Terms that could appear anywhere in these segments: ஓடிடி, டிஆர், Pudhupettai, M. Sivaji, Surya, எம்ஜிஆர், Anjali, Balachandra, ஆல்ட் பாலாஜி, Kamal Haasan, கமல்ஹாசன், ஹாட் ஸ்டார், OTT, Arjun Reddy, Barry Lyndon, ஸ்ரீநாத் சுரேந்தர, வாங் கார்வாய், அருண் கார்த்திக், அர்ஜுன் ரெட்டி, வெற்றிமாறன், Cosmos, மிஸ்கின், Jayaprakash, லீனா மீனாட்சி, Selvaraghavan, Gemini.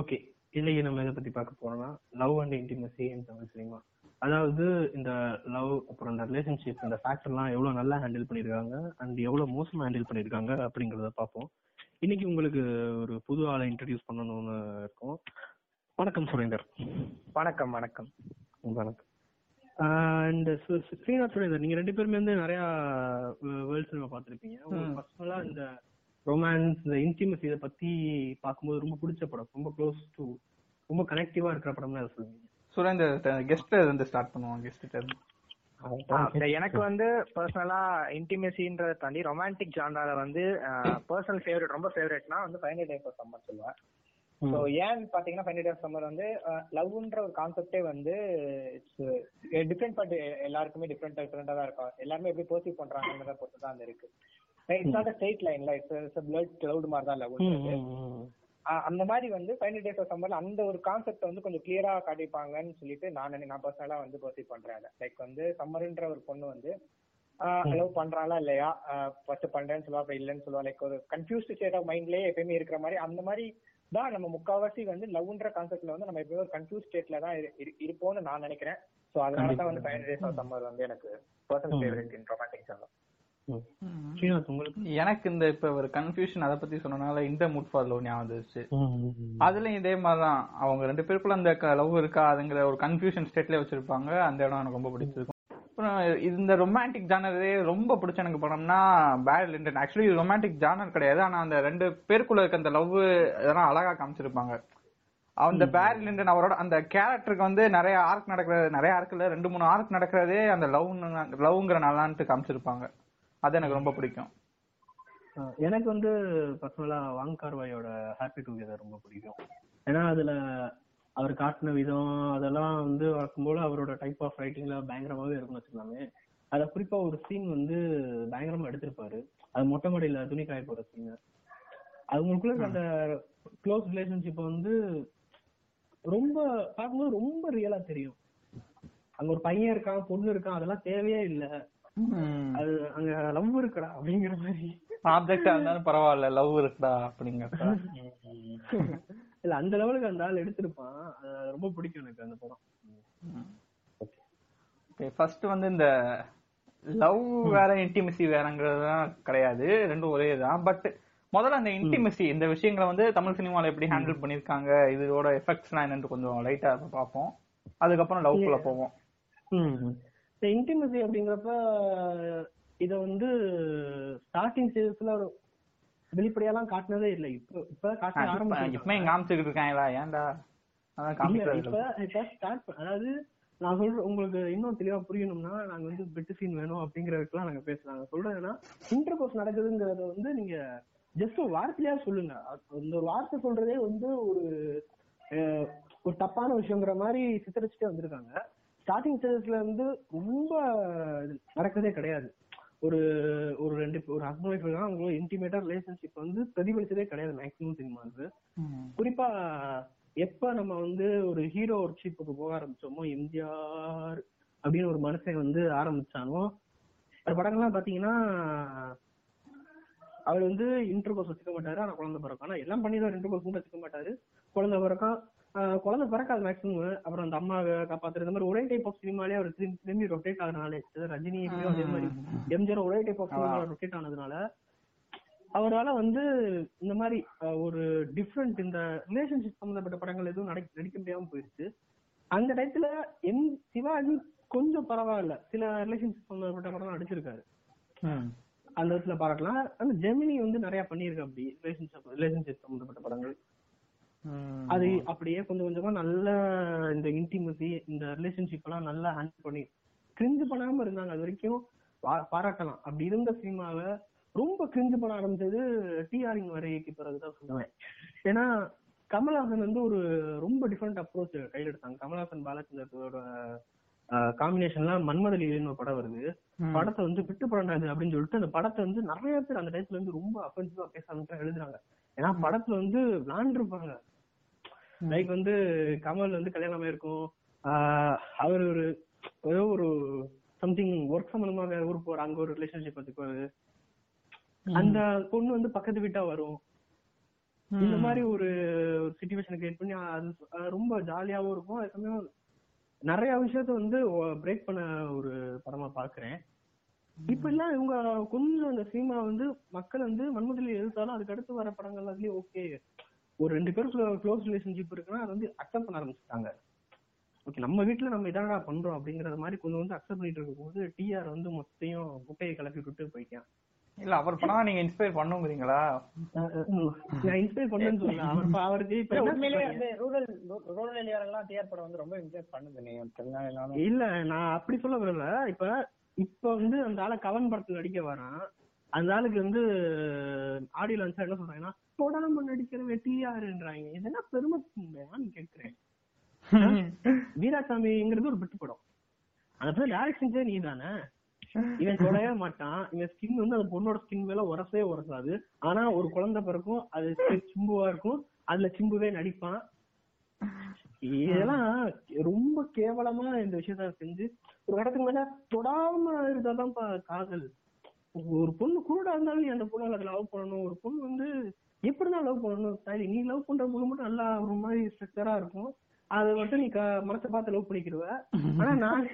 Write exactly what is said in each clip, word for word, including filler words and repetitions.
Okay, இல்லையே நம்ம இதை பற்றி பார்க்க போனோம்னா love and intimacy and Tamil cinema, அதாவது இந்த லவ் அப்புறம் இந்த ரிலேஷன்ஷிப் இந்த ஃபேக்டர்லாம் எவ்வளோ நல்லா ஹேண்டில் பண்ணியிருக்காங்க அண்ட் எவ்வளோ மோசமாக ஹேண்டில் பண்ணியிருக்காங்க அப்படிங்கிறத பார்ப்போம். இன்னைக்கு உங்களுக்கு ஒரு புது ஆளை இன்ட்ரடியூஸ் பண்ணணும்னு இருக்கும். வணக்கம் சுரேந்தர். வணக்கம் வணக்கம் வணக்கம். அண்ட் ஸ்ரீநாத் சுரேந்தர், நீங்கள் ரெண்டு பேருமே வந்து நிறையா வேர்ல்ட் சினிமா பார்த்துருப்பீங்க. பர்சனலாக இந்த ரொமான்ஸ் இந்த இன்டிமசி இதை பற்றி பார்க்கும்போது ரொம்ப பிடிச்ச படம், ரொம்ப க்ளோஸ் டு ரொம்ப கனெக்டிவாக இருக்கிற படம்னு அதை சொல்லுவீங்க. எனக்கு வந்து பர்சனலா இன்டிமேசின்றத தாண்டி ரொமான்டிக் ஜான்ரால வந்து பர்சனல் ஃபேவரட், ரொம்ப ஃபேவரட்னா வந்து ஃபைனல் டேஸ் ஆஃப் சம்மர் சொல்லுவேன். ஸோ ஏன்னு பார்த்தீங்கன்னா ஃபைனல் டேஸ் ஆஃப் சம்மர் வந்து லவ்ன்ற ஒரு கான்செப்டே வந்து இட்ஸ் டிஃப்ரெண்ட் பட் எல்லாருக்குமே டிஃப்ரெண்ட் டிஃப்ரெண்டாக தான் இருக்கும். எல்லாருமே எப்படி பர்சீவ் பண்றாங்கன்றத பொறுத்து தான் அது இருக்கு. It's not a straight line, it's blood cloud மாதிரி தான் லவ். அந்த மாதிரி வந்து ஃபைனல் டேஸ் ஆஃப் சம்மர்ல அந்த ஒரு கான்செப்ட் வந்து கொஞ்சம் கிளியரா காட்டிப்பாங்கன்னு சொல்லிட்டு நான் நான் பர்சனலா வந்து பர்சீவ் பண்றேன். லைக் வந்து சம்மருன்ற ஒரு பொண்ணு வந்து லவ் பண்றாளா இல்லையா, ஃபர்ஸ்ட் பண்றேன்னு சொல்லுவா, அப்ப இல்லைன்னு சொல்லுவா, லைக் ஒரு கன்ஃபியூஸ்ட் ஸ்டேட் ஆஃப் மைண்ட்லயே எப்பயுமே இருக்கிற மாதிரி. அந்த மாதிரி தான் நம்ம முக்காவாசி வந்து லவ்ன்ற கான்செப்ட்ல வந்து நம்ம எப்பயுமே ஒரு கன்ஃபியூஸ் ஸ்டேட்ல தான் இருப்போம்னு நான் நினைக்கிறேன். ஸோ அதனாலதான் வந்து ஃபைனல் டேஸ் ஆஃப் சம்மர் வந்து எனக்கு personal favourite in romantic genre. எனக்கு இந்த இப்ப ஒரு கன்ஃபியூஷன் அதை பத்தி சொன்னனால இந்த மூட் ஃபார் லவ் ஞாபகம் வந்துச்சு. அதுலயும் இதே மாதிரிதான் அவங்க ரெண்டு பேருக்குள்ள அந்த லவ் இருக்கா அதுங்கிற ஒரு கன்ஃபியூஷன் ஸ்டேட்ல வச்சிருப்பாங்க. அந்த இடம் எனக்கு ரொம்ப பிடிச்சிருக்கும். அப்புறம் இந்த ரொமான்டிக் ஜானரே ரொம்ப பிடிச்ச எனக்கு படம்னா பேரி லிண்டன். ஆக்சுவலி ரொமான்டிக் ஜானர் கிடையாது, ஆனா அந்த ரெண்டு பேருக்குள்ள இருக்க அந்த லவ் இதெல்லாம் அழகா காமிச்சிருப்பாங்க. அந்த பேரி லிண்டன் அவரோட அந்த கேரக்டருக்கு வந்து நிறைய ஆர்க் நடக்கிறது, நிறைய ஆர்க்ல ரெண்டு மூணு ஆர்க் நடக்கிறதே அந்த லவ் லவ்ங்கிற நல்லான்ட்டு காமிச்சிருப்பாங்க. அது எனக்கு ரொம்ப பிடிக்கும். எனக்கு வந்து பர்சனலா வாங் கார்வாயோட ஹாப்பி டுகெதர் ரொம்ப பிடிக்கும். ஏன்னா அதுல அவர் காட்டின விதம் அதெல்லாம் வந்து பார்க்கும்போது அவரோட டைப் ஆஃப் ரைட்டிங்ல பயங்கரமாவே இருக்குன்னு வச்சுக்கலாமே. அதை குறிப்பா ஒரு சீன் வந்து பயங்கரமா எடுத்திருப்பாரு, அது மொட்டை மாடியில துணி காய போற சீன். அவங்களுக்குள்ள அந்த க்ளோஸ் ரிலேஷன்ஷிப் வந்து ரொம்ப பார்க்கும்போது ரொம்ப ரியலா தெரியும். அங்க ஒரு பையன் இருக்கான், பொண்ணு இருக்கான், அதெல்லாம் தேவையே இல்லை, அது அங்க லவ் இருக்கடா அப்படிங்கிற மாதிரி. ஆப்ஜெக்டா இருந்தாலும் பரவாயில்ல, லவ் இருக்கடா அப்படிங்கிறதா இல்ல அந்த லெவலுக்கு அந்த ஆள் எடுத்திருப்பான். ரொம்ப பிடிக்கும் எனக்கு அந்த படம். ஓகே, ஃபர்ஸ்ட் வந்து இந்த லவ் வேற இன்டிமசி வேறங்கிறதுலாம் கிடையாது, ரெண்டும் ஒரே தான். பட் முதல்ல அந்த இன்டிமசி இந்த விஷயங்களை வந்து தமிழ் சினிமாவில் எப்படி ஹேண்டில் பண்ணிருக்காங்க, இதோட எஃபெக்ட்ஸ்லாம் என்னன்னு கொஞ்சம் லைட்டா பார்ப்போம். அதுக்கப்புறம் லவ்க்குள்ள போவோம். இன்டிமசி அப்படிங்கிறப்ப இத வந்து ஸ்டார்டிங் ஸ்டேஜஸ்ல ஒரு வெளிப்படையெல்லாம் காட்டினதே இல்லை. இப்போ இப்பதான் காட்ட ஆரம்பிச்சு காமிச்சுக்கிட்டு இருக்காங்களா ஏன்டா இப்ப. அதாவது நான் சொல்றேன், உங்களுக்கு இன்னும் தெளிவா புரியணும்னா நாங்க வந்து பெட் சீன் வேணும் அப்படிங்கறதுக்குலாம் நாங்க பேசுறாங்க. சொல்றதுன்னா இன்டர் கோர்ஸ் நடக்குதுங்கிறத வந்து நீங்க ஜஸ்ட் ஒரு வார்த்தையா சொல்லுங்க. இந்த ஒரு வார்த்தை சொல்றதே வந்து ஒரு ஒரு தப்பான விஷயங்கிற மாதிரி சித்தரிச்சுட்டே வந்திருக்காங்க. ஸ்டார்டிங் ஸ்டேஜஸ்ல வந்து ரொம்ப நடக்கிறதே கிடையாது. ஒரு ஒரு ரெண்டு ஒரு ஹஸ்பண்ட் ஒய்ஃப் தான் அவங்களோட இன்டிமேட்டா ரிலேஷன்ஷிப் வந்து பிரதிபலிச்சதே கிடையாது மேக்ஸிமம் சினிமாவுக்கு. குறிப்பா எப்ப நம்ம வந்து ஒரு ஹீரோ ஒர்க்ஷிப்புக்கு போக ஆரம்பிச்சோமோ, எம்ஜிஆர் அப்படின்னு ஒரு மனுஷன் வந்து ஆரம்பிச்சானோ, அது படங்கள்லாம் பாத்தீங்கன்னா அவர் வந்து இன்டர் கோர்ஸ் வச்சுக்க மாட்டாரு, ஆனா குழந்தை பிறக்கும். ஆனா எல்லாம் பண்ணிடுவார், இன்டர் கோர்ஸ் கூட வச்சுக்க மாட்டாரு, குழந்தை பிறக்கும். குழந்தை பிறக்காது மேக்ஸிமம். அப்புறம் அந்த அம்மாவை காப்பாத்துறது மாதிரி ஒரே டைப் ஆஃப் சினிமாலே அவர் திரும்பி திரும்பி ரொட்டேட் ஆகுறதுனாலே, ரஜினியும் அதே மாதிரி எம்ஜிஆர் ஒரே டைப் ஆஃப் சினிமாவில் ரொட்டேட் ஆனதுனால அவரால் வந்து இந்த மாதிரி ஒரு டிஃப்ரெண்ட் இந்த ரிலேஷன்ஷிப் சம்மந்தப்பட்ட படங்கள் எதுவும் நடிக்க முடியாமல் போயிடுச்சு. அந்த டயத்துல எம் சிவாஜி கொஞ்சம் பரவாயில்ல, சில ரிலேஷன்ஷிப் சம்மந்தப்பட்ட படம் நடிச்சிருக்காரு, அந்த இடத்துல பாராட்டலாம். ஆனா ஜெமினி வந்து நிறைய பண்ணியிருக்கா அப்படி ரிலேஷன்ஷிப் ரிலேஷன்ஷிப் சம்மந்தப்பட்ட படங்கள். அது அப்படியே கொஞ்சம் கொஞ்சமா நல்ல இந்த இன்டிமசி இந்த ரிலேஷன்ஷிப் எல்லாம் நல்லா ஹேண்டில் பண்ணி கிரிஞ்சு பண்ணாம இருந்தாங்க. அது வரைக்கும் பாராட்டலாம். அப்படி இருந்த சினிமாவை ரொம்ப கிரிஞ்சு பண்ண ஆரம்பிச்சது டிஆரிங் வரைக்கு பிறகுதான் சொல்லுவேன். ஏன்னா கமல்ஹாசன் வந்து ஒரு ரொம்ப டிஃப்ரெண்ட் அப்ரோச் கையில் எடுத்தாங்க. கமல்ஹாசன் பாலச்சந்திரோட காம்பினேஷன்லாம் மன்மதலின்னு ஒரு படம் வருது, படத்தை வந்து விட்டு படாது அப்படின்னு சொல்லிட்டு அந்த படத்தை வந்து நிறைய பேர் அந்த டைத்துல வந்து ரொம்ப அஃபென்சிவா பேசாம எழுதுறாங்க. ஏன்னா படத்துல வந்து விளாண்டுருப்பாங்க. லைக் வந்து கமல் வந்து கல்யாணமா இருக்கும், அவர் ஒரு ஏதோ ஒரு சம்திங் ஒர்க் சம்பந்தமா வேற ஊருக்கு போற, அங்க ஒரு ரிலேஷன்ஷிப் வச்சுக்குவாரு, அந்த பொண்ணு வந்து பக்கத்து வீட்டா வரும், இந்த மாதிரி ஒரு சிச்சுவேஷன் கிரியேட் பண்ணி அது ரொம்ப ஜாலியாவும் இருக்கும். அதே சமயம் நிறைய விஷயத்த வந்து பிரேக் பண்ண ஒரு படமா பாக்குறேன். இப்ப எல்லாம் இவங்க கொஞ்சம் அந்த சினிமா வந்து மக்கள் வந்து மண்முதலில் எழுத்தாலும் அதுக்கு அடுத்து வர படங்கள் அதுலயும் ஓகே ஒரு ரெண்டு பேருக்குள்ள க்ளோஸ் ரிலேஷன்ஷிப் இருக்குன்னா அது வந்து அக்செப்ட் பண்ண ஆரம்பிச்சுட்டாங்க. ஓகே நம்ம வீட்டுல நம்ம இதாடா பண்றோம் அப்படிங்கறது மாதிரி கொஞ்சம் வந்து அக்செப்ட் பண்ணிட்டு இருக்கும் போது டிஆர் வந்து மொத்தையும் குட்டையை கலப்பி விட்டு போயிட்டான். இல்ல அவர் பணா நீங்க இன்ஸ்பயர் பண்ணுங்கிறீங்களா? நான் இன்ஸ்பயர் பண்ணேன்னு சொல்ல அவர் அவருக்கு இப்ப உண்மையிலேயே அந்த ரூரல் ரூரல் ஏரியாலாம் டிஆர் படம் வந்து ரொம்ப இன்ஸ்பயர் பண்ணுது. நீ தென்னால இல்ல நான் அப்படி சொல்ல வரல. இப்ப இப்ப வந்து அந்த ஆள கவன் படத்துல நடிக்க வரான். அந்த ஆளுக்கு வந்து ஆடியோ லான்ச்சா என்ன சொல்றாங்கன்னா தொடர்ந்து நடிக்கிறவே டிஆர்ன்றாங்க. இதென்னா பெருமை நான் கேக்குறேன். வீராசாமிங்கிறது ஒரு பிட்டு படம், அந்த டைரக்ஷன் நீ தானே, இவன் தொடவே மாட்டான். இவன் ஸ்கின் வந்து அந்த பொண்ணோட ஸ்கின் மேல உரசவே உரசாது. ஆனா ஒரு குழந்தை பிறக்கும், அது சிம்புவா இருக்கும், அதுல சிம்புவே நடிப்பான். இதெல்லாம் ரொம்ப கேவலமா இந்த விஷயத்த செஞ்சு ஒரு இடத்துக்கு மேல தொடாம இருந்தாதான் காதல். ஒரு பொண்ணு குருடா இருந்தாலும் நீ அந்த பொண்ணு அதை லவ் பண்ணணும். ஒரு பொண்ணு வந்து எப்படி தான் லவ் பண்ணணும்? நீ லவ் பண்ற பொண்ணு மட்டும் நல்லா ஒரு மாதிரி ஸ்ட்ரக்சரா இருக்கும், அதை மட்டும் நீ மனசை பார்த்து லவ் பண்ணிக்கிடுவ. ஆனா நான்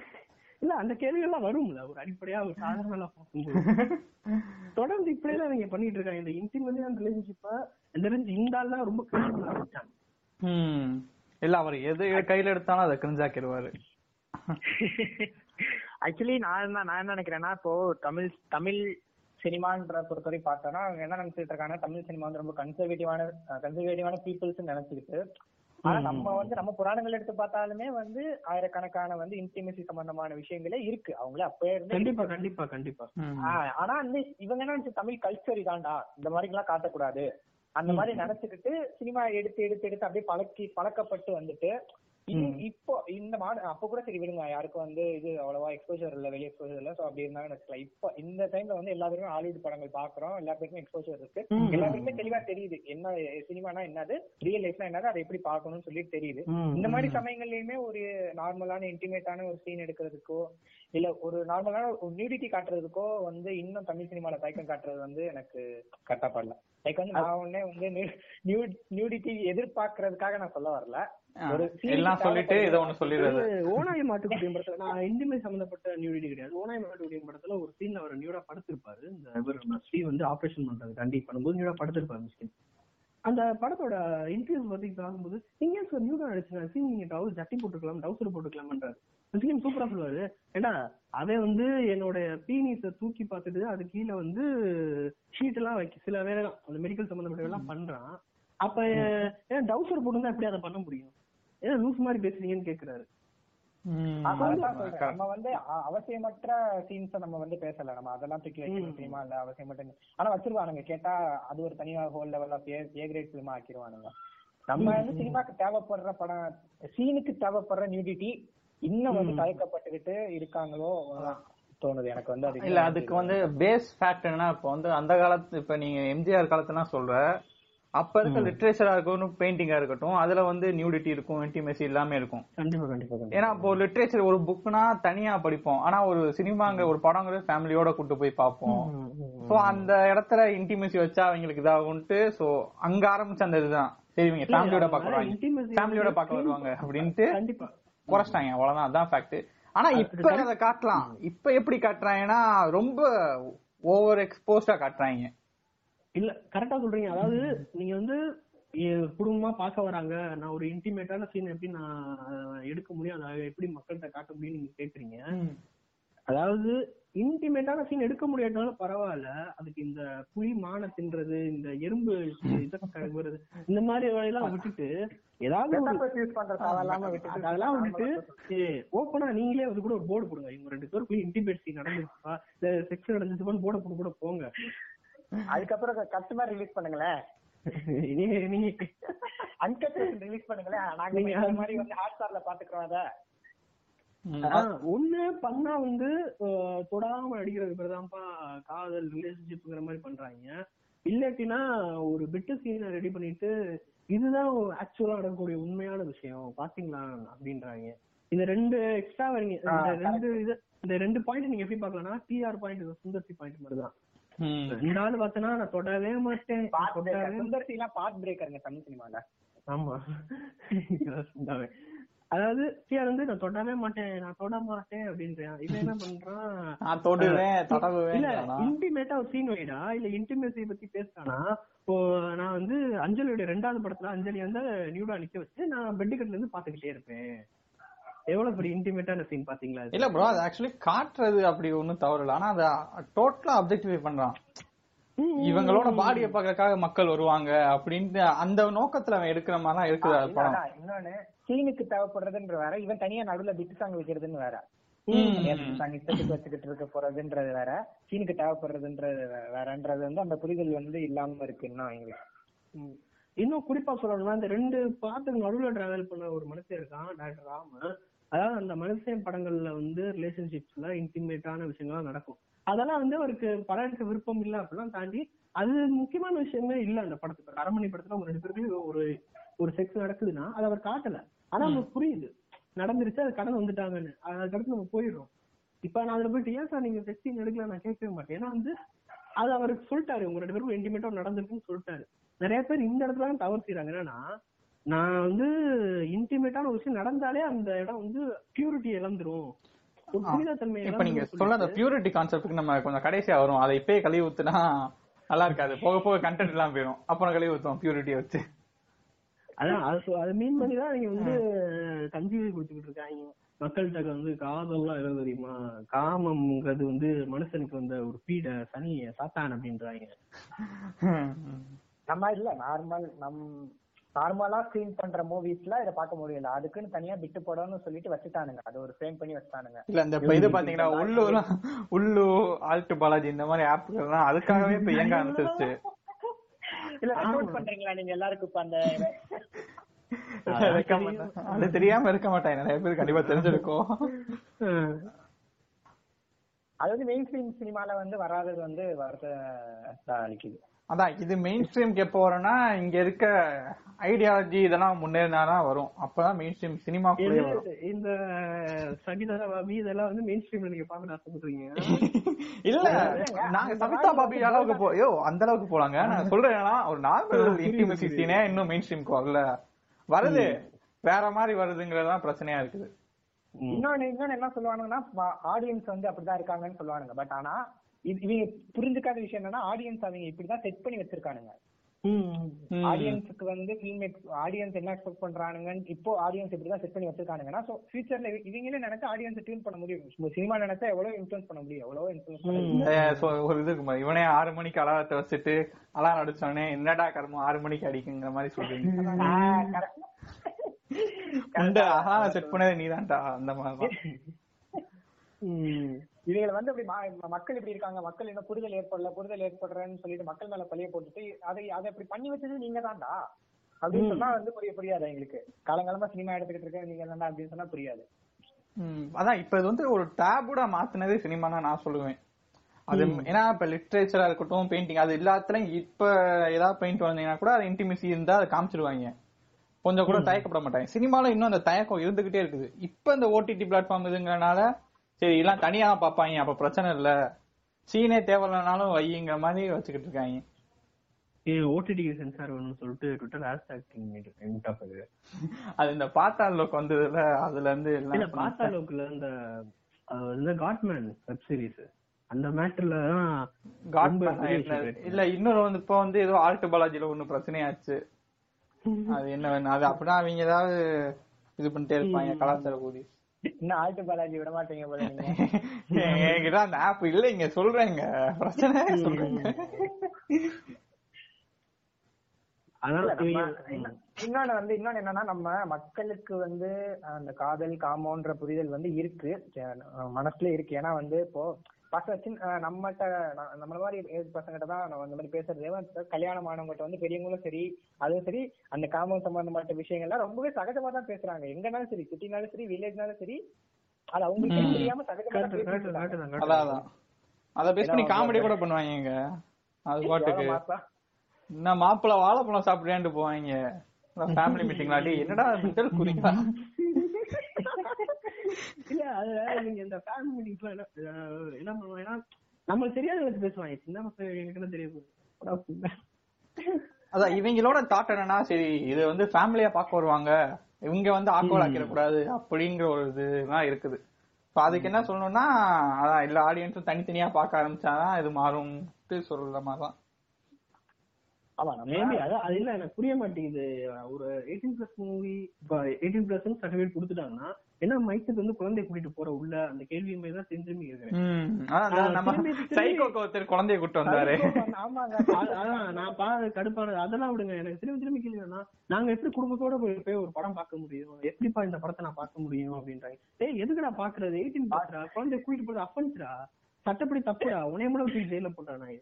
இல்ல அந்த கேள்விகள்லாம் வரும்ல ஒரு அடிப்படையா ஒரு சாதாரண தொடர்ந்து இப்படியெல்லாம் அவங்க பண்ணிட்டு இருக்காங்க. இந்த இன்டிமேட்டான ரிலேஷன்ஷிப்பா தெரிஞ்சு இந்த ஆள் தான் ரொம்ப கிரிஞ்சாங்க. இல்ல அவர் எது கையில எடுத்தாலும் அதை கிரிஞ்சாக்கிடுவாரு. ஆக்சுவலி நான் தான் நான் என்ன நினைக்கிறேன்னா இப்போ தமிழ் தமிழ் சினிமான்ற பொறுத்தவரை பார்த்தோம்னா அவங்க என்ன நினைச்சிட்டு இருக்காங்க, தமிழ் சினிமா வந்து ரொம்ப கன்சர்வேட்டிவான கன்சர்வேட்டிவான பீப்புள்ஸ் நினைச்சிட்டு. ஆனா நம்ம வந்து நம்ம புராணங்கள் எடுத்து பார்த்தாலுமே வந்து ஆயிரக்கணக்கான வந்து இன்டிமேசி சம்பந்தமான விஷயங்களே இருக்கு அவங்களே அப்பயே இருந்து. கண்டிப்பா கண்டிப்பா கண்டிப்பா. ஆனா வந்து இவங்க என்ன நினைச்சு தமிழ் கல்ச்சர் இதாண்டா இந்த மாதிரி எல்லாம் காட்டக்கூடாது அந்த மாதிரி நினைச்சுக்கிட்டு சினிமா எடுத்து எடுத்து எடுத்து அப்படியே பழக்கி பழக்கப்பட்டு வந்துட்டு இப்போ இந்த மாடு அப்ப கூட சரி விடுங்க யாருக்கும் வந்து இது அவ்வளவா எக்ஸ்போஷர் இல்லை, வெளியே எக்ஸ்போஷர் இல்லை. ஸோ அப்படி இருந்தாங்க எனக்கு இப்ப இந்த டைம்ல வந்து எல்லா பேருமே ஹாலிவுட் படங்கள் பாக்குறோம், எல்லா பேருக்குமே எக்ஸ்போஷர் இருக்கு, எல்லா பேருமே தெளிவா தெரியுது என்ன சினிமானா என்னது, ரியல் லைஃப்னா என்னது, அதை எப்படி பாக்கணும்னு சொல்லிட்டு தெரியுது. இந்த மாதிரி சமயங்கள்லயுமே ஒரு நார்மலான இன்டிமேட்டான ஒரு சீன் எடுக்கிறதுக்கோ இல்ல ஒரு நார்மலான ஒரு நியூடிட்டி காட்டுறதுக்கோ வந்து இன்னும் தமிழ் சினிமால தயக்கம் காட்டுறது வந்து எனக்கு கரெக்டா படல. லைக் வந்து நான் உடனே வந்து நியூடிட்டி எதிர்பார்க்கறதுக்காக நான் சொல்ல வரல. ஓனாய் மாட்டுக்குடியும் படத்துல நான் இந்திமே சம்பந்தப்பட்ட நியூடிட்டி கிடையாது. ஓனாய் மாட்டுக்குடியும் படத்துல ஒரு சீன்ல அவர் நியூடா படுத்திருப்பாரு. இந்த இவர் ஸ்ரீ வந்து ஆபரேஷன் பண்றது கண்டிப்பா பண்ணும்போது நியூடா படுத்திருப்பாரு மிஸ்கின். அந்த படத்தோட இன்டர்வியூ பத்தி பார்க்கும்போது நீங்க சார் நியூடா நடிச்சிருக்காரு சீன், நீங்க டவுஸ் ஜட்டி போட்டுக்கலாம் டவுசர் போட்டுக்கலாம்ன்றாரு. மிஸ்கின் சூப்பரா சொல்லுவாரு, ஏன்னா அவன் வந்து என்னோட பீனிஸை தூக்கி பார்த்துட்டு அது கீழே வந்து ஷீட் எல்லாம் வைக்க சில வேலைலாம் அந்த மெடிக்கல் சம்பந்தப்பட்ட எல்லாம் பண்றான். அப்ப ஏன்னா டவுசர் போட்டுருந்தா எப்படி அதை பண்ண முடியும், ஏன்னா லூஸ் மாதிரி பேசுறீங்கன்னு கேக்குறாரு. நம்ம வந்து அவசியமற்ற சீன்ஸ நம்ம வந்து பேசல, நம்ம அதெல்லாம் தூக்கி வைக்கணும் சினிமா இல்ல அவசியமற்ற. ஆனா வச்சிருவானுங்க, கேட்டா அது ஒரு தனியா whole level of a great cinema ஆக்கிடுவானுங்க. நம்ம வந்து சினிமாக்கு தேவைப்படுற படம் சீனுக்கு தேவைப்படுற நியூடிட்டி இன்னும் வந்து தயக்கப்பட்டுக்கிட்டு இருக்காங்களோ தோணுது எனக்கு வந்து. அது இல்ல அதுக்கு வந்து பேஸ் ஃபேக்ட் என்னன்னா இப்ப வந்து அந்த காலத்து இப்ப நீங்க எம்ஜிஆர் காலத்துல சொல்ற அப்ப இருக்க லிட்ரேச்சரா இருக்கட்டும் பெயிண்டிங்கா இருக்கட்டும் அதுல வந்து நியூடிட்டி இருக்கும், இன்டிமேசி எல்லாமே இருக்கும். கண்டிப்பா கண்டிப்பா. ஏன்னா இப்போ லிட்ரேச்சர் ஒரு புக்னா தனியா படிப்போம், ஆனா ஒரு சினிமாங்க ஒரு படங்கிறது ஃபேமிலியோட கூட்டு போய் பார்ப்போம். சோ அந்த இடத்துல இன்டிமேசி வச்சா அவங்களுக்கு இதாகும்ட்டு சோ அங்க ஆரம்பிச்ச அந்த இதுதான் சரிவீங்க ஃபேமிலியோட பாக்குறாங்க ஃபேமிலியோட பாக்க வருவாங்க அப்படின்ட்டு குறைச்சிட்டாங்க. அவ்வளவுதான், அதான் ஃபேக்ட். ஆனா இப்ப அதை காட்டலாம். இப்ப எப்படி காட்டுறாங்கன்னா ரொம்ப ஓவர் எக்ஸ்போஸ்டா காட்டுறாங்க. இல்ல கரெக்டா சொல்றீங்க. அதாவது நீங்க வந்து குடும்பமா பார்க்க வராங்க, நான் ஒரு இன்டிமேட்டான சீன் எப்படி நான் எடுக்க முடியும், அதை எப்படி மக்கள்கிட்ட காட்ட முடியும் நீங்க கேக்குறீங்க. அதாவது இன்டிமேட்டான சீன் எடுக்க முடியாட்டாலும் பரவாயில்ல, அதுக்கு இந்த புலி மான தின்றது இந்த எறும்பு வருது இந்த மாதிரி வேலையெல்லாம் விட்டுட்டு ஏதாவது அதெல்லாம் விட்டுட்டு ஓப்பனா நீங்களே வந்து கூட ஒரு போர்டு போடுங்க, இவங்க ரெண்டு பேரும் புலி இன்டிமேட் சீன் நடந்துச்சுப்பா இல்ல செக்ஸ் நடந்துச்சுப்பான்னு போர்டை போட்டு கூட போங்க. அதுக்கப்புறம் கஸ்டமர் ரிலீஸ் பண்ணுங்களேன், அன்கட் ரிலீஸ் பண்ணுங்களேன், நாங்க இந்த மாதிரி வந்து ஹாட் ஸ்டார்ல பாத்துக்கிறோம். அத ஒண்ணு பண்ணா வந்து தொடாம அடிக்கிறது பேருதான்ப்பா காதல் ரிலேஷன்ஷிப்ங்கிற மாதிரி பண்றாங்க. இல்லாட்டினா ஒரு பிட்டு சீனை ரெடி பண்ணிட்டு இதுதான் ஆக்சுவலா நடக்கக்கூடிய உண்மையான விஷயம் பாத்தீங்களா அப்படின்றாங்க. இந்த ரெண்டு எக்ஸ்ட்ரா வரீங்க, இந்த ரெண்டு இது இந்த ரெண்டு பாயிண்ட் நீங்க எப்படி பாக்கலாம்னா டிஆர் பாயிண்ட் சுந்தர்சி பாயிண்ட் மாதிரிதான். இந்தால பார்த்தனா நான் தொடவே மாட்டேன். பார்ட் பிரேக்கர்ங்க தமிழ் சினிமால. ஆமா தொடவே, அதாவது சிஆர் வந்து நான் தொடவே மாட்டேன் நான் தொட மாட்டேன் அப்படின்றான். இவன் என்ன பண்றான், நான் தொடுவேன் தொடவே இல்ல இன்டிமேட்டா ஒரு சீன் வைடா இல்ல இன்டிமேசியை பத்தி பேசுறானா. இப்போ நான் வந்து அஞ்சலியோட ரெண்டாவது படத்துல அஞ்சலி வந்து நியூடா நிக்க வச்சு நான் பெட் கட்ல இருந்து பாத்துக்கிட்டே இருப்பேன். எவ்வளவு பெரிய இன்டிமேட்டான சீன் பாத்தீங்களா? இல்ல ப்ரோ, அது ஆக்சுவலி காட்டுறது அப்படி ஒன்னும் தவறு இல்ல, ஆனா அதை டோட்டலா அப்ஜெக்டிஃபை பண்றான். இவங்களோட பாடியை பாக்குறதுக்காக மக்கள் வருவாங்க அப்படின்னு அந்த நோக்கத்துல அவன் எடுக்கிற மாதிரிலாம் இருக்குது படம். இன்னொன்னு சீனுக்கு தேவைப்படுறதுன்ற வேற, இவன் தனியா நடுவுல பிட் சாங் வைக்கிறதுன்னு வேற, இஷ்டத்துக்கு வச்சுக்கிட்டு இருக்க போறதுன்றது வேற, சீனுக்கு தேவைப்படுறதுன்றது வேறன்றது வந்து அந்த புரிதல் வந்து இல்லாம இருக்குன்னா எங்களுக்கு. இன்னும் குறிப்பா சொல்லணும்னா இந்த ரெண்டு பாட்டுக்கு நடுவுல டிராவல் பண்ண ஒரு மனுஷன் இருக்கான் டாக்டர் ராமு. அதாவது அந்த மனுஷன் படங்கள்ல வந்து ரிலேஷன்ஷிப்ஸ்ல இன்டிமேட்டான விஷயங்கள்லாம் நடக்கும். அதெல்லாம் வந்து அவருக்கு படம் எடுக்க விருப்பம் இல்லை அப்படிலாம் தாண்டி அது முக்கியமான விஷயமே இல்லை அந்த படத்துக்கு. அரண்மனை படத்துல ஒரு ரெண்டு பேருக்கு ஒரு ஒரு செக்ஸ் நடக்குதுன்னா அது அவர் காட்டல, ஆனா நமக்கு புரியுது நடந்துருச்சு, அது கடந்து வந்துட்டாங்கன்னு. அதுக்கடுத்து நம்ம போயிடுறோம். இப்ப நான் அதுல போயிட்டு ஏன் சார் நீங்க செக்ஸிங் எடுக்கல நான் கேட்கவே மாட்டேன், ஏன்னா வந்து அது அவருக்கு சொல்லிட்டாரு உங்க ரெண்டு பேருக்கும் இன்டிமேட்டா நடந்திருக்குன்னு சொல்லிட்டாரு. நிறைய பேர் இந்த இடத்துல தவறு செய்யறாங்க. என்னன்னா நான் வந்து இன்டிமேட்டான ஒரு விஷயம் நடந்தாலே அந்த இடம் வந்து பியூரிட்டி இழந்துரும். இப்ப நீங்க சொல்ல அந்த பியூரிட்டி கான்செப்டுக்கு நம்ம கொஞ்சம் கடைசியா வரும். அதை இப்பயே கழுவி ஊத்துனா நல்லா இருக்காது, போக போக கண்டென்ட் எல்லாம் போயிடும், அப்புறம் கழுவி ஊத்துவோம் பியூரிட்டியை வச்சு. அதான் அதை மீன் பண்ணிதான் நீங்க வந்து கஞ்சியை குடிச்சுக்கிட்டு இருக்காங்க மக்கள்கிட்ட. வந்து காதம்லாம் எதாவது தெரியுமா, காமம்ங்கிறது வந்து மனுஷனுக்கு வந்த ஒரு பீட சனி சாத்தான் அப்படின்றாங்க. நம்ம இல்ல நார்மல் நம் நார்மலா ஸ்கிரீன் பண்ற மூவிஸ்ல இத பாக்க முடியல, அதுக்குன்னு தனியா பிட்டு போடணும்னு சொல்லிட்டு வச்சுட்டானுங்க. அது ஒரு ஃப்ரேம் பண்ணி வச்சுட்டானுங்க. இல்ல இந்த இது பாத்தீங்கன்னா உள்ளூர்லாம் உள்ளூ ஆல்ட் பாலாஜி இந்த மாதிரி ஆப்லாம் அதுக்காகவே இப்ப இயங்க ஆரம்பிச்சிருச்சு. இல்ல அப்லோட் பண்றீங்களா நீங்க எல்லாருக்கும் இப்ப அந்த அது தெரியாம இருக்க மாட்டாங்க நிறைய பேருக்கு, கண்டிப்பா தெரிஞ்சிருக்கும். அதாவது மெயின் ஸ்ட்ரீம் சினிமால வந்து வராதது வந்து வரதா அளிக்குது. அதான் இது மெயின் ஸ்ட்ரீம்க்கு எப்போ வரும்னா இங்க இருக்க ஐடியாலஜி இதெல்லாம் முன்னேறினாதான் வரும். அப்பதான் மெயின் ஸ்ட்ரீம் சினிமா இந்த சகிதா பாபி இதெல்லாம் வந்து மெயின் ஸ்ட்ரீம்ல நீங்க பாக்க நான் சொல்றீங்க. இல்ல நாங்க சகிதா பாபி அளவுக்கு போயோ அந்த அளவுக்கு போலாங்க நாங்க சொல்றேன்னா, ஒரு நார்மல் இன்டிமசி சீனே இன்னும் மெயின் ஸ்ட்ரீம்க்கு வரல, வருது வேற மாதிரி வருதுங்கிறதான் பிரச்சனையா இருக்குது. இன்னொன்னு இன்னொன்னு என்ன சொல்லுவானுங்கன்னா ஆடியன்ஸ் வந்து அப்படிதான் இருக்காங்கன்னு சொல்லுவானுங்க. பட் ஆனா இவங்க புரிஞ்சுக்காத விஷயம் என்னன்னா ஆடியன்ஸ் அவங்க இப்படிதான் செட் பண்ணி வச்சிருக்கானுங்க. ஆடியன்ஸுக்கு வந்து ஆடியன்ஸ் என்ன எக்ஸ்பெக்ட் பண்றானுங்க, இப்போ ஆடியன்ஸ் இப்படிதான் செட் பண்ணி வச்சிருக்கானுங்கன்னா ஃபியூச்சர்ல இவங்களே நினைச்சா ஆடியன்ஸ் டியூன் பண்ண முடியும். சினிமா நினைச்சா எவ்வளவு இன்ஃபுளுன்ஸ் பண்ண முடியும், எவ்வளவு இன்ஃபுளுன்ஸ் பண்ண ஒரு இதுக்கு. இவனே ஆறு மணிக்கு அலாரத்தை வச்சுட்டு அலாரம் அடிச்சோடனே என்னடா கர்மம் ஆறு மணிக்கு அடிக்குங்கிற மாதிரி சொல்றீங்க. செட் பண்ணதே நீதான்டா அந்த மாதிரி. இவங்களை வந்து அப்படி மக்கள் இப்படி இருக்காங்க, மக்கள் என்ன புரிதல் ஏற்படல புரிதல் ஏற்படுறேன்னு சொல்லிட்டு மக்கள் மேல பழைய போட்டுட்டு அதை அதை அப்படி பண்ணி வச்சது நீங்க தான்டா அப்படின்னு சொன்னா வந்து புரிய புரியாது எங்களுக்கு. காலங்காலமா சினிமா எடுத்துக்கிட்டு இருக்க நீங்க தான்டா அப்படின்னு சொன்னா புரியாது. அதான் இப்ப இது வந்து ஒரு டேபுடா மாத்தினதே சினிமானா நான் சொல்லுவேன். அது ஏன்னா இப்ப லிட்ரேச்சரா இருக்கட்டும் பெயிண்டிங் அது எல்லாத்துலயும் இப்ப ஏதாவது பெயிண்ட் வந்தீங்கன்னா கூட அது இன்டிமிசி இருந்தா அதை காமிச்சிருவாங்க, கொஞ்சம் கூட தயக்கப்பட மாட்டாங்க. சினிமால இன்னும் அந்த தயக்கம் இருந்துகிட்டே இருக்குது. இப்ப இந்த ஓடிடி பிளாட்ஃபார்ம் இதுங்கறனால சரி எல்லாம் தனியா பாப்பாங்க, அப்ப பிரச்சனை இல்ல சீனே தேவையில்லைனாலும் வையுங்க மாதிரி வச்சுக்கிட்டு இருக்காங்க. ஓடிடிக்கு சென்சார் வேணும்னு சொல்லிட்டு ட்விட்டர் ஹேஷ்டாக் அது இந்த பாத்தா லோக் வந்ததுல அதுல இருந்து இல்ல பாத்தா லோக்ல இந்த காட்மேன் வெப் சீரிஸ் அந்த மேட்டர்ல காட்மேன் இல்ல இன்னொரு வந்து இப்ப வந்து ஏதோ ஆல்ட் பாலாஜில ஒண்ணு பிரச்சனையாச்சு. அது என்ன வேணும் அது அப்படின்னா அவங்க ஏதாவது இது பண்ணிட்டே இருப்பாங்க கலாச்சார கூடி. என்ன ஆல்ட் பாலாஜி விட மாட்டீங்க போல என்கிட்ட அந்த ஆப் இல்லைங்க சொல்றேங்க பிரச்சனை சொல்றேங்க. அதனால இன்னொன்னு வந்து இன்னொன்னு என்னன்னா நம்ம மக்களுக்கு வந்து அந்த காதல் காமோன்ற புரிதல் வந்து இருக்கு மனசுல இருக்கு. ஏன்னா வந்து இப்போ பசங்க நம்மகிட்ட நம்மள மாதிரி பசங்கிட்ட தான் அந்த மாதிரி பேசுறதே கல்யாணமானவங்ககிட்ட வந்து பெரியவங்களும் சரி அதுவும் சரி அந்த காமம் சம்பந்தப்பட்ட விஷயங்கள்லாம் ரொம்பவே சகஜமா தான் பேசுறாங்க. எங்கனாலும் சரி சிட்டினாலும் சரி வில்லேஜ்னாலும் சரி அது அவங்களுக்கு தெரியாம சகஜமா அத பேஸ் பண்ணி காமெடி கூட பண்ணுவாங்க. அது பாட்டுக்கு நான் மாப்பிள்ள வாழைப்பழம் சாப்பிடுறேன்னு போவாங்க ஃபேமிலி மீட்டிங்லாடி என்னடா மிட்டல் குறிப்பா இல்ல. அதுல நீங்க இந்த ஃபேமிலி மீட்டிங்ஸ்ல என்ன பண்ணுவோம் நம்மளுக்கு தெரியாத நினைச்சு பேசுவாங்க. சின்ன பசங்க தெரிய போகுது. அதான் இவங்களோட தாட் என்னன்னா, சரி இது வந்து ஃபேமிலியா பார்க்க வருவாங்க, இவங்க வந்து ஆக்வர்ட் ஆக்கிடக்கூடாது அப்படிங்கிற ஒரு இதுதான் இருக்குது. ஸோ அதுக்கு என்ன சொல்லணும்னா, அதான் எல்லா ஆடியன்ஸும் தனித்தனியா பார்க்க ஆரம்பிச்சாதான் இது மாறும் சொல்ற மாதிரிதான். ஆமா, மேபி அதான் அது இல்ல, எனக்கு புரிய மாட்டேங்குது. ஒரு எயிட்டீன் பிளஸ் மூவி, இப்போ எயிட்டீன் பிளஸ் சர்டிஃபிகேட் கொடுத்துட்டாங்கன்னா என்ன மைக்கு வந்து குழந்தைய கூட்டிட்டு போற உள்ள அந்த கேள்வி மாதிரி தான் செஞ்சு கேட்கிறேன். குழந்தைய கூட்டு வந்தாரு. அதான் நான் பாரு கடுப்பான அதெல்லாம் விடுங்க, எனக்கு திரும்பி திரும்பி கேள்வினா நாங்க எப்படி குடும்பத்தோட போய் ஒரு படம் பார்க்க முடியும், எப்படிப்பா இந்த படத்தை நான் பார்க்க முடியும் அப்படின்றாங்க. ஏய் எதுக்கு நான் பாக்குறது, எயிட்டீன் பாக்குறா, குழந்தைய கூட்டிட்டு போறது அஃபென்ஸ்டா, சட்டப்படி தப்புடா, உனைய மூலம் போய் ஜெயில போட்டான். நான்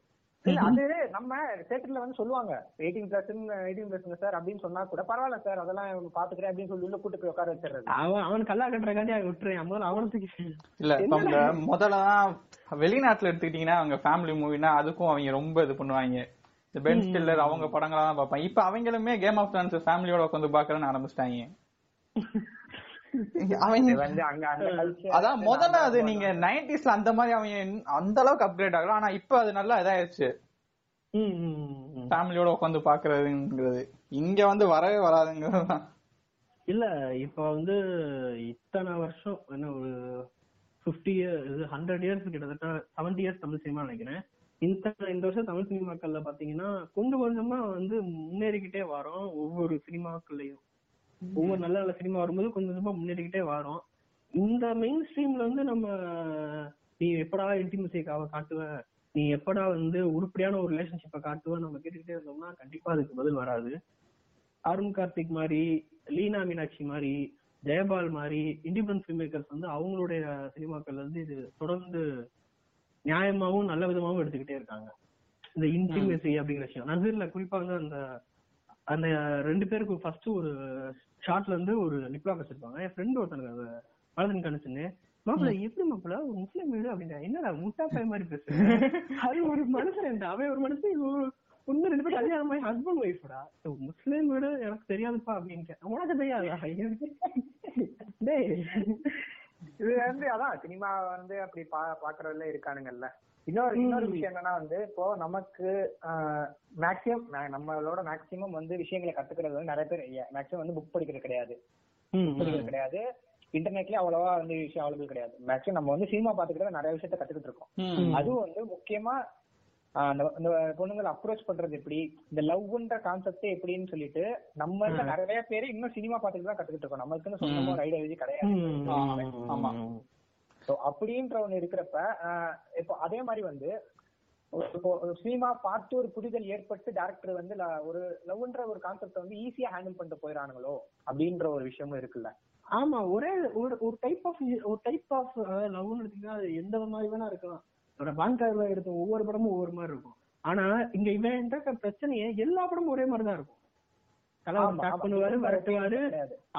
இல்ல அது நம்ம தியேட்டர்ல வந்து சொல்லுவாங்க eighteen plus eighteen plus sir அப்படின்னு சொன்னா கூட பரவாயில்ல சார், அதெல்லாம் பாத்துக்கிறேன் அப்படின்னு சொல்லி உள்ள கூட்டு போய் உட்கார வச்சிருக்காரு. அவன் அவன் கல்லா கட்டுறக்காண்டி அவன் விட்டுறேன். முதல்ல அவனுக்கு இல்ல, முதல்ல வெளிநாட்டுல எடுத்துக்கிட்டீங்கன்னா அவங்க ஃபேமிலி மூவினா அதுக்கும் அவங்க ரொம்ப இது பண்ணுவாங்க. இந்த பென் ஸ்டில்லர் அவங்க படங்களா தான் பார்ப்பாங்க. இப்ப அவங்களுமே கேம் ஆஃப் த்ரோன்ஸ் ஃபேமிலியோட உட்காந்து பாக்குறேன்னு ஆரம்பிச்சிட்டாங்க. அதான் முதல்ல அது நீங்க நைன்டீஸ்ல அந்த மாதிரி அவங்க அந்த அளவுக்கு அப்கிரேட் ஆகலாம். ஆனா இப்ப அது நல்லா இதாயிருச்சு, ஃபேமிலியோட உட்காந்து பாக்குறதுங்கிறது இங்க வந்து வரவே வராதுங்கிறதுதான். இல்ல இப்ப வந்து இத்தனை வருஷம் என்ன ஒரு பிப்டி இயர்ஸ் ஹண்ட்ரட் இயர்ஸ் கிட்டத்தட்ட செவன்டி இயர்ஸ் தமிழ் சினிமா நினைக்கிறேன். இந்த இந்த வருஷம் தமிழ் சினிமாக்கள்ல பாத்தீங்கன்னா கொஞ்சம் கொஞ்சமா வந்து முன்னேறிக்கிட்டே வரோம். ஒவ்வொரு சினிமாக்கள்லயும் ஒவ்வொரு நல்ல நல்ல சினிமா வரும்போது கொஞ்சம் கொஞ்சமா முன்னேறிக்கிட்டே வரோம். இந்த மெயின் ஸ்ட்ரீம்ல வந்து நம்ம நீ எப்படா இன்டிமசிக்காக காட்டுவ, நீ எப்படா வந்து உருப்படியான ஒரு ரிலேஷன்ஷிப்பை காட்டுவ நம்ம கேட்டுக்கிட்டே இருந்தோம்னா கண்டிப்பா அதுக்கு பதில் வராது. அருண் கார்த்திக் மாதிரி, லீனா மீனாட்சி மாதிரி, ஜெயபால் மாதிரி இண்டிபெண்டன்ட் ஃபிலிம் மேக்கர்ஸ் வந்து அவங்களுடைய சினிமாக்கள் வந்து இது தொடர்ந்து நியாயமாகவும் நல்ல விதமாகவும் எடுத்துக்கிட்டே இருக்காங்க. இந்த இன்டிமசி அப்படிங்கிற விஷயம் நசீர்ல குறிப்பா வந்து அந்த அந்த ரெண்டு பேருக்கு ஃபர்ஸ்ட் ஒரு ஷார்ட்ல இருந்து ஒரு லிப்லாக் வச்சிருப்பாங்க. என் ஃப்ரெண்ட் ஒருத்தனுக்கு அதை வளர்ந்து கணிச்சுன்னு மாப்பிள்ள எப்படி மாப்பிள்ள ஒரு முஸ்லீம் வீடு அப்படின்னா என்னடா முட்டா பைய மாதிரி பேசுறேன். அது ஒரு மனுஷன், அவன் ஒரு மனுஷன், ஒன்னு ரெண்டு பேரும் கல்யாணம் ஆகி ஹஸ்பண்ட் ஒய்ஃப்டா, முஸ்லீம் வீடு எனக்கு தெரியாதுப்பா அப்படின்னு உனக்கு தெரியாதா? இது வந்து அதான் சினிமா வந்து அப்படி பா பாக்குறதுல இருக்கானுங்கல்ல. இன்னொரு இன்னொரு விஷயம் என்னன்னா வந்து இப்போ நமக்கு மேக்சிமம் நம்மளோட மேக்சிமம் வந்து விஷயங்களை கத்துக்கிறது வந்து நிறைய பேர் மேக்சிமம் வந்து புக் படிக்கிறது கிடையாது, கிடையாது இன்டர்நெட்லயே அவ்வளவா வந்து விஷயம் அவைலபிள் கிடையாது. மேக்சிமம் நம்ம வந்து சினிமா பாத்துக்கிறது நிறைய விஷயத்த கத்துக்கிட்டு இருக்கோம். அதுவும் வந்து முக்கியமா இந்த பொண்ணுங்களை அப்ரோச் பண்றது எப்படி, இந்த லவ்ன்ற கான்செப்ட் எப்படின்னு சொல்லிட்டு நம்ம நிறைய பேர் இன்னும் சினிமா பாத்துக்கிட்டு தான் கத்துக்கிட்டு இருக்கோம். நமக்குன்னு சொன்னமா ஒரு ஐடியாலஜி கிடையாது. ஆமா, அப்படின்ற ஒண்ணு இருக்கிறப்ப இப்போ அதே மாதிரி வந்து சினிமா பார்த்து ஒரு புரிதல் ஏற்பட்டு டைரக்டர் வந்து ஒரு லவ்ன்ற ஒரு கான்செப்ட் வந்து ஈஸியா ஹேண்டில் பண்ணிட்டு போயிடறானுங்களோ அப்படின்ற ஒரு விஷயமும் இருக்குல்ல. ஆமா, ஒரே ஒரு ஒரு டைப் ஆஃப் ஒரு டைப் ஆஃப் லவ்னு எடுத்தீங்கன்னா எந்த மாதிரி வேணா இருக்கலாம். பான்கார்ல எடுத்த ஒவ்வொரு படமும் ஒவ்வொரு மாதிரி இருக்கும். ஆனா இங்க இவன் பிரச்சனையே எல்லா படமும் ஒரே மாதிரி தான் இருக்கும். வரட்டுவாரு,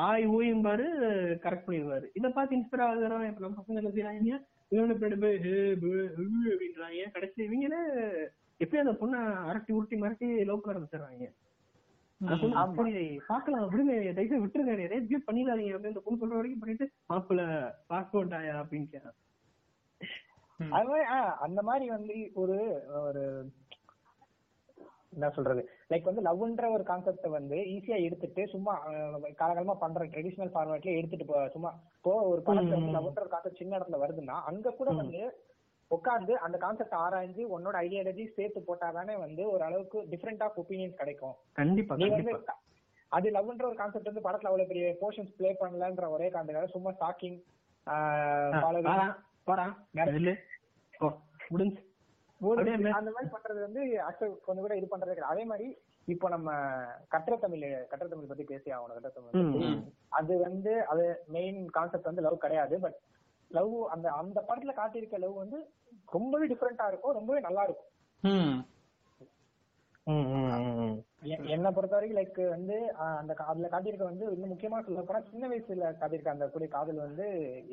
ஆய் ஊயும் பாரு, கரெக்ட் பண்ணிடுவாரு. இதை பார்த்து இன்ஸ்பயர் ஆகுறோம். இப்ப நம்ம பசங்க செய்யறாங்க, இவங்க அப்படின்றாங்க. கடைசி இவங்களே எப்பயும் அந்த பொண்ணை அரட்டி உருட்டி மரட்டி லோக்க ஆரம்பிச்சிடறாங்க. அப்படி பாக்கலாம் அப்படின்னு தயவுசெய்து விட்டுருக்காரு, எதையும் பண்ணிடாதீங்க அப்படின்னு இந்த பொண்ணு சொல்ற வரைக்கும் பண்ணிட்டு மாப்பிள்ள பாஸ்போர்ட் ஆயா அப்படின்னு கேட்கறான். அது மாதிரி அந்த மாதிரி வந்து ஒரு ஒரு என்ன சொல்றது, லைக் வந்து லவ்ன்ற ஒரு கான்செப்ட் வந்து ஈஸியா எடுத்துட்டு சும்மா காலகாலமா பண்ற ட்ரெடிஷனல் ஃபார்மேட்ல எடுத்துட்டு சும்மா இப்போ ஒரு படத்துல வந்து லவ்ன்ற ஒரு கான்செப்ட் சின்ன இடத்துல வருதுன்னா அங்க கூட வந்து உட்காந்து அந்த கான்செப்ட் ஆராய்ஞ்சு உன்னோட ஐடியாலஜி சேர்த்து போட்டாதானே வந்து ஒரு அளவுக்கு டிஃபரெண்ட் ஆஃப் ஒப்பீனியன்ஸ் கிடைக்கும். கண்டிப்பா வந்து அது லவ்ன்ற ஒரு கான்செப்ட் வந்து படத்துல அவ்வளவு பெரிய போர்ஷன்ஸ் பிளே பண்ணலன்ற ஒரே காரணத்துக்காக சும்மா ஸ்டாக்கிங் அந்த மாதிரி பண்றது வந்து கொஞ்சம் கூட இது பண்றது கிடையாது. அதே மாதிரி இப்போ நம்ம கற்ற தமிழ் கற்ற தமிழ் பத்தி பேசி ஆகணும். கற்ற தமிழ் அது வந்து அது மெயின் கான்செப்ட் வந்து லவ் கிடையாது. பட் லவ் அந்த அந்த படத்துல காட்டியிருக்க லவ் வந்து ரொம்பவே டிஃபரெண்டா இருக்கும், ரொம்பவே நல்லா இருக்கும். என்னை பொறுத்த வரைக்கும் லைக் வந்து அந்த அதுல காட்டியிருக்க வந்து இன்னும் முக்கியமா சொல்ல போனா சின்ன வயசுல காட்டியிருக்க அந்த கூடிய காதல் வந்து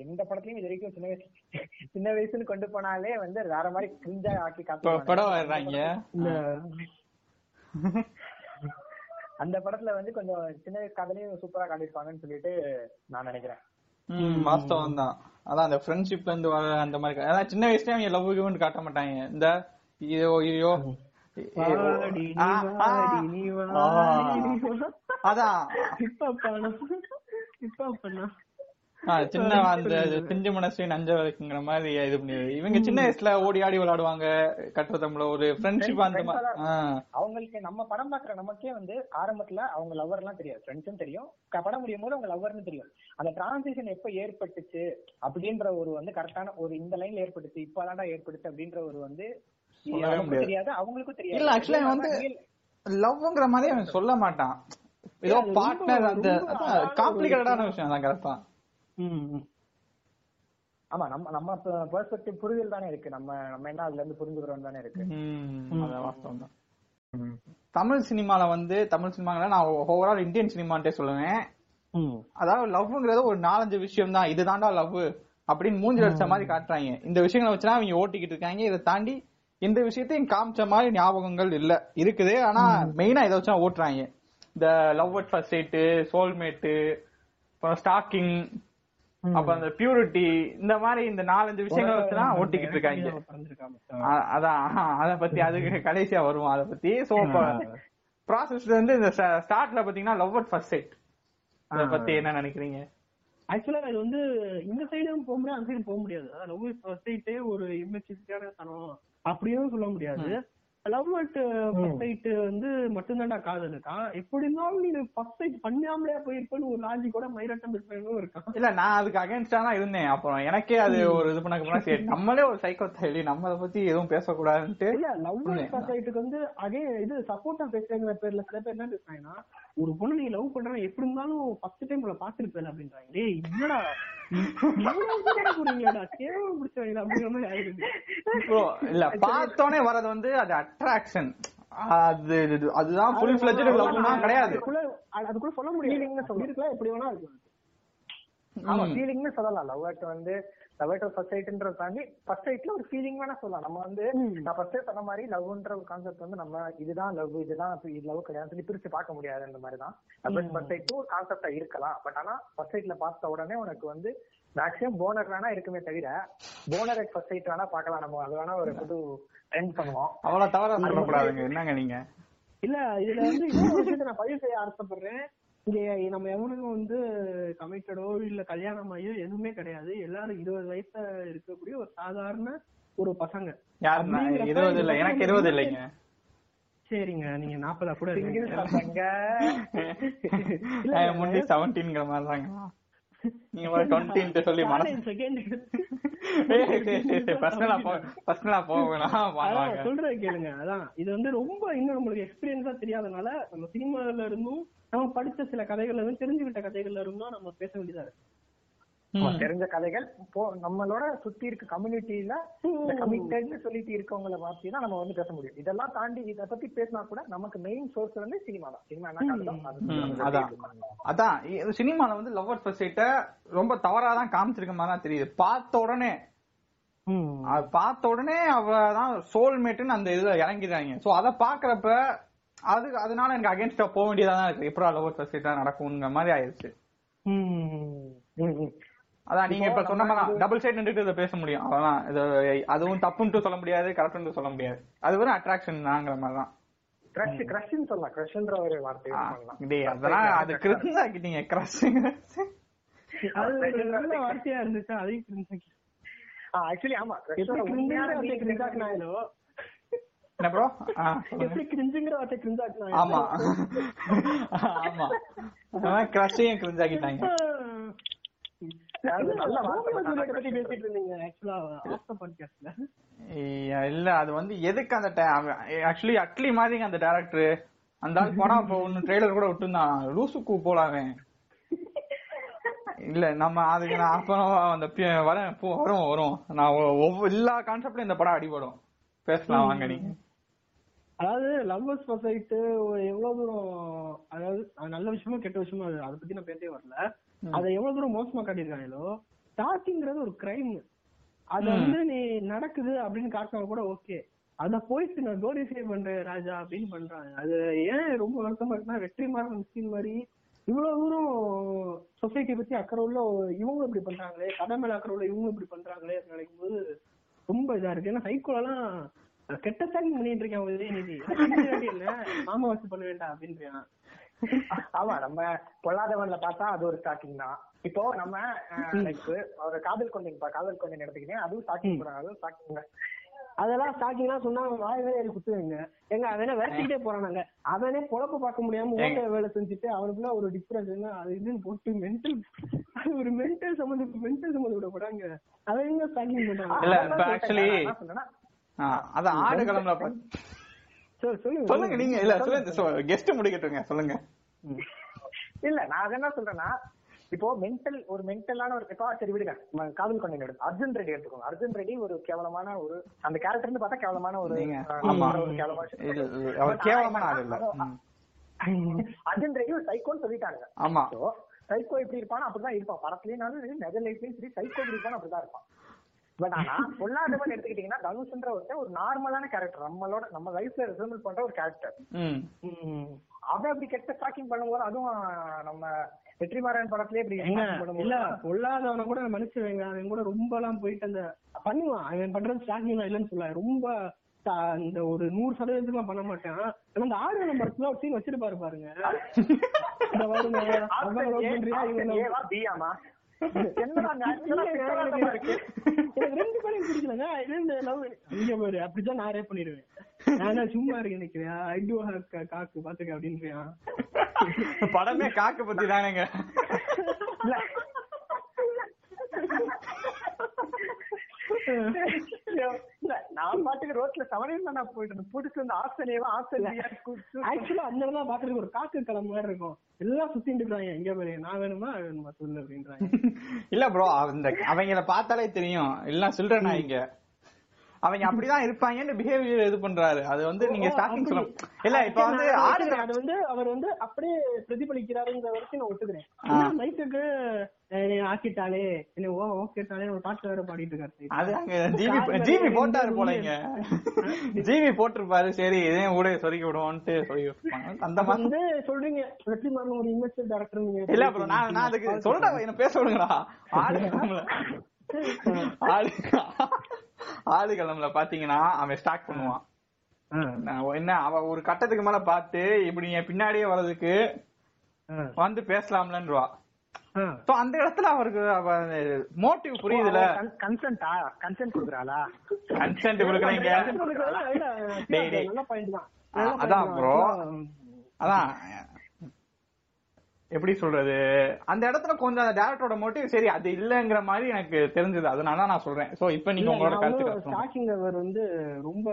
எந்த படத்துலயும் இது வரைக்கும் சின்ன வயசு சின்ன வயசுன்னு கொண்டு போனாலே வந்து வேற மாதிரி கிரிஞ்சா ஆக்கி காட்டுறாங்க. அந்த படத்துல வந்து கொஞ்சம் சின்ன வயசு காதலையும் சூப்பரா காட்டியிருப்பாங்கன்னு சொல்லிட்டு நான் நினைக்கிறேன். வாஸ்தவம் தான். அதான் அந்த ஃப்ரெண்ட்ஷிப்ல இருந்து வர அந்த மாதிரி. அதான் சின்ன வயசுலயே அவங்க லவ் கிவ்னு காட்ட மாட்டாங்க. இந்த ஐயோ அதான் சின்ன அந்த பிஞ்சு மனசு நஞ்ச வரைக்குங்கிற மாதிரி இது பண்ணிடுது. இவங்க சின்ன வயசுல ஓடி ஆடி விளையாடுவாங்க கட்டுறதுல ஒரு ஃப்ரெண்ட்ஷிப் அந்த மாதிரி. அவங்களுக்கு நம்ம படம் பாக்குற நமக்கே வந்து ஆரம்பத்துல அவங்க லவ்வர் எல்லாம் தெரியாது, ஃப்ரெண்ட்ஸும் தெரியும், படம் முடியும் போது அவங்க லவ்வர்னு தெரியும். அந்த டிரான்சிஷன் எப்ப ஏற்பட்டுச்சு அப்படின்ற ஒரு வந்து கரெக்டான ஒரு இந்த லைன்ல ஏற்படுச்சு, இப்ப அதான்டா ஏற்படுச்சு அப்படின்ற ஒரு வந்து தெரியாது, அவங்களுக்கும் தெரியாது. லவ்ங்கிற மாதிரி அவன் சொல்ல மாட்டான், ஏதோ பார்ட்னர் அந்த காம்ப்ளிகேட்டடான விஷயம் தான். கரெக்டா. ஆமா, நம்ம நம்ம பெர்ஸ்பெக்டிவ் புரிதல் தானே இருக்கு, நம்ம நம்ம என்ன அதுல இருந்து புரிஞ்சுக்கிறோம் தானே இருக்கு. அத வாஸ்தவம் தான். தமிழ் சினிமால வந்து தமிழ் சினிமாங்கள நான் ஓவரால் இந்தியன் சினிமான்ட்டே சொல்லுவேன். அதாவது லவ்ங்கிறது ஒரு நாலஞ்சு விஷயம் தான், இதுதான்டா லவ் அப்படின்னு மூஞ்சில அடிச்ச மாதிரி காட்டுறாங்க. இந்த விஷயங்களை வச்சுனா அவங்க ஓட்டிக்கிட்டு இருக்காங்க. இதை தாண்டி இந்த விஷயத்தையும் காமிச்ச மாதிரி ஞாபகங்கள் இல்ல இருக்குது. ஆனா மெயினா இதை வச்சா ஓட்டுறாங்க. இந்த love at first sight, soulmate, அப்புறம் ஸ்டாக்கிங், அப்ப அந்த பியூரிட்டி, இந்த மாதிரி இந்த நாலஞ்சு விஷயங்களை வச்சுதான் ஓட்டிக்கிட்டு இருக்காங்க. அதான் அத பத்தி அது கடைசியா வருவோம் அத பத்தி. சோ ப்ராசஸ்ல வந்து இந்த ஸ்டார்ட்ல பாத்தீங்கன்னா லவ் அட் ஃபர்ஸ்ட் சைட், அத பத்தி என்ன நினைக்கிறீங்க? ஆக்சுவலா அது வந்து இந்த சைடும் போக முடியாது, அந்த சைடும் போக முடியாது. லவ் அட் ஃபர்ஸ்ட் சைட்டே ஒரு இம்மெச்சூரிட்டியான தனம் அப்படியும் சொல்ல முடியாது. லவ் அட் ஃபர்ஸ்ட் சைட் வந்து மட்டும்தான்டா காதலுக்கான். எப்படி இருந்தாலும் நீ ஃபர்ஸ்ட் சைட் பண்ணாமலே போயிருப்பேன்னு ஒரு லாஜிக் கூட மயிரட்டம் இருப்பேன்னு இருக்கான். இல்ல, நான் அதுக்கு அகைன்ஸ்டா தான் இருந்தேன். அப்புறம் எனக்கே அது ஒரு இது பண்ண, சரி நம்மளே ஒரு சைக்கோ தைலி, நம்ம அதை பத்தி எதுவும் பேசக்கூடாதுன்ட்டு. இல்ல, லவ் அட் ஃபர்ஸ்ட் சைட்டுக்கு வந்து அதே இது சப்போர்ட்டா பேசுறேங்கிற பேர்ல சில பேர் என்ன பேசுறாங்கன்னா, ஒரு பொண்ணு நீ லவ் பண்றா எப்படி இருந்தாலும் ஃபர்ஸ்ட் டைம் உள்ள பாத்துருப்பேன் அப்படின்றாங்க. டேய் என்னடா உனக்கு மேக்ஸிமம் போனர் வேணா இருக்குமே தவிர போனர் அட் ஃபர்ஸ்ட் சைட் வேணா பாக்கலாம். நம்ம அது வேணா ஒரு புது ட்ரெண்ட் பண்ணுவோம். அவ்வளவு தவறா சொல்லக்கூடாதுங்க. என்னங்க நீங்க? இல்ல, இதுல வந்து இன்னொரு விஷயத்த நான் பதிவு செய்ய ஆசைப்படுறேன். இங்க நம்ம எவனுக்கும் வந்து கமிட்டடோ இல்ல கல்யாணமாயோ எதுவுமே கிடையாது. எல்லாரும் இருபது வயசுல இருக்கக்கூடிய ஒரு சாதாரண ஒரு பசங்க. இருபது இல்ல, எனக்கு இருபது இல்லைங்க. சரிங்க, நீங்க நாற்பதா கூட இருக்கீங்க. சொல்றேன் கேளுங்க. அதான் இது வந்து ரொம்ப இன்னும் நம்மளுக்கு எக்ஸ்பீரியன்ஸா தெரியாதனால நம்ம சினிமால இருந்தும் நம்ம படிச்ச சில கதைகள்ல இருந்தும் தெரிஞ்சுக்கிட்ட கதைகள்ல இருந்தும் நம்ம பேச வேண்டியதா இருக்கு. தெரிஞ்ச கதைகள் நம்மளோட சுத்தி இருக்க கம்யூனிட்டியில கமிட்டட்னு சொல்லிட்டு இருக்கவங்களை பார்த்தீங்கன்னா நம்ம வந்து பேச முடியும். இதெல்லாம் தாண்டி இதை பத்தி பேசினா கூட நமக்கு மெயின் சோர்ஸ் வந்து சினிமா தான். சினிமா என்ன? அதான் அதான் சினிமால வந்து லவ் அட் ஃபர்ஸ்ட் சைட்ட ரொம்ப தவறாதான் காமிச்சிருக்க மாதிரி தெரியுது. பார்த்த உடனே பார்த்த உடனே அவதான் சோல்மேட்டுன்னு அந்த இதுல இறங்கிடுறாங்க. சோ அதை பாக்குறப்ப அது அதனால எனக்கு அகைன்ஸ்டா போக வேண்டியதான் இருக்கு. எப்போ லவ் அட் ஃபர்ஸ்ட் சைட்டா நடக்கும்ங்கிற மாதிரி ஆயிடுச்சு. அதான் நீங்க இப்ப சொன்ன மாதிரி டபுள் சைட் நின்றுட்டு பேச முடியும். அதான் அதுவும் தப்புன்னு சொல்ல முடியாது, கரெக்ட்னு சொல்ல முடியாது. அது ஒரு அட்ராக்ஷன் தாங்கிற மாதிரி தான். கிரஷ் கிரஷ்ன்னு சொல்லலாம். கிரஷ்ன்ற ஒரு வார்த்தை சொல்லலாம். டேய் அதெல்லாம் அது கிரஷ் ஆக்கிட்டீங்க. கிரஷ் அது ஒரு நல்ல வார்த்தையா இருந்துச்சு. அதையும் கிரஷ் ஆக்சுவலி. ஆமா, கிரஷ்ன்ற உண்மையான வார்த்தை கிரஷ் ஆக்குனாலோ என்ன ப்ரோ? எப்படி கிரிஞ்சுங்கிற வார்த்தை கிரிஞ்ச் ஆக்குனாங்க. ஆமா ஆமா, அதான் கிரஷையும் கிரிஞ்ச் ஆக்கிட்டாங்க. இல்ல அது வந்து எதுக்கு அந்த ஆக்சுவலி அட்லி மாதிரி அந்த டைரக்டர் அந்த ஆள் போனா இப்ப ஒன்னு ட்ரெய்லர் கூட விட்டுருந்தான் லூசுக்கு போலாமே. இல்ல நம்ம அதுக்கு நான் அப்புறம் அந்த வரேன் வரும் வரும் நான் ஒவ்வொரு எல்லா கான்செப்ட்லயும் இந்த படம் அடிபடும். பேசலாம் வாங்க நீங்க. அதாவது லவ் அட் ஃபர்ஸ்ட் சைட் எவ்வளவு தூரம், அதாவது நல்ல விஷயமோ கெட்ட விஷயமோ அதை பத்தி நான் பேசவே வரல. அதை எவ்வளவு தூரம் மோசமா காட்டியிருக்காங்களோ. ஸ்டார்டிங்கிறது ஒரு கிரைம், அது வந்து நீ நடக்குது அப்படின்னு காட்டினா கூட ஓகே. அதை போயிட்டு நான் கோரிஃபை பண்றேன் ராஜா அப்படின்னு பண்றாங்க. அது ஏன் ரொம்ப வருத்தமா இருக்குன்னா, வெற்றிமாறன் சீன் மாதிரி இவ்வளவு தூரம் சொசைட்டி பத்தி அக்கறை உள்ள இவங்களும் இப்படி பண்றாங்களே, கடை மேல அக்கறை உள்ள இவங்களும் இப்படி பண்றாங்களே நினைக்கும் போது ரொம்ப இதா இருக்கு. ஏன்னா சைக்கோலாம் கெட்டத்தான் பண்ணிட்டு இருக்கேன் உதயநிதி இல்ல மாமா வசூல் பண்ண வேண்டாம் அப்படின்றான். ஆமா, நம்ம பொல்லாதவன்ல பார்த்தா அது ஒரு ஸ்டார்டிங் தான். இப்போ நம்ம ஒரு காதல் கொண்டீங்கப்பா, காதல் கொண்டீங்க எடுத்துக்கிட்டேன், அதுவும் ஸ்டார்டிங் போறாங்க, அதுவும் ஸ்டார்டிங். அதெல்லாம் ஸ்டார்டிங்லாம் சொன்னா வாயவே ஏறி குத்துவாங்க. எங்க அவனே விரட்டிக்கிட்டே போறானாங்க, அவனே பொழப்பு பார்க்க முடியாம ஓட்ட வேலை செஞ்சுட்டு அவனுக்குள்ள ஒரு டிப்ரெஷன் அது இதுன்னு போட்டு மென்டல் ஒரு மென்டல் சம்மந்தம் மென்டல் சம்மந்தம் விட போறாங்க. அதை என்ன ஸ்டார்டிங் பண்றாங்க அத ஆடு கிளம்பல சொல்லுங்க நீங்க. இல்ல சொல்லுங்க, கெஸ்ட் முடிக்கட்டுங்க, சொல்லுங்க. இல்ல நான் அத என்ன சொல்றேன்னா, இப்போ மென்டல் ஒரு மென்டலான ஒரு இப்போ சரி விடுங்க, காதல் கொண்டீங்க எடுத்து அர்ஜுன் ரெட்டி எடுத்துக்கோங்க. அர்ஜுன் ரெட்டி ஒரு கேவலமான ஒரு அந்த கேரக்டர்னு பார்த்தா கேவலமான ஒரு கேவலமான ஆள் இல்ல. அர்ஜுன் ரெட்டி ஒரு சைக்கோன்னு சொல்லிட்டாங்க. ஆமா, சைக்கோ எப்படி இருப்பானோ அப்படிதான் இருப்பான். படத்துலயும் நெஜ லைஃப்லயும் சரி சைக்கோ எப்படி இருப்பானோ அப்படிதான் இருப்பான். பட் ஆனா பொல்லாதவன் எடுத்துக்கிட்டீங்கன்னா தனுஷ்ன்ற ஒருத்தர் ஒரு நார்மலான கேரக்டர், நம்மளோட நம்ம லைஃப்ல ரெசம்பிள் பண்ற ஒரு கேரக்டர். அவன் அப்படி கெட்ட ஸ்டாக்கிங் பண்ணும்போது, அதுவும் நம்ம வெற்றிமாறன் படத்திலே இப்படி இல்ல பொல்லாதவனை கூட மனுஷன் அவன் கூட ரொம்ப எல்லாம் போயிட்டு அந்த பண்ணுவான். அவன் பண்றது ஸ்டாக்கிங் இல்லைன்னு சொல்ல ரொம்ப இந்த ஒரு நூறு சதவீதத்துக்கு எல்லாம் பண்ண மாட்டான். ஆனா அந்த ஆடு நம்ம படத்துல ஒரு சீன் வச்சிருப்பாரு பாருங்க, ரெண்டு பேரும் பிடிக்கலங்க அப்படிதான் நாரே பண்ணிடுவேன். ஆனா சும்மா இருக்கு நினைக்கிறேன் ஐடியோ காக்கு பாத்துக்க அப்படின்னு படமே காக்கு பத்தி தானுங்க. நான் பாட்டுக்கு ரோட்ல சவனையும் தான் நான் போயிட்டு இருந்தேன், போட்டுட்டு வந்து ஆஸ்திரேலியாவா ஆஸ்திரேலியா ஆக்சுவலா அந்த இடம்லாம் பாக்குறதுக்கு ஒரு காக்கு கிளம்பு மாதிரி இருக்கும். எல்லாம் சுத்திட்டு இருக்காங்க எங்க பாரு, நான் வேணுமா வேணுமா சொல்லு அப்படின்றாங்க. இல்ல ப்ரோ, அந்த அவங்கள பார்த்தாலே தெரியும் எல்லாம் சில்ட்ரன் ஆயிங்க, அவங்க அப்படிதான் இருப்பாங்கன்னு பிஹேவியர் இது பண்றாரு. அது வந்து நீங்க ஸ்டார்டிங் சொல்லணும் இல்ல. இப்ப வந்து ஆடுற அது வந்து அவர் வந்து அப்படியே பிரதிபலிக்கிறாருங்கிற வரைக்கும் நான் ஒத்துக்கிறேன். லைஃபுக்கு ஆக்கிட்டாலே என்ன ஓ ஓகேட்டாலே ஒரு பாட்டு வேற பாடிட்டு இருக்காரு. அது அங்க ஜிவி ஜிவி போட்டாரு போலீங்க, ஜிவி போட்டிருப்பாரு. சரி இதே கூட சொருக்கி விடுவோம்ட்டு சொல்லி அந்த மாதிரி வந்து சொல்றீங்க. வெற்றிமாறன் ஒரு இன்வெஸ்டர் டைரக்டர் இல்ல அப்புறம் நான் நான் அதுக்கு சொல்றேன் என்ன பேச விடுங்களா. ஆடுங்களா ஆளு கிளம்புல பாத்தீங்கன்னா அவன் ஸ்டாக் பண்ணுவான். என்ன அவ ஒரு கட்டத்துக்கு மேல பாத்து இப்படி என் பின்னாடியே வர்றதுக்கு வந்து பேசலாம்லன்னுவா. அந்த இடத்துல அவருக்கு மோட்டிவ் புரியுதுல, கன்சென்ட்டா கன்சென்ட் கொடுக்குறாளா, கன்சென்ட் கொடுக்குறீங்க அதான் ப்ரோ. அதான் எப்படி சொல்றது, அந்த இடத்துல கொஞ்சம் அந்த டைரக்டரோட மோட்டிவ் சரி அது இல்லங்கிற மாதிரி எனக்கு தெரிஞ்சது. அதனால நான் சொல்றேன். சோ இப்போ நீங்க உங்களோட கருத்து ஸ்டாக்கிங் அவர் வந்து ரொம்ப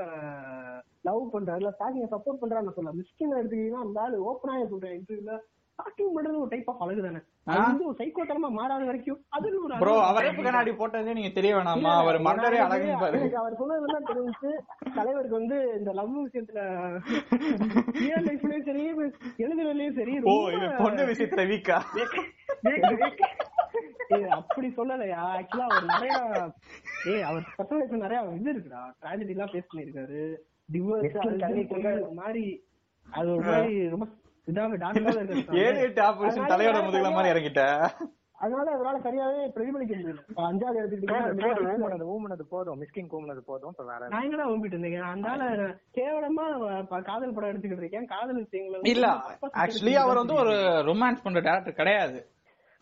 லவ் பண்றாருல, ஸ்டாக்கிங் சப்போர்ட் பண்றாருன்னு சொல்லலாம். மிஸ்கின் எடுத்துக்கிட்டீங்கன்னா அந்த ஆளு ஓப்பனா சொல்றேன் இன்டர்வியூல ஸ்டாக்கிங் பண்றது ஒரு டைப் ஆஃப் அழகு தானே, அது ஒரு சைக்கோத்தனமா மாறாத வரைக்கும் அது ஒரு ப்ரோ. அவரே கண்ணாடி போட்டதே நீங்க தெரிய வேணாமா, அவர் மண்டரே அழகுன்னு பாரு. அவர் சொன்னதெல்லாம் தெரிஞ்சு தலைவருக்கு வந்து இந்த லவ் விஷயத்துல ரியல் லைஃப்லயும் சரி எழுதுறதுலயும் சரி ஓ இது பொண்ணு விஷயத்துல வீக்கா அப்படி சொல்லலையா. ஆக்சுவலா அவர் நிறைய ஏ அவர் பர்சனல் லைஃப்ல நிறைய இது இருக்குடா, டிராஜடி எல்லாம் பேஸ் பண்ணிருக்காரு, டிவோர்ஸ் மாதிரி அது ஒரு மாதிரி ரொம்ப அதனால அவரால் சரியாவே பிரதிபலிக்க முடியல. அஞ்சாவது எடுத்துக்கிட்டீங்கன்னா போதும் மிஸ்கிங் கூமினது போதும் நாங்களா ஊம்பிட்டு இருந்தீங்க. அதனால கேவலமா காதல் படம் எடுத்துக்கிட்டு இருக்கேன். காதல் விஷயங்கள் இல்ல, ஆக்சுவலி அவர் வந்து ஒரு ரொமான்ஸ் பண்ற டைரக்டர் கிடையாது.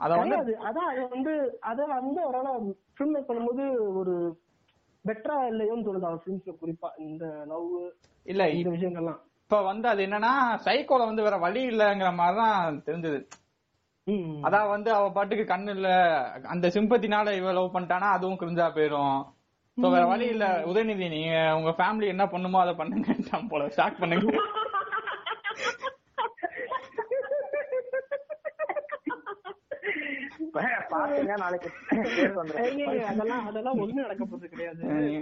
அதாவது அதான் அது வந்து அதை வந்து அவரால் ஃபிலிம் மேக் பண்ணும்போது ஒரு பெட்டரா இல்லையோன்னு சொல்லுது. அவர் ஃபிலிம்ஸ்ல குறிப்பா இந்த லவ் இல்ல இந்த விஷயங்கள்லாம் இப்ப வந்து அது என்னன்னா சைக்கோல வந்து வேற வழி இல்லங்கிற மாதிரிதான் தெரிஞ்சது. அதான் வந்து அவ பாட்டுக்கு கண்ணு இல்ல அந்த சிம்பத்தினால இவ லவ் பண்ணிட்டானா அதுவும் கிரிஞ்சா போயிரும். சோ வேற வழி இல்ல உதயநிதி நீங்க உங்க ஃபேமிலி என்ன பண்ணுமோ அதை பண்ணுங்க போல ஸ்டார்ட் பண்ணுங்க.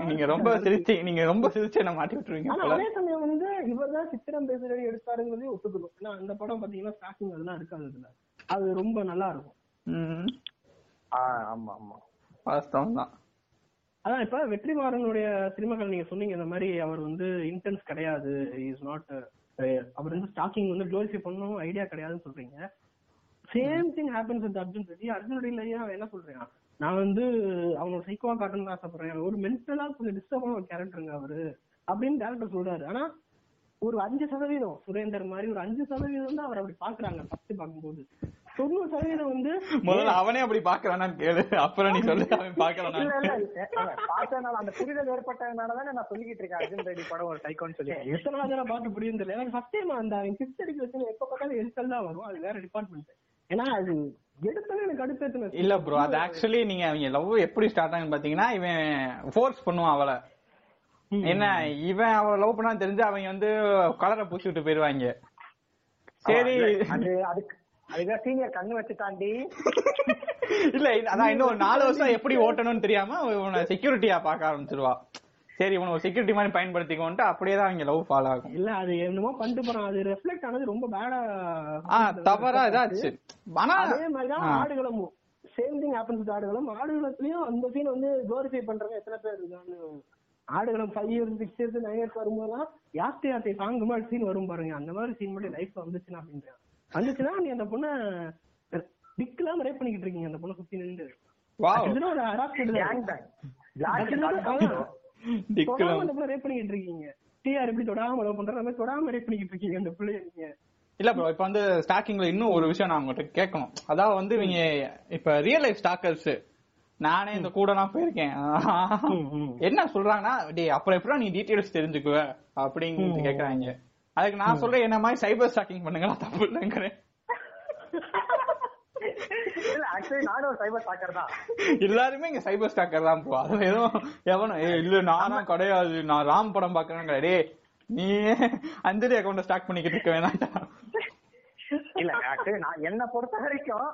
நீங்க ரொம்ப சிரிச்சு நீங்க ரொம்ப சிரிச்சு என்ன மாட்டி விட்டுருவீங்க. அதே சமயம் வந்து இவர்தான் சித்திரம் பேசுறதை எடுத்தாருங்கிறதையும் ஒத்துக்கணும். ஏன்னா அந்த படம் பாத்தீங்கன்னா ஸ்டாக்கிங் அதெல்லாம் இருக்காதுல்ல, அது ரொம்ப நல்லா இருக்கும். ஆமா ஆமா வாஸ்தவம் தான். அதான் இப்ப வெற்றிமாறனுடைய சினிமாக்கள் நீங்க சொன்னீங்க இந்த மாதிரி அவர் வந்து இன்டென்ஸ் கிடையாது, இஸ் நாட் அவர் வந்து ஸ்டாக்கிங் வந்து க்ளோரிஃபை பண்ணணும் ஐடியா கிடையாதுன்னு சொல்றீங்க. Same thing happens with அர்ஜுன் ரெட்டி. Arjun ரெட்டில அவன் என்ன சொல்றான், நான் வந்து அவனோட சைக்கோவா காட்டணும்னு ஆசைப்படுறேன், ஒரு மென்டலா கொஞ்சம் டிஸ்டர்பான கேரக்டருங்க அவரு அப்படின்னு டேரக்டர் சொல்றாரு. ஆனா ஒரு அஞ்சு சதவீதம் சுரேந்தர் மாதிரி ஒரு அஞ்சு சதவீதம் தான் அவர் அப்படி பாக்குறாங்க ஃபர்ஸ்ட் பார்க்கும்போது. தொண்ணூறு சதவீதம் வந்து முதல்ல அவனே அப்படி பாக்குறானான்னு கேளு, அப்புறம் நீ சொல்லு அவன் பாக்குறானா பாத்தனால அந்த புரிதல் ஏற்பட்டதுனாலதானே நான் சொல்லிக்கிட்டு இருக்கேன் அர்ஜுன் ரெட்டி படம் ஒரு சைக்கோன்னு சொல்லி. எத்தனை நாள் நான் பாட்டு புரியுது இல்லை, எனக்கு ஃபர்ஸ்ட் டைம் அந்த சிக்ஸ் அடிக்க வச்சு எப்ப பார்த்தாலும் எரிச்சல் தான் வரும். அது வேற டிபார்ட்மெண்ட், ஏன்னா அது எடுத்தாலும் எனக்கு அடுத்த இல்ல ப்ரோ. அது ஆக்சுவலி நீங்க அவங்க லவ் எப்படி ஸ்டார்ட் ஆகுன்னு பாத்தீங்கன்னா இவன் ஃபோர்ஸ் பண்ணுவான் அவளை, என்ன இவன் அவ லவ் பண்ணா தெரிஞ்சு அவங்க வந்து கலரை பூசிட்டு போயிருவாங்க. சரி அதுதான் சீனியர் கண்ணு வச்சு தாண்டி இல்ல அதான் இன்னும் நாலு வருஷம் எப்படி ஓட்டணும்னு தெரியாம இவனை செக்யூரிட்டியா பார்க்க ஆரம்பிச்சிருவா. சரி இவனை ஒரு செக்யூரிட்டி மாதிரி பயன்படுத்திக்கோன்ட்டு அப்படியேதான் அவங்க லவ் ஃபாலோ ஆகும். இல்ல அது என்னமோ பண்ணிட்டு போறான், அது ரெஃப்ளெக்ட் ஆனது ரொம்ப பேடா தவறா இதாச்சு. ஆனா அதே மாதிரிதான் ஆடுகளும் சேம் திங் ஹேப்பன்ஸ் வித் ஆடுகளும். ஆடுகளத்திலயும் அந்த சீன் வந்து குளோரிஃபை பண்றவங்க எத்தனை பேர் இருக்கான்னு, ஆடுகளும் five years six years nine years வரும்போதெல்லாம் யாஸ்தி யாஸ்தி சாங் மாதிரி சீன் வரும் பாருங்க. அந்த மாதிரி சீன் மட்டும் லைஃப்ல வந்துச்சுன்னா அப்படின்ற வந்துச்சுன்னா நீ அந்த பொண்ணை டிக்லாம் ரேப் பண்ணிக்கிட்டு இருக்கீங்க. அந்த பொண்ணை சுத்தி நின்று ஒரு ஹராஸ் ரேப் பண்ணிக்கிட்டு இருக்கீங்க. டிஆர் எப்படி தொடாம லவ் பண்ற மாதிரி தொடாம ரேப் பண்ணிக்கிட்டு இருக்கீங்க அந்த பிள்ளைய நீங்க. இல்ல ப்ரோ இப்ப வந்து ஸ்டாக்கிங்ல இன்னும் ஒரு விஷயம் நான் உங்ககிட்ட கேட்கணும். அதாவது வந்து நீங்க இப்ப ரியல் லைஃப் ஸ்டாக்கர்ஸ் நானே இந்த கூட நான் போயிருக்கேன், என்ன சொல்றாங்கன்னா அப்புறம் எப்படின்னா நீ டீட்டெயில்ஸ் தெரிஞ்சுக்குவ அப்படின்னு கேக்குறாங்க. அதுக்கு நான் சொல்றேன் என்ன மாதிரி சைபர் ஸ்டாக்கிங் பண்ணுங்களா தப்பு இல்லைங்கிறேன். எல்லாருமே இங்க சைபர் ஸ்டாக்கர் தான் போ. அது ஏதோ எவனோ இல்ல நானா கிடையாது, நான் ராம் படம் பாக்குறேன் கிடையாது, நீ அஞ்சலி அக்கௌண்ட் ஸ்டாக் பண்ணிக்கிட்டு இருக்க வேணாட்டா. இல்ல ஆக்சுவலி நான் என்ன பொறுத்த வரைக்கும்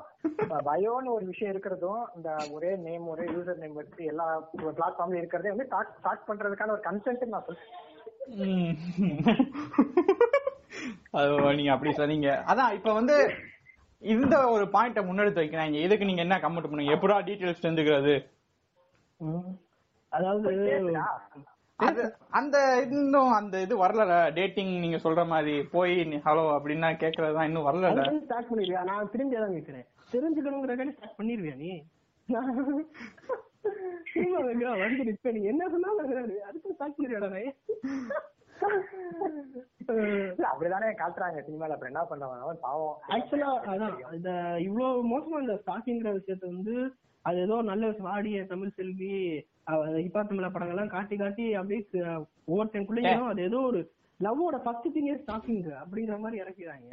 பயோன்னு ஒரு விஷயம் இருக்கிறதும் இந்த ஒரே நேம் ஒரே யூசர் நேம் வச்சு எல்லா பிளாட்ஃபார்ம்ல இருக்கிறதே வந்து ஸ்டார்ட் பண்றதுக்கான ஒரு கன்சென்ட் நான் சொல்றேன். நீங்க அப்படி சொன்னீங்க அதான் இப்ப வந்து இந்த ஒரு பாயிண்ட முன்னெடுத்து வைக்கிறாங்க. இதுக்கு நீங்க என்ன கமெண்ட் பண்ணுங்க, எப்படா டீடைல்ஸ் தெரிஞ்சுக்கிறது? அதாவது அது அந்த இன்னும் அந்த இது வரல டேட்டிங் நீங்க சொல்ற மாதிரி போய் ஹலோ அப்படின்னா கேக்குறதுதான் இன்னும் வரல. ஸ்டார்ட் பண்ணிருவியா? நான் திரும்பியாதான் கேக்குறேன், தெரிஞ்சுக்கணுங்கிறக்காண்டி ஸ்டார்ட் பண்ணிருவியா நீ? என்ன சொன்னாலும் அதுக்கு ஸ்டார்ட் பண்ணிருவியாடா நான் அப்படிதானே காட்டுறாங்க சினிமால. அப்புறம் என்ன பண்றவன் பாவம். ஆக்சுவலா அதான் இந்த இவ்வளவு மோசமா இந்த ஸ்டாக்கிங்கிற விஷயத்த வந்து அது ஏதோ நல்ல விஷயம் ஆடிய தமிழ் செல்வி ஹிபாத்தமிழா படங்கள்லாம் காட்டி காட்டி அப்படியே ஒவ்வொருத்தன் அது ஏதோ ஒரு லவ்வோட ஃபர்ஸ்ட் திங் ஸ்டாக்கிங் அப்படிங்கிற மாதிரி இறக்கிறாங்க.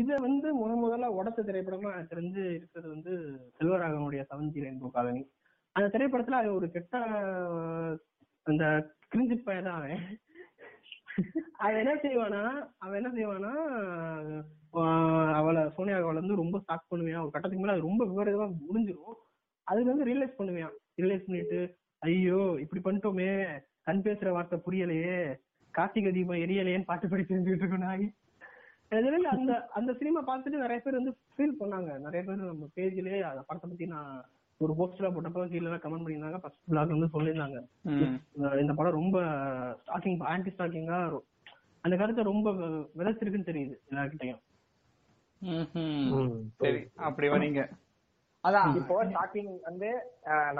இதை வந்து முத முதல்ல உடச்ச திரைப்படமா தெரிஞ்சு இருக்கிறது வந்து செல்வராகவனுடைய செவன்த் ரெயின்போ காலனி. அந்த திரைப்படத்துல அது ஒரு கெட்ட அந்த கிரிஞ்சு பையதான் அவன். அவன் என்ன செய்வானா அவன் என்ன செய்வானா அவளை சோனியா வந்து ரொம்ப ஸ்டாக் பண்ணுவான். ஒரு கட்டத்துக்கு மேல அது ரொம்ப விவரமா முடிஞ்சிடும். அதுல இருந்து ரியலைஸ் பண்ணுவான். ரியலைஸ் பண்ணிட்டு ஐயோ இப்படி பண்ணிட்டோமே, கண் பேசுற வார்த்தை புரியலையே, கார்த்திகை தீபம் எரியலையேன்னு பாட்டு படி தெரிஞ்சுக்கிட்டு இருக்கணும். அதுல அந்த அந்த சினிமா பார்த்துட்டு நிறைய பேர் வந்து ஃபீல் பண்ணாங்க. நிறைய பேர் நம்ம பேஜ்லயே அந்த படத்தை பத்தி நான் ஒரு போஸ்டரா போட்டப்போ கீழே கமெண்ட் பண்ணியிருந்தாங்க. ஃபர்ஸ்ட் பிளாக் வந்து சொல்லியிருந்தாங்க இந்த படம் ரொம்ப ஸ்டாக்கிங் ஆன்டி ஸ்டாக்கிங்கா அந்த கருத்தை ரொம்ப விதைச்சிருக்குன்னு தெரியுது எல்லாருக்கிட்டையும். சரி அப்படி வரீங்க அதான் இப்போ ஸ்டாக்கிங் வந்து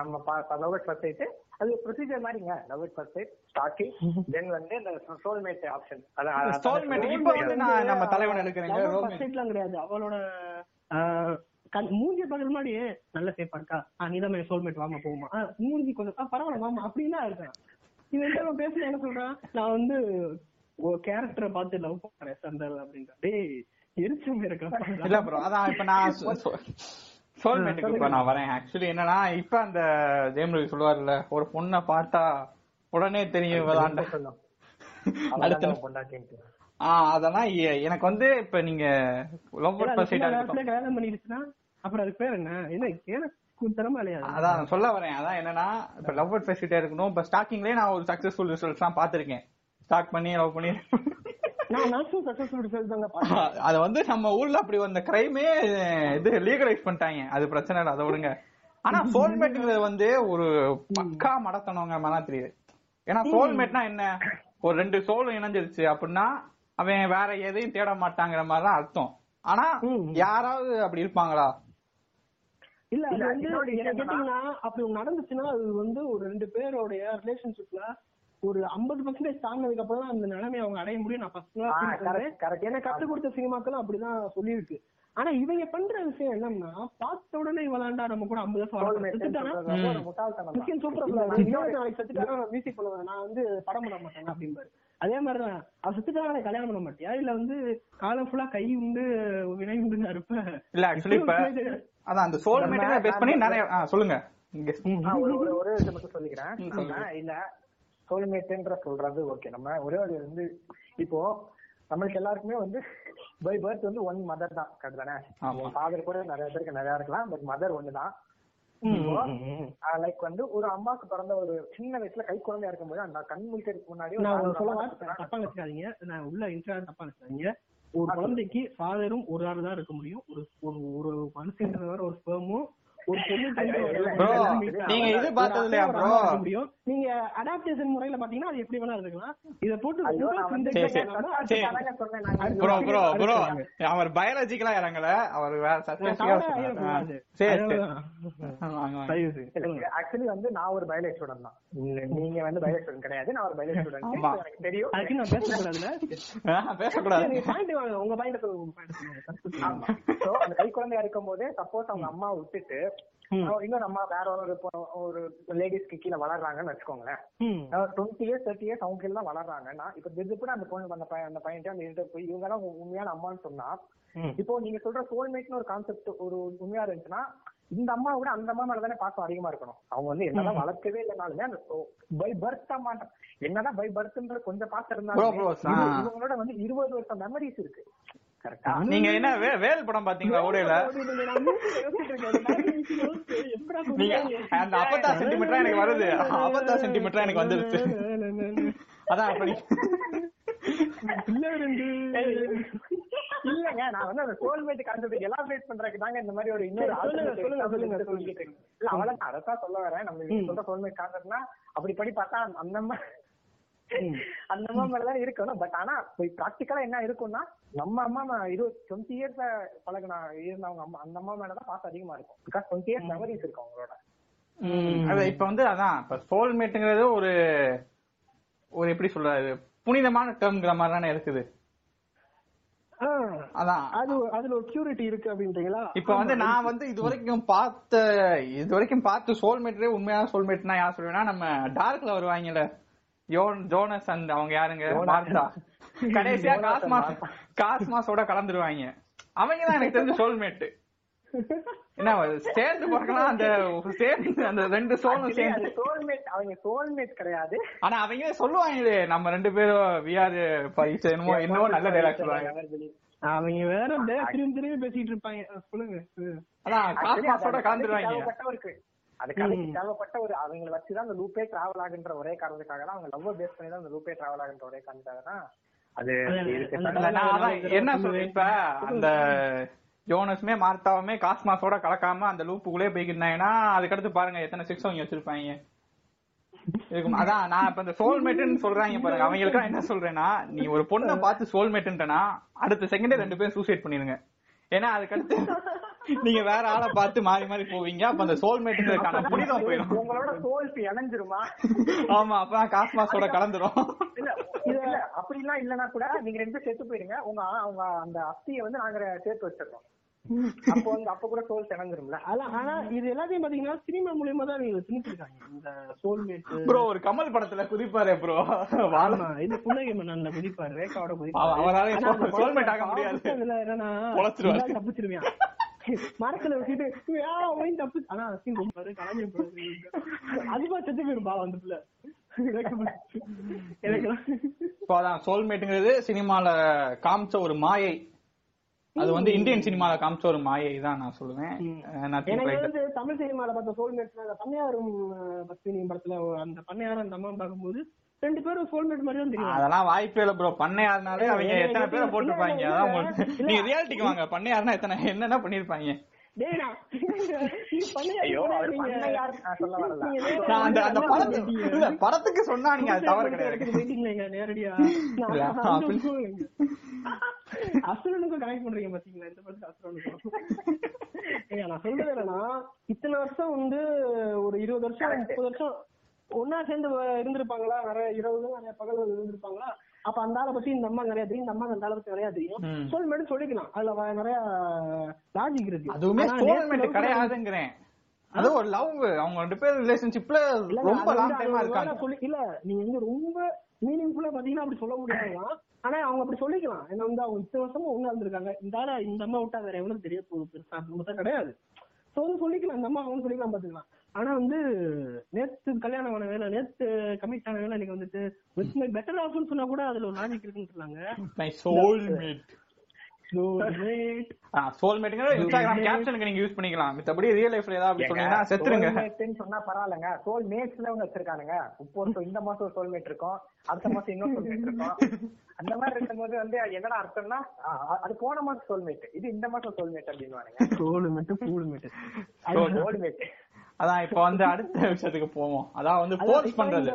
நம்ம லவ் அட் ஃபர்ஸ்ட் சைட் அது ப்ரொசீஜர் மாதிரிங்க. Love at first sight stalking then வந்து இந்த சோல்மேட் ஆப்ஷன். அதான் சோல்மேட் இப்போ வந்து நான் நம்ம தலைவன் எடுக்கறேங்க. லவ் அட் ஃபர்ஸ்ட் சைட்ல கிடையாது, அவளோட மூஞ்சி பக்கத்துல மாதிரி நல்ல சேஃபா இருக்கா, நீதான் சோல்மேட் வாமா போகுமா, மூஞ்சி கொஞ்சம் பரவாயில்ல வாமா அப்படின்னா இருக்கான். இது என்ன பேசுறது என்ன சொல்றான், நான் வந்து கேரக்டரை பார்த்து லவ் பண்றேன் சந்தர் அப்படின்ற எரிச்சம் இருக்கேன். இல்ல ப்ரோ அதான் இப்ப நான் சோல்மேட்டுக்கு நான் வரேன். ஆக்சுவலி என்னன்னா இப்ப அந்த ஜெயம் ரவி சொல்லுவாருல்ல, ஒரு பொண்ணை பார்த்தா உடனே தெரியும் அதெல்லாம். எனக்கு வந்து இப்ப நீங்க கல்யாணம் பண்ணிடுச்சுன்னா அப்புறம் அதுக்கு பேர் என்ன என்ன தரமா இல்லையா? அதான் சொல்ல வரேன். அதான் என்னன்னா இப்ப லவ் அட் ஃபர்ஸ்ட் சைட்டா இருக்கணும். இப்ப ஸ்டாக்கிங்லயே நான் ஒரு சக்சஸ்ஃபுல் ரிசல்ட்ஸ் எல்லாம் பாத்திருக்கேன். ஸ்டாக் பண்ணி லவ் பண்ணி அது வந்து நம்ம ஊர்ல அப்படி வந்த கிரைமே இது லீகலைஸ் பண்ணிட்டாங்க. அது பிரச்சனை இல்லை, அதை விடுங்க. ஆனா சோல்மேட்ங்கிறது வந்து ஒரு பக்கா மடத்தனவங்க மாதிரி தெரியுது. ஏன்னா சோல்மேட்னா என்ன, ஒரு ரெண்டு சோல் இணைஞ்சிருச்சு அப்படின்னா அவன் வேற எதையும் தேட மாட்டாங்கிற மாதிரிதான் அர்த்தம். ஆனா யாராவது அப்படி இருப்பாங்களா? இல்ல கேட்டீங்கன்னா அப்படி நடந்துச்சுன்னா அது வந்து ஒரு ரெண்டு பேரோடைய ரிலேஷன்ஷிப்ல ஒரு ஐம்பது பெர்சன்டேஜ் தாங்கினதுக்கு அப்புறம் தான் அந்த நிலைமையை அவங்க அடைய முடியும். நான் ஃபர்ஸ்ட் ஏன்னா கத்து கொடுத்த சினிமாக்கெல்லாம் அப்படிதான் சொல்லியிருக்கு. ஆனா இவங்க பண்ற விஷயம் என்னன்னா பார்த்த உடனே விளாண்டா நம்ம கூட ஐம்பது வருஷம் சத்துட்டானா மியூசிக் பண்ணுவேன், நான் வந்து படம் பண்ண மாட்டேன் அப்படின்பாரு. அதே மாதிரிதான் அவ சத்துட்டா நாளை கல்யாணம் பண்ண மாட்டியா, இல்ல வந்து காலம் ஃபுல்லா கை உண்டு வினை உண்டு இருப்ப இல்ல. ஆக்சுவலி இப்ப அதான் அந்த சோல்மேட்டை பேஸ் பண்ணி நிறைய சொல்லுங்க. ஒரே மட்டும் சொல்லிக்கிறேன், இல்ல சோல்மேட்ன்ற சொல்றது ஓகே. நம்ம ஒரே ஒரு வந்து இப்போ நம்மளுக்கு எல்லாருக்குமே வந்து பை பர்த் வந்து ஒன் மதர் தான் கரெக்டானே. ஃபாதர் கூட நிறைய பேருக்கு நிறையா இருக்கலாம், பட் மதர் ஒன்று தான். லைக் வந்து ஒரு அம்மாவுக்கு பிறந்த ஒரு சின்ன வயசுல கை குழந்தையா இருக்கும்போது அந்த கண் முழிக்கிறதுக்கு முன்னாடி தப்பா நினைச்சாதீங்க, நான் உள்ள இன்ஸ்டாகிராம் தப்பா நினைச்சாதீங்க. ஒரு குழந்தைக்கு ஃபாதரும் ஒரு ஆள் தான் இருக்க முடியும். ஒரு ஒரு மனுஷன் ஒரு ஸ்பெர்மும் ஒரு இருக்கும் போதே சப்போஸ் அவங்க அம்மா விட்டுட்டு இன்னும் நம்ம வேற ஒரு ஒரு லேடிஸ்க்கு கீழே வளர்றாங்கன்னு வச்சுக்கோங்களேன். டுவெண்ட்டி இயர்ஸ் தேர்ட்டி இயர்ஸ் அவங்க கீழே தான் வளர்றாங்கன்னா இப்ப திடீர்னு அந்த பொண்ணு அந்த பையன் அந்த பையன்ட்டு அந்த இதை போய் இவங்க தான் உண்மையான அம்மான்னு சொன்னா, இப்போ நீங்க சொல்ற சோல்மேட்னு ஒரு கான்செப்ட் ஒரு உண்மையா இருந்துச்சுன்னா இந்த அம்மா கூட அந்த அம்மா மேல தானே பாசம் அதிகமா இருக்கணும். அவங்க வந்து என்னதான் வளர்க்கவே இல்லைனாலுமே அந்த பை பர்த் அம்மா என்னதான் பை பர்த்ன்ற கொஞ்சம் பாசம் இருந்தாலும் இவங்களோட வந்து இருபது வருஷம் மெமரிஸ் இருக்கு. நீங்க என்ன வேல் படம் பாத்தீங்களா? ஓடையில அப்பத்தா சென்டிமீட்டரா எனக்கு வருது, அப்பத்தா சென்டிமீட்டரா எனக்கு வந்துருச்சு. அதான் அப்படி இல்லங்க, நான் வந்து அந்த சோல்மேட் கான்செப்ட் எலாபரேட் பண்றதுக்கு தாங்க இந்த மாதிரி ஒரு இன்னொரு இல்ல அவளை நான் அதான் சொல்ல வரேன். நம்ம சொல்ற சோல்மேட் கான்செப்ட்னா அப்படி படி பார்த்தா அந்த மாதிரி அந்த அம்மா மாதிரிதான் இருக்கணும். பட் ஆனா பிராக்டிக்கலா என்ன இருக்கும்னா நம்ம அம்மா இருபது டுவெண்ட்டி இயர்ஸ் பழகினா இருந்தவங்க அம்மா அந்த அம்மா மேலதான் பாசம் அதிகமா இருக்கும். பிகாஸ் டுவெண்ட்டி இயர்ஸ் மெமரிஸ் இருக்கும் அவங்களோட. அது இப்ப வந்து அதான் இப்ப சோல்மேட்டுங்கிறது ஒரு ஒரு எப்படி சொல்றாரு புனிதமான டேர்ம்ங்கிற மாதிரி தானே இருக்குது. அதான் அது அதுல ஒரு பியூரிட்டி இருக்கு அப்படின்றீங்களா? இப்ப வந்து நான் வந்து இது வரைக்கும் பார்த்த இது வரைக்கும் பார்த்து சோல்மேட்டே உண்மையான சோல்மேட்னா யார் சொல்லுவேன்னா நம்ம டார்க்ல வருவாங்கல்ல ஜோன் ஜோனஸ் அண்ட் அவங்க யாருங்க மார்டா, கடைசியா காஸ்மாஸ் காஸ்மாஸோட கலந்துருவாங்க. அவங்க தான் எனக்கு தெரிஞ்ச சோல்மேட். என்ன சேர்ந்து பார்க்கலாம் அந்த சேர்ந்து அந்த ரெண்டு சோலும் சேர்ந்து சோல்மேட். அவங்க சோல்மேட் கிடையாது, ஆனா அவங்களே சொல்லுவாங்களே நம்ம ரெண்டு பேரும் வி ஆர் பைஸ் என்னமோ என்னவோ நல்ல டயலாக் சொல்லுவாங்க. அவங்க வேற திரும்பி திரும்பி பேசிட்டு இருப்பாங்க. சொல்லுங்க அதான் காஸ்மாஸோட கலந்துருவாங்க. அது கதைக்கு தேவைப்பட்ட ஒரு அவங்களை வச்சுதான் அந்த லூப்பே டிராவல் ஆகுன்ற ஒரே காரணத்துக்காக தான் அவங்க லவ் பேஸ் பண்ணி தான் அந்த லூப்பே டிராவல் ஆகுன்ற ஒரே காரணத்துக்காக தான் அது என்ன சொல்றேன். இப்ப அந்த ஜோனஸுமே மார்த்தாவுமே காஸ்மாஸோட கலக்காம அந்த லூப்புக்குள்ளே போய்க்கிட்டாங்கன்னா அதுக்கடுத்து பாருங்க எத்தனை சிக்ஸ் அவங்க வச்சிருப்பாங்க இருக்கும். அதான் நான் இப்ப இந்த சோல்மேட்டுன்னு சொல்றாங்க பாருங்க, அவங்களுக்கு என்ன சொல்றேன்னா நீ ஒரு பொண்ணை பார்த்து சோல்மேட்டுன்னா அடுத்த செகண்டே ரெண்டு பேரும் சூசைட் பண்ணிருங்க. ஏன்னா அதுக்கடுத்து நீங்க வேற ஆளை பார்த்து மாறி மாறி போவீங்க. அப்ப அந்த சோல்மேட்டுக்கான புனிதம் போயிடும், உங்களோட சோல் இணைஞ்சிருமா? ஆமா, அப்ப காஸ்மாஸோட கலந்துரும். இல்ல அப்படிலாம் இல்லன்னா கூட நீங்க ரெண்டு பேரும் சேர்த்து போயிருங்க, உங்க அவங்க அந்த அஸ்தியை வந்து நாங்க சேர்த்து வச்சிருக்கோம். அப்போ வந்து அப்ப கூட சோல் இணைஞ்சிரும்ல. ஆனா இது எல்லாத்தையும் பாத்தீங்கன்னா சினிமா மூலியமா தான் நீங்க திணிச்சிருக்காங்க இந்த சோல்மேட். ப்ரோ ஒரு கமல் படத்துல குதிப்பாரு, ப்ரோ வாழமா இது புன்னகை மன்னன்ல குதிப்பாரு, ரேகாவோட குதிப்பாரு. அவரால சோல்மேட் ஆக முடியாது. இதுல என்னன்னா தப்பிச்சிருவேன் மரத்துல வச்சுட்டு தப்பு. ஆனா அதுவா செத்து போயிரும்பா வந்துல. இப்பதான் சோல்மேட்டுங்கிறது சினிமால காமிச்ச ஒரு மாயை. அது வந்து இந்தியன் சினிமால காமிச்ச ஒரு மாயை தான் நான் சொல்லுவேன். தமிழ் சினிமால பார்த்த சோல்மேட் பண்ணையாரும் பத்தினி படத்துல அந்த பண்ணையாரும் அந்த அம்மா பார்க்கும்போது ரெண்டு பேரும் சோல்மேட் மாதிரி தான் தெரியும். அதெல்லாம் வாய்ப்பே இல்ல ப்ரோ. பண்ணையாருனாலே அவங்க எத்தனை பேரை போட்டுருப்பாங்க. அதான் நீங்க ரியாலிட்டிக்கு வாங்க, பண்ணையாருனா எத்தனை என்னென்ன பண்ணிருப்பாங்க. படத்துக்கு சொன்னா நீங்க அது தவறு கிடையாது. நேரடியா அசுரனுக்கும் கனெக்ட் பண்றீங்க பாத்தீங்களா இந்த படத்துக்கு. அசுரனுக்கும் நான் சொல்றது என்னன்னா, இத்தனை வருஷம் வந்து ஒரு இருபது வருஷம் முப்பது வருஷம் ஒன்னா சேர்ந்து இருந்திருப்பாங்களா, நிறைய இரவு நிறைய பகல்கள் இருந்திருப்பாங்களா. அப்ப அந்த ஆளை பத்தி இந்த அம்மா நிறைய தெரியும், இந்த அம்மா அந்த ஆளை பத்தி நிறைய தெரியும். சோல் மேட் சொல்லிக்கலாம், அதுல நிறைய லாஜிக் இருக்கு. அதுவுமே சோல் மேட் கிடையாதுங்கறேன், அது ஒரு லவ். அவங்க ரெண்டு பேர் ரிலேஷன்ஷிப்ல ரொம்ப லாங் டைமா இருக்காங்க. இல்ல நீங்க வந்து ரொம்ப மீனிங்ஃபுல்லா பாத்தீங்கன்னா அப்படி சொல்ல முடியாதுதான். ஆனா அவங்க அப்படி சொல்லிக்கலாம், ஏன்னா வந்து அவங்க இத்தனை வருஷமா ஒண்ணா இருந்திருக்காங்க. இந்த ஆளை இந்த அம்மா விட்டா வேற எவ்வளவு தெரிய போகுது, பெருசா அப்படிதான் கிடையாது. சோ வந்து சொல்லிக்கலாம், இந்த அம்மா அவங்க சொல்லிக்கலாம் பாத்துக்கலாம். ஆனா வந்து நேத்து கல்யாணம் ஆன வேலை, நேத்து கமிட் ஆன வேலை, இன்னைக்கு வந்துட்டு வித் மை பெட்டர் ஆஃப்னு சொன்னா கூட அதுல ஒரு லாஜிக் இருக்குன்னு சொன்னாங்க. மை சோல்மேட் சோல்மேட் ஆ சோல்மேட்ங்கற இன்ஸ்டாகிராம் கேப்ஷனுக்கு நீங்க யூஸ் பண்ணிக்கலாம். மித்தபடி ரியல் லைஃப்ல ஏதாவது அப்படி சொன்னீங்கன்னா செத்துருங்க. சோல்மேட்னு சொன்னா பரவாயில்லைங்க, சோல்மேட்ஸ்ல வந்து வச்சிருக்கானுங்க. இப்போ இந்த மாசம் ஒரு சோல்மேட் இருக்கும், அடுத்த மாசம் இன்னொரு சோல்மேட் இருக்கும். அந்த மாதிரி இருக்கும்போது வந்து என்னடா அர்த்தம்னா, அது போன மாசம் சோல்மேட், இது இந்த மாசம் சோல்மேட் அப்படின்னுவானுங்க. சோல்மேட் சோல்மேட் சோல்மேட் அதான். இப்ப வந்து அடுத்த விஷயத்துக்கு போவோம், அதான் வந்து போஸ்ட் பண்றது.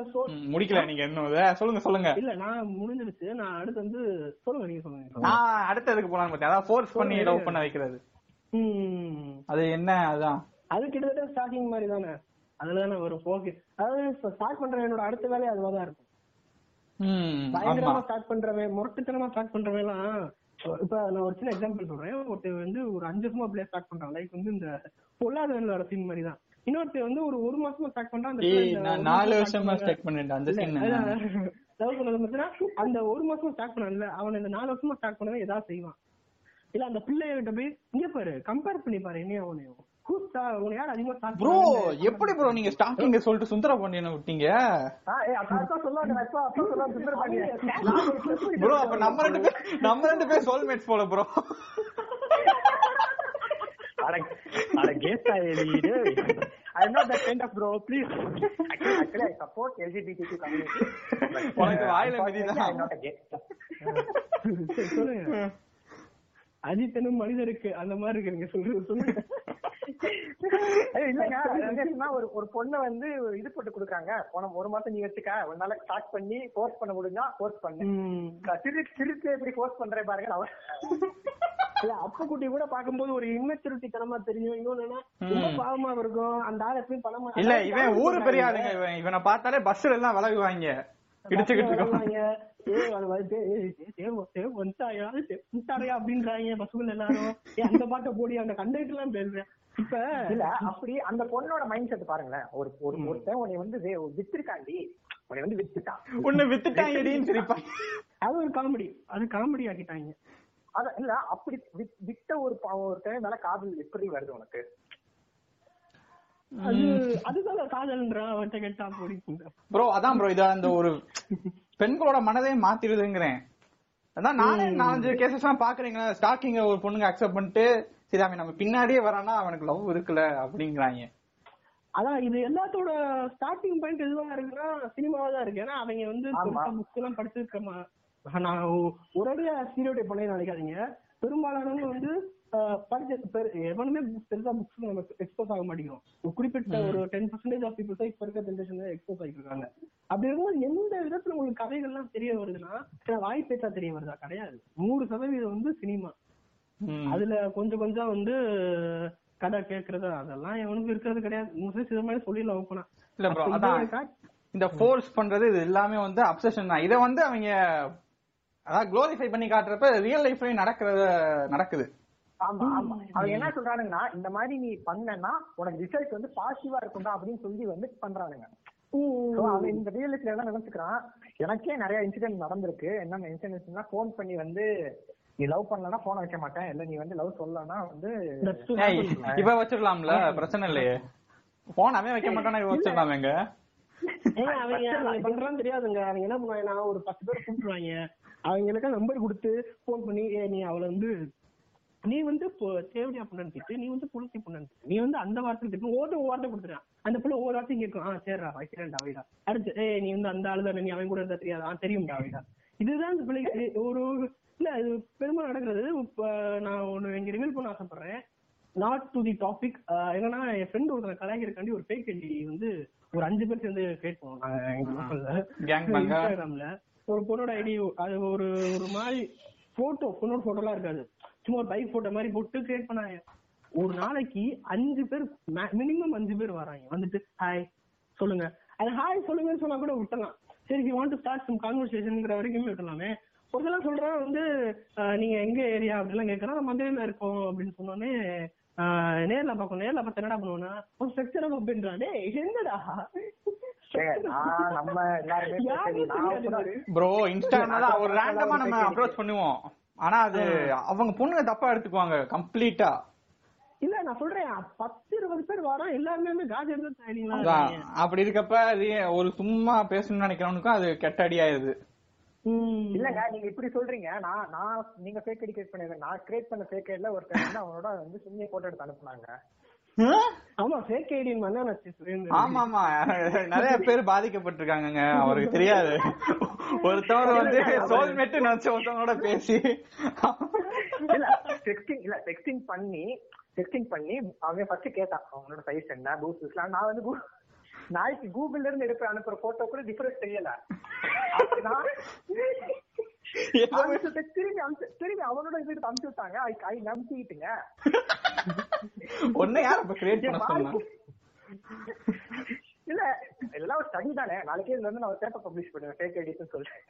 முடிக்கல நீங்க என்ன சொல்லுங்க சொல்லுங்க. இல்ல நான் முடிஞ்சிருச்சு, நான் அடுத்து வந்து சொல்லுங்க, நீங்க சொல்லுங்க. நான் அடுத்ததுக்கு போலான்னு பார்த்தேன், அதான் ஃபோர்ஸ் பண்ணி லவ் பண்ண வைக்கிறது. அது என்ன, அதான் அது கிட்டத்தட்ட ஸ்டார்டிங் மாதிரி தானே, அதுலதானே வரும் ஃபோகஸ். அதாவது ஸ்டார்ட் பண்ற என்னோட அடுத்த வேலையை அதுவாதான் இருக்கும். பயங்கரமா ஸ்டார்ட் பண்றவன், முரட்டுத்தனமா ஸ்டார்ட் பண்றவன் எல்லாம். இப்ப நான் ஒரு சின்ன எக்ஸாம்பிள் சொல்றேன். ஒருத்தர் வந்து ஒரு அஞ்சு வருஷமா பிளே ஸ்டார்ட் பண்றான், லைக் வந்து இந்த பொல்லாதவன் வர சீன் மாதிரி தான். இன்னொருத்த வந்து ஒரு ஒரு மாசமா ஸ்டார்ட் பண்றான், நாலு வருஷமா ஸ்டார்ட் பண்ணிட்டேன் அந்த சீன். லவ் பண்ணது மட்டும்னா அந்த ஒரு மாசமா ஸ்டார்ட் பண்ணல, அவன் இந்த நாலு வருஷமா ஸ்டார்ட் பண்ணவே ஏதாவது செய்வான். இல்ல அந்த பிள்ளைகிட்ட போய் இங்க பாரு, கம்பேர் பண்ணி பாரு, என்ன அவனையும் கூஸ்டா உன யார் அதிகமா ஸ்டார்ட். ப்ரோ எப்படி ப்ரோ நீங்க ஸ்டார்டிங்க சொல்லிட்டு சுந்தர பாண்டியனை விட்டீங்க? ஏ அப்பா சொல்லாத, அப்பா சொல்லாத சுந்தர பாண்டியன் ப்ரோ. அப்ப நம்ம ரெண்டு பேர் நம்ம ரெண்டு பேர் சோல்மேட்ஸ் போல ப்ரோ. அட கேஸ் ஆயிடுது. I am not that kind of bro, please. Actually, actually I support L G B T Q community. உனக்கு வாயில மிதிதா. I am not a gay. சொல்லுங்க. அஜித்தனும் மனிதருக்கு அந்த மாதிரி இருக்குங்க சொல்லுங்க சொல்லுங்க. ஐயோ இல்லைங்க, என்னன்னா ஒரு ஒரு பொண்ணை வந்து இது போட்டு கொடுக்குறாங்க. போன ஒரு மாசம் நீ வச்சுக்க, ஒரு நாள் ஸ்டார்ட் பண்ணி போஸ்ட் பண்ண முடிஞ்சா போஸ்ட் பண்ணு. சிறு சிறுத்தை எப்படி போஸ்ட் பண்றே பாருங்க. அவன் இல்ல அப்ப குட்டி கூட பாக்கும்போது ஒரு இன்மெச்சூரிட்டி தனமா தெரியும். இன்னொன்னு ரொம்ப பாவமா இருக்கும் அந்த ஆள். எப்பயும் பணமா இல்ல இவன் ஊரு பெரியாளுங்க, இவன் இவனை பார்த்தாலே பஸ்ல எல்லாம் விலகுவாங்க, இடிச்சுக்கிட்டு இருக்காங்க. அப்படின்றாங்க பஸ்ல எல்லாரும். அந்த பாட்டை போடி அந்த கண்டக்டர் எல்லாம் பேசுறேன். இப்ப இல்ல அப்படி அந்த பொண்ணோட மைண்ட் செட் பாருங்களேன். ஒரு ஒரு ஒருத்தன் உன்னை வந்து வித்துருக்காண்டி, உன்னை வந்து வித்துட்டான், உன்னை வித்துட்டாங்கடின்னு சொல்லிப்பா. அது ஒரு காமெடி, அது காமெடி ஆக்கிட்டாங்க. அதான் இல்ல அப்படி விட்ட ஒரு ஒருத்தன் மேல காதல் எப்படி வருது உனக்கு? அது அதுதான் காதல்ன்றா அவன்கிட்ட கேட்டா போடிக்குங்க ப்ரோ. அதான் ப்ரோ, இதான் அந்த ஒரு பெண்களோட மனதையும் மாத்திடுதுங்கிறேன். அதான் நானே நாலஞ்சு கேசஸ் எல்லாம் பாக்குறீங்களா, ஸ்டாக்கிங்க ஒரு பொண்ணுங்க அக்செப்ட் பண்ணிட்டு சரி அவன் நம்ம பின்னாடியே வரானா அவனுக்கு லவ் இருக்குல்ல அப்படிங்கிறாங்க. அதான் இது எல்லாத்தோட ஸ்டார்டிங் பாயிண்ட் எதுவாக இருக்குன்னா சினிமாவா தான் இருக்கு. ஏன்னா அவங்க வந்து புக்ஸ் எல்லாம் படிச்சிருக்கமா, நான் ஒரேடியா ஸ்டீரியோடைப் பண்ணி நினைக்காதீங்க. பெரும்பாலானவங்க வந்து எவனுமே பெருசா புக்ஸ் நம்ம எக்ஸ்போஸ் ஆக மாட்டேங்கிறோம். ஒரு குறிப்பிட்ட ஒரு டென் பர்சன்டேஜ் ஆஃப் பீப்புள்ஸ் தான் இப்ப இருக்க ஜென்ரேஷன் எக்ஸ்போஸ் ஆகிட்டு இருக்காங்க. அப்படி இருக்கும்போது எந்த விதத்துல உங்களுக்கு கதைகள்லாம் தெரிய வருதுன்னா வாய் பேச்சா தெரிய வருதா? கிடையாது. நூறு சதவீதம் வந்து சினிமா, அதுல கொஞ்சம் கொஞ்சம் வந்து கதை கேட்கறது அதெல்லாம் எவனுக்கு இருக்கிறது கிடையாது. முஸ்லிம் சிதமான சொல்லிடலாம் ஓப்பனா. இல்ல ப்ரோ அதான் இந்த ஃபோர்ஸ் பண்றது இது எல்லாமே வந்து அப்சஷன் தான். இதை வந்து அவங்க அதான் குளோரிஃபை பண்ணி காட்டுறப்ப ரியல் லைஃப்லயும் நடக்கிறத நடக்குது. ஆமா ஆமா அவங்க என்ன சொல்றானுங்கன்னா இந்த மாதிரி நீ பண்ணனா உனக்கு ரிசல்ட் வந்து பாசிட்டிவா இருக்கும்டா அப்படின்னு சொல்லி வந்து பண்றானுங்க. அவன் இந்த ரியல் லைஃப்ல எல்லாம் நினைச்சுக்கிறான். எனக்கே நிறைய இன்சிடென்ட் நடந்திருக்கு. என்னென்ன இன்சிடென்ட்னா போன் பண்ணி வந்து நீ லவ் பண்ணலன்னா போன வைக்க மாட்டேன், இல்ல நீ வந்து லவ் சொல்லலன்னா வந்து இப்ப வச்சிடலாம்ல, பிரச்சனை இல்லையே, போன் அவன் வைக்க மாட்டானா வச்சிடலாமேங்க. அவங்க பண்றான்னு தெரியாதுங்க. அவங்க என்ன பண்ணுவாங்க, ஒரு பத்து பேர் கூப்பிடுவாங்க, அவங்களுக்கு நம்பர் கொடுத்து போன் பண்ணி நீ அவளை வந்து நீ வந்து தேவடியா பொண்ணு திட்டு, நீ வந்து புலத்தி பொண்ணு, நீ வந்து அந்த வார்த்தை திட்டு, ஒவ்வொரு வார்த்தை கொடுத்துறான். அந்த பிள்ளை ஒவ்வொரு வார்த்தையும் கேட்கும். ஆ சரிடா வைக்கிறேன்டா அவைடா. அடுத்து ஏ நீ வந்து அந்த ஆளு தானே, நீ அவன் கூட இருந்தா தெரியாதா, தெரியும்டா அவைடா. இதுதான் இந்த பிள்ளைக்கு ஒரு இல்ல இது பெரும்பாலும் நடக்கிறது. நான் ஒண்ணு எங்க ரிவீல் பண்ண ஆசைப்படுறேன். Not to the topic. என்னன்னா என் ஃப்ரெண்ட் ஒருத்தர் கலாய்க்கிறக்காண்டி ஒரு ஃபேக் ஐடி வந்து ஒரு அஞ்சு பேர் சேர்ந்து கிரியேட் பண்ணுவோம் இன்ஸ்டாகிராம்ல. ஒரு பொண்ணோட ஐடி, அது ஒரு ஒரு மாதிரி போட்டோ, பொண்ணோட போட்டோலாம் இருக்காது, சும்மா ஒரு பைக் போட்டோ மாதிரி போட்டு கிரியேட் பண்ணாங்க. ஒரு நாளைக்கு அஞ்சு பேர் மினிமம் அஞ்சு பேர் வராங்க. வந்துட்டு ஹாய் சொல்லுங்க, அது ஹாய் சொல்லுங்கன்னு சொன்னா கூட விட்டலாம், சரி you want to start some கான்வர்சேஷன்ங்கிற வரைக்குமே விட்டலாமே. ஒருத்தெல்லாம் சொல்றா வந்து நீங்க எங்க ஏரியா அப்படிலாம் கேட்கறா, மதுரையில இருக்கோம் அப்படின்னு சொன்னோன்னே நேர்ல பாக்கணும். நேர்ல பார்த்து என்னடா பண்ணுவோம்னா ஒரு ஸ்ட்ரக்சர் அப்படின்றானே, என்னடா நம்ம ப்ரோ இன்ஸ்டாகிராம்ல ஒரு ரேண்டமா நம்ம அப்ரோச் பண்ணுவோம், ஆனா அது அவங்க பொண்ணுங்க தப்பா எடுத்துக்குவாங்க கம்ப்ளீட்டா. இல்ல நான் சொல்றேன் பத்து இருபது பேர் வரோம், எல்லாருமே காஜா அப்படி இருக்கப்ப ஒரு சும்மா பேசணும்னு நினைக்கிறவனுக்கும் அது கெட்ட அடி ஆயிருது. இல்லங்க நீங்க இப்படி சொல்றீங்க, நான் நான் நீங்க ஃபேக் ஐடி கிரியேட் பண்ணிருக்கேன், நான் கிரியேட் பண்ண ஃபேக் ஐடில ஒருத்தர் வந்து அவனோட வந்து சும்மா போட்டோ எடுத்து அனுப்புனாங்க. ஆமா ஃபேக் ஐடின்னு வந்தா நான் ஆமா ஆமா நிறைய பேர் பாதிக்கப்பட்டிருக்காங்கங்க, அவருக்கு தெரியாது. ஒருத்தவங்க வந்து சோல்மேட் நினைச்சு ஒருத்தவங்களோட பேசி இல்ல டெக்ஸ்டிங் இல்ல டெக்ஸ்டிங் பண்ணி டெக்ஸ்டிங் பண்ணி அவன் ஃபர்ஸ்ட் கேட்டான் அவனோட சைஸ் என்ன பூஸ்லாம். நான் வந்து நாளைக்கு கூகுள்ல இருந்து எடுத்து அனுப்புற போட்டோ கூட டிஃபரன்ஸ் தெரியல, திரும்பி அவனோட இது அனுப்பிச்சு விட்டாங்க. ஐ நம்பிக்கிட்டுங்க ஒன்னு யார் இல்ல இதெல்லாம் ஒரு ஸ்டடி தானே, நாளைக்கே இதுல இருந்து நான் ஒரு பேப்பர் பப்ளிஷ் பண்ணுவேன் ஃபேக் ஐடின்னு சொல்றேன்.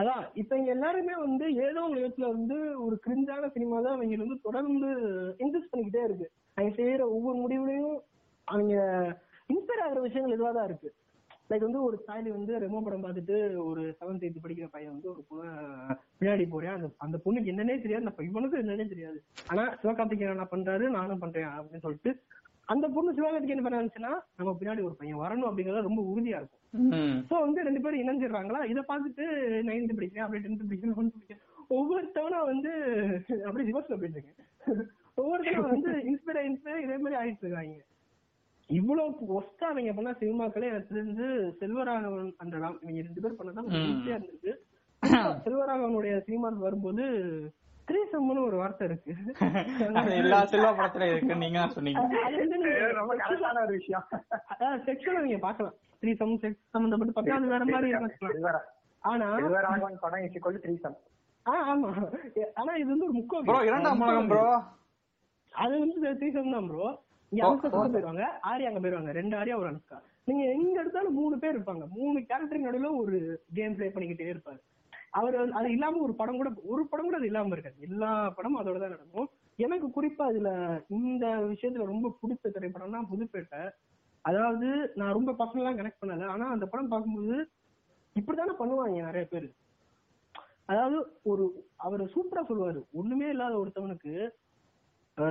அதான் இப்ப இங்க எல்லாருமே வந்து ஏதோ ஒரு விதத்துல வந்து ஒரு கிரிஞ்சான சினிமா தான் அவங்க வந்து தொடர்ந்து இன்ட்ரெஸ்ட் பண்ணிக்கிட்டே இருக்கு. அவங்க செய்யற ஒவ்வொரு முடிவுலையும் அவங்க இன்ஸ்பயர் ஆகிற விஷயங்கள் இதுவாக தான் இருக்கு. லைக் வந்து ஒரு சாயலி வந்து ரெமோ படம் பார்த்துட்டு ஒரு செவன்த் எய்த்து படிக்கிற பையன் வந்து ஒரு பொண்ணு விளையாடி போறேன், அந்த அந்த பொண்ணுக்கு என்னன்னே தெரியாது, நான் இவனுக்கு என்னன்னே தெரியாது, ஆனா சிவகார்த்திகேயன் நான் பண்றாரு நானும் பண்றேன் அப்படின்னு சொல்லிட்டு அந்த பொண்ணு சிவகார்த்திகேயன் என்ன பண்ணுச்சுன்னா நம்ம பின்னாடி ஒரு பையன் வரணும் அப்படிங்கறது ரொம்ப உறுதியா இருக்கும். சோ வந்து ரெண்டு பேரும் இணைஞ்சிடுறாங்களா, இதை பார்த்துட்டு நைன்த்து படிக்கிறேன் அப்படியே டென்த்து படிக்கிறேன் ஒன்த்து படிக்கிறேன் ஒவ்வொருத்தவனா வந்து அப்படியே ரிவர்ஸ் அப்படின்னு இருக்கேன். ஒவ்வொருத்தவனும் வந்து இன்ஸ்பயர் இன்ஸ்பயர் இதே மாதிரி ஆயிட்டு இருக்காங்க. இவ்வளவு ஒஸ்டா அவங்க பண்ண சினிமாக்களே எனக்கு தெரிஞ்சு செல்வராகவன் அன்றலாம் இவங்க ரெண்டு பேர் பண்ணதான் ஈஸியா இருந்திருக்கு. செல்வராகவனுடைய சினிமா வரும்போது திரேசம்னு ஒரு வார்த்தை இருக்கு, செக்ஷன் நீங்க பாக்கலாம் திரேசம் செக்ஸ் சம்பந்தப்பட்டு பார்த்தா அது வேற மாதிரி இருக்கலாம். ஆனா செல்வராகவன் படம் இசிக்கொண்டு திரேசம் ஆமா, ஆனா இது வந்து ஒரு முக்கியம் இரண்டாம் உலகம் ப்ரோ, அது வந்து திரேசம் தான் ப்ரோ. போயிருவாங்க ஆரியா அங்க போயிருவாங்க, ரெண்டு ஆரியா ஒரு அனுஷ்கா, நீங்க எங்க எடுத்தாலும் மூணு பேர் இருப்பாங்க, மூணு கேரக்டர் நடுவில் ஒரு கேம் பிளே பண்ணிக்கிட்டே இருப்பாரு. அவர் அது இல்லாம ஒரு படம் கூட ஒரு படம் கூட அது இல்லாம இருக்காது, எல்லா படமும் அதோட தான் நடக்கும். எனக்கு குறிப்பா இதுல இந்த விஷயத்துல ரொம்ப பிடிச்ச திரைப்படம்னா புதுப்பேட்டை. அதாவது நான் ரொம்ப பர்சனலா கனெக்ட் பண்ணல, ஆனா அந்த படம் பார்க்கும்போது இப்படித்தானே பண்ணுவாங்க நிறைய பேரு. அதாவது ஒரு அவர் சூப்பரா சொல்லுவாரு, ஒண்ணுமே இல்லாத ஒருத்தவனுக்கு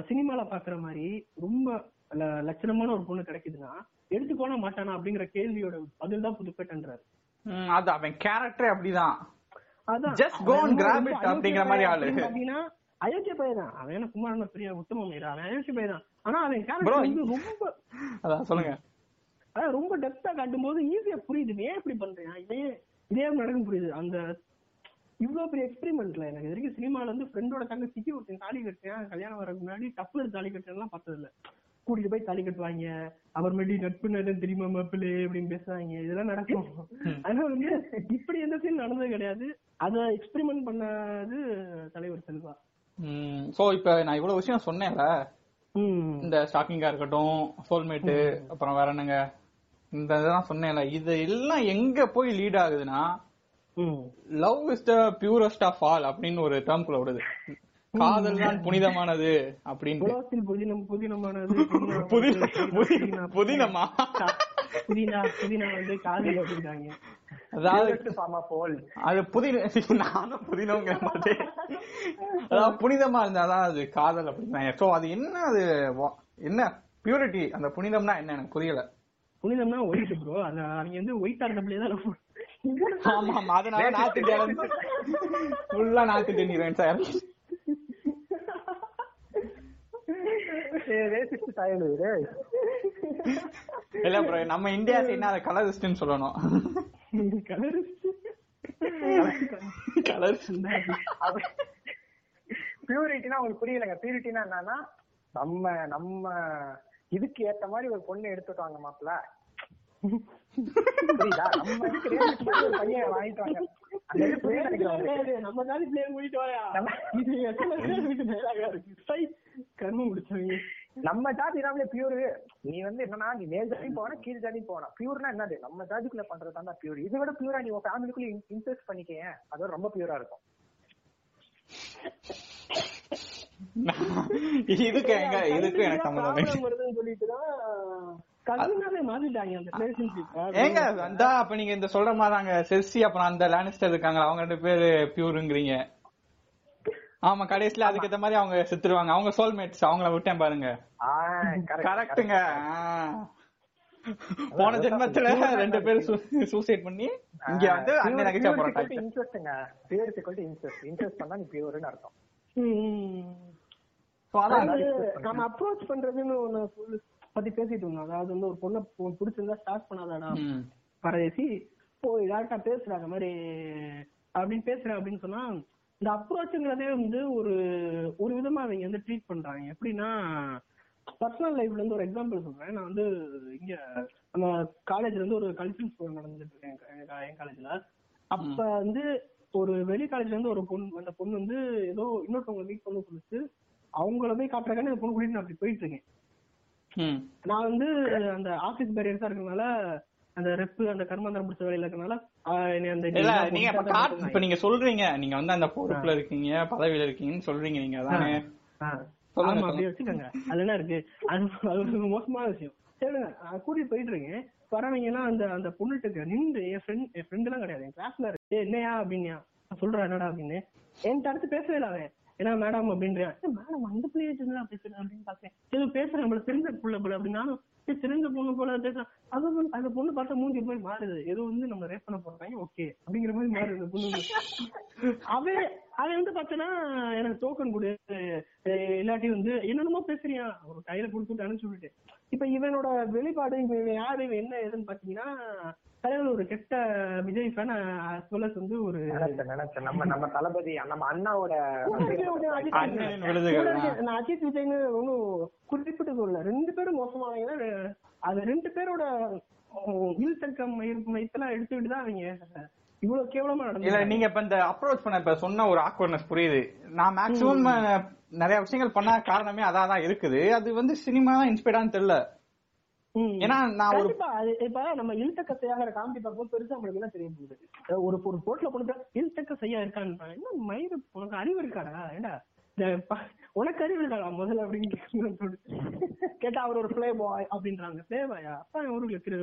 சினிமால பாக்குற மாதிரி ரொம்ப லட்சணமான ஒரு பொண்ணு கிடைக்குதுன்னா எடுத்துக்கோனா மாட்டானா அப்படிங்கிற கேள்வியோட பதில் தான் புதுப்பேட்டன்றாரு. அது அவன் கேரக்டர் அப்படிதான், அதான் just go and grab it அப்படிங்கிற மாதிரி ஆளு. அப்படின்னா அயோக்கிய பையதான் அவன், குமாரன் பெரிய உத்தமம் அவன் அயோக்கிய பையதான், ஆனா அவன் கேரக்டர் வந்து ரொம்ப அதான் சொல்லுங்க அதான் ரொம்ப டெப்தா காட்டும் போது ஈஸியா புரியுது ஏன் இப்படி பண்றேன் இதே இதே நடக்கும் புரியுது. அந்த இவ்வளவு பெரிய எக்ஸ்பெரிமெண்ட்ல எனக்கு தெரியும் சினிமால வந்து ஃப்ரெண்டோட தங்கச்சிக்கு ஒருத்தன் தாலி கட்டேன், கல்யாணம் வரதுக்கு முன்னாடி டப்புல தாலி கட்டலாம் பார்த்தது இல்லை, கூட்டிட்டு போய் தாலி கட்டுவாங்க, அப்புறமேட்டி நட்பு நேரம் தெரியுமா மாப்பிள்ளை அப்படின்னு பேசுவாங்க, இதெல்லாம் நடக்கும். ஆனா வந்து இப்படி எந்த சீன் நடந்தது கிடையாது, அதை எக்ஸ்பெரிமெண்ட் பண்ணது தலைவர் செல்வா. சோ இப்ப நான் இவ்வளவு விஷயம் சொன்னேன்ல, இந்த ஷாக்கிங்கா இருக்கட்டும் சோல்மேட்டு அப்புறம் வேற என்னங்க இந்த இதெல்லாம் சொன்னேன்ல, இது எல்லாம் எங்க போய் லீட் ஆகுதுன்னா love is the purest of all அப்படின்னு ஒரு டேர்ம் குள்ள விடுது. காதல் தான் புனிதமானது அப்படின்னு புதினமா வந்து காதல் அப்படிங்கிறாங்க. அதாவது நானும் புதினங்கிற மாதிரி அதாவது புனிதமா இருந்தாதான் அது காதல் அப்படிங்கிறாங்க. சோ அது என்ன, அது என்ன பியூரிட்டி, அந்த புனிதம்னா என்ன எனக்கு புரியல. புனிதம்னா ஒயிட் ப்ரோ, அது அவங்க வந்து ஒயிட் ஆர்டம்லயே தான் லவ். ஆமா ஆமா அதனால நாத்து ஃபுல்லா நாத்து டென்னிரேன் சார் ரேசிஸ்ட் சாயல் இரு இல்ல ப்ரோ, நம்ம இந்தியா சைடுனா அது கலரிஸ்ட்னு சொல்லணும். கலரிஸ்ட் கலரிஸ்ட் பியூரிட்டினா உங்களுக்கு புரியலங்க. பியூரிட்டினா என்னன்னா நம்ம நம்ம இதுக்கு ஏத்த மாதிரி ஒரு பொண்ணு எடுத்துட்டாங்க மாப்பிள்ள, புரியுதா? நம்ம ஒரு பையன் வாங்கிட்டாங்க. நம்ம ஜாதி நாமளே பியூரு. நீ வந்து என்னன்னா நீ மேல் ஜாதி போனா கீழ் ஜாதி போனா பியூர்னா என்னது, நம்ம ஜாதிக்குள்ள பண்றதா பியூர். இதை விட பியூரா நீ உன் ஃபேமிலிக்குள்ள இன்வெஸ்ட் பண்ணிக்க, அதோட ரொம்ப பியூரா இருக்கும். இதுக்கு இதுக்கு எனக்கு சம்பந்தம் சொல்லிட்டுதான் அவங்க ரெண்டு பேரு பியூருங்கிறீங்க. ஆமா, கடைசியில அதுக்கேத்த மாதிரி அவங்க செத்துருவாங்க. அவங்க சோல்மேட்ஸ், அவங்கள விட்டேன் பாருங்க. கரெக்டுங்க. போன ஜென்மத்துல ரெண்டு பேரும் சூசைட் பண்ணி இங்க வந்து அண்ணன் நகைச்சா போறாங்க. இன்ட்ரெஸ்ட்ங்க. Pure equal to interest. Interest பண்ணா நீ பியூர்னு அர்த்தம். சோ அதாவது நம்ம அப்ரோச் பண்றதுன்னு ஒரு பத்தி பேசிட்டு இருந்தோம். அதாவது வந்து ஒரு பொண்ணை பிடிச்சிருந்தா ஸ்டார்ட் பண்ணாதாடா பரதேசி போய் யார்கிட்ட பேசுறாங்க மாதிரி அப்படின்னு பேசுறேன் அப்படின்னு சொன்னா, இந்த அப்ரோச்சுங்கிறதே வந்து ஒரு ஒரு விதமா அவங்க வந்து ட்ரீட் பண்றாங்க. எப்படின்னா, பர்சனல் லைஃப்ல இருந்து ஒரு எக்ஸாம்பிள் சொல்றேன். நான் வந்து இங்க நம்ம காலேஜ்ல இருந்து ஒரு கல்ச்சுரல் ப்ரோக்ராம் நடந்துட்டு இருக்கேன் என் காலேஜ்ல. அப்ப வந்து ஒரு வெளி காலேஜ்ல இருந்து ஒரு பொண்ணு, அந்த பொண்ணு வந்து ஏதோ இன்னொருத்தவங்க மீட் பண்ண சொல்லிச்சு. அவங்கள போய் காட்டுறாங்கன்னு அந்த பொண்ணு கூட்டிட்டு நான் அப்படி போயிட்டு இருக்கேன். நான் வந்து அந்த ஆபீஸ் பேரியர்ஸா இருக்கனால, அந்த ரெப்பு அந்த கர்மாந்திரம் பிடிச்ச வேலையில இருக்கனால இப்ப நீங்க சொல்றீங்க, நீங்க வந்து அந்த பொறுப்புல இருக்கீங்க, பதவியில இருக்கீங்கன்னு சொல்றீங்க. நீங்க அதானே அப்படியே வச்சுக்கோங்க. அது என்ன இருக்கு, அது மோசமான விஷயம். சரிங்க, நான் கூட்டிட்டு போயிட்டு இருக்கேன். வரவங்கன்னா அந்த அந்த பொண்ணுட்டு நின்று, என் ஃப்ரெண்ட் என் ஃப்ரெண்ட் எல்லாம் கிடையாது, என் கிளாஸ்ல இருக்கு, என்னையா அப்படின்னா சொல்றேன் என்னடா அப்படின்னு. என் தடுத்து பேசவே இல்லாத ஏன்னா மேடம் அப்படின்றேன். மேடம் அந்த பிள்ளைய சின்ன பேசுறேன் அப்படின்னு பாக்கேன். ஏதோ பேசுறேன் நம்மள தெரிஞ்ச புள்ள போல அப்படின்னாலும் தெரிஞ்ச பொண்ணு போல பேசுறேன். அது அந்த பொண்ணு பார்த்தா மூஞ்சி போய் மாறுது, ஏதோ வந்து நம்ம ரேப் பண்ண போறாங்க ஓகே அப்படிங்கிற மாதிரி மாறுது பொண்ணு. அவன் அவன் வந்து பார்த்தோன்னா எனக்கு டோக்கன் கொடு, இல்லாட்டி வந்து என்னென்னமோ பேசுறியா ஒரு கையில கொடுத்துட்டு அனுப்பிச்சுட்டு. இப்ப இவனோட வெளிப்பாடு இவன் யாரு இவன் என்ன ஏதுன்னு பாத்தீங்கன்னா, தலைவர் ஒரு கெட்ட விஜய் ஃபேன், வந்து ஒரு தளபதி நம்ம அண்ணாவோட அஜித் விஜய்னு ஒன்னும் குறிப்பிட்டு சொல்லல. ரெண்டு பேரும் மோசமானவங்க. அது ரெண்டு பேரோட இழுத்தக்கம் மையத்துல எடுத்துக்கிட்டு தான் அவங்க இவ்வளவு கேவலமா நடந்தது. நீங்க இப்ப இந்த அப்ரோச் பண்ண இப்ப சொன்ன ஒரு ஆக்வர்ட்னஸ் புரியுது. நான் மேக்சிமம் நிறைய விஷயங்கள் பண்ண காரணமே அதான் இருக்குது. அது வந்து சினிமா தான் இன்ஸ்பைர்டான்னு தெரியல. ஏன்னா நான் ஒரு இப்ப நம்ம இழுத்தக்க செய்யாத காமெடி பார்க்கும்போது பெருசா உங்களுக்கு என்ன தெரிய போகுது, ஒரு ஒரு போட்ல கொண்டு இழுத்தக்க செய்யா இருக்கான்னு என்ன மயிறு, உனக்கு அறிவு இருக்காடா, ஏண்டா உனக்கு அறிவு இருக்காடா முதல்ல அப்படின்னு கேட்டா அவர் ஒரு பிளே பாய் அப்படின்றாங்க. பிளே பாயா அப்பா அவருக்கு.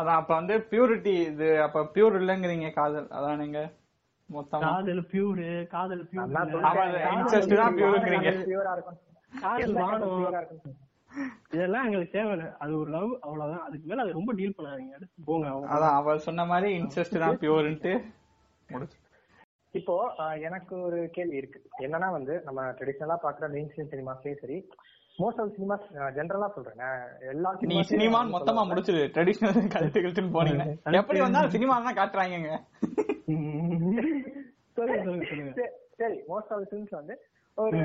அதான் அப்ப வந்து பியூரிட்டி இது அப்ப பியூர் இல்லைங்கிறீங்க காதல். அதான் நீங்க மொத்தம் காதல் பியூரு, காதல் பியூர் இதெல்லாம் எங்களுக்கு தேவையில்லை. அது ஒரு லவ், அவ்வளவுதான். அதுக்கு மேல அது ரொம்ப டீல் பண்ணாதீங்க, அடுத்து போங்க. அதான் அவ சொன்ன மாதிரி இன்ட்ரெஸ்ட் தான் பியூர்ன்ட்டு. இப்போ எனக்கு ஒரு கேள்வி இருக்கு. என்னன்னா வந்து நம்ம ட்ரெடிஷனலா பாக்குற மெயின் ஸ்ட்ரீம் சினிமாஸ்லயும் சரி, மோஸ்ட் ஆஃப் சினிமாஸ் ஜெனரலா சொல்றேன் எல்லா சினிமா மொத்தமா முடிச்சது ட்ரெடிஷனல் கழுத்து கழுத்துன்னு போனீங்க. எப்படி வந்தாலும் சினிமா தான் காட்டுறாங்க. சரி, மோஸ்ட் ஆஃப் சினிம்ஸ் வந்து ஒரு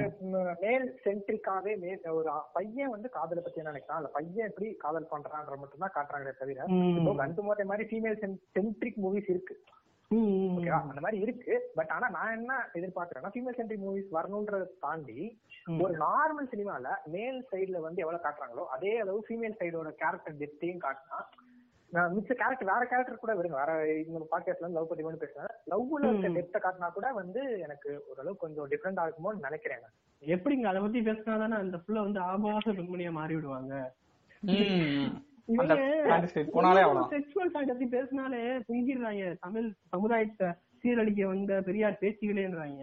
மேல் சென்ட்ரிக்காவே மேல் ஒரு பையன் வந்து காதலை பத்தி என்ன நினைக்கிறான், இல்ல பையன் எப்படி காதல் பண்றான்ற மட்டும் தான் காட்டுறாங்களே தவிர, இப்போ கந்து மோதே மாதிரி ஃபீமேல் சென்ட்ரிக் மூவிஸ் இருக்கு. அந்த மாதிரி இருக்கு. பட் ஆனா நான் என்ன எதிர்பார்க்கிறேன்னா, ஃபீமேல் சென்ட்ரிக் மூவிஸ் வரணும்ன்றத தாண்டி ஒரு நார்மல் சினிமால மேல் சைடுல வந்து எவ்வளவு காட்டுறாங்களோ அதே அளவு ஃபீமேல் சைடோட கேரக்டர் டெப்த்தையும் காட்டினா, நான் மிச்ச கேரக்டர் வேற கேரக்டர் கூட விடுங்க, வேற இந்த பாட்காஸ்ட்ல லவ் பத்தி மட்டும் பேசுறேன், லவ்ல இருக்க டெப்த்தை காட்டினா கூட வந்து எனக்கு ஓரளவுக்கு கொஞ்சம் டிஃப்ரெண்டா இருக்குமோன்னு நினைக்கிறேன். எப்படிங்க அதை பத்தி பேசினா தானே அந்த புள்ள வந்து ஆபாச பெண்மணியா மாறி விடுவாங்க. செக்சுவல் ஃபேண்டஸி பேசினாலே புரிஞ்சிடுறாங்க, தமிழ் சமுதாயத்தை சீரழிக்க வந்த பெரியார் பேச்சுகளேன்றாங்க.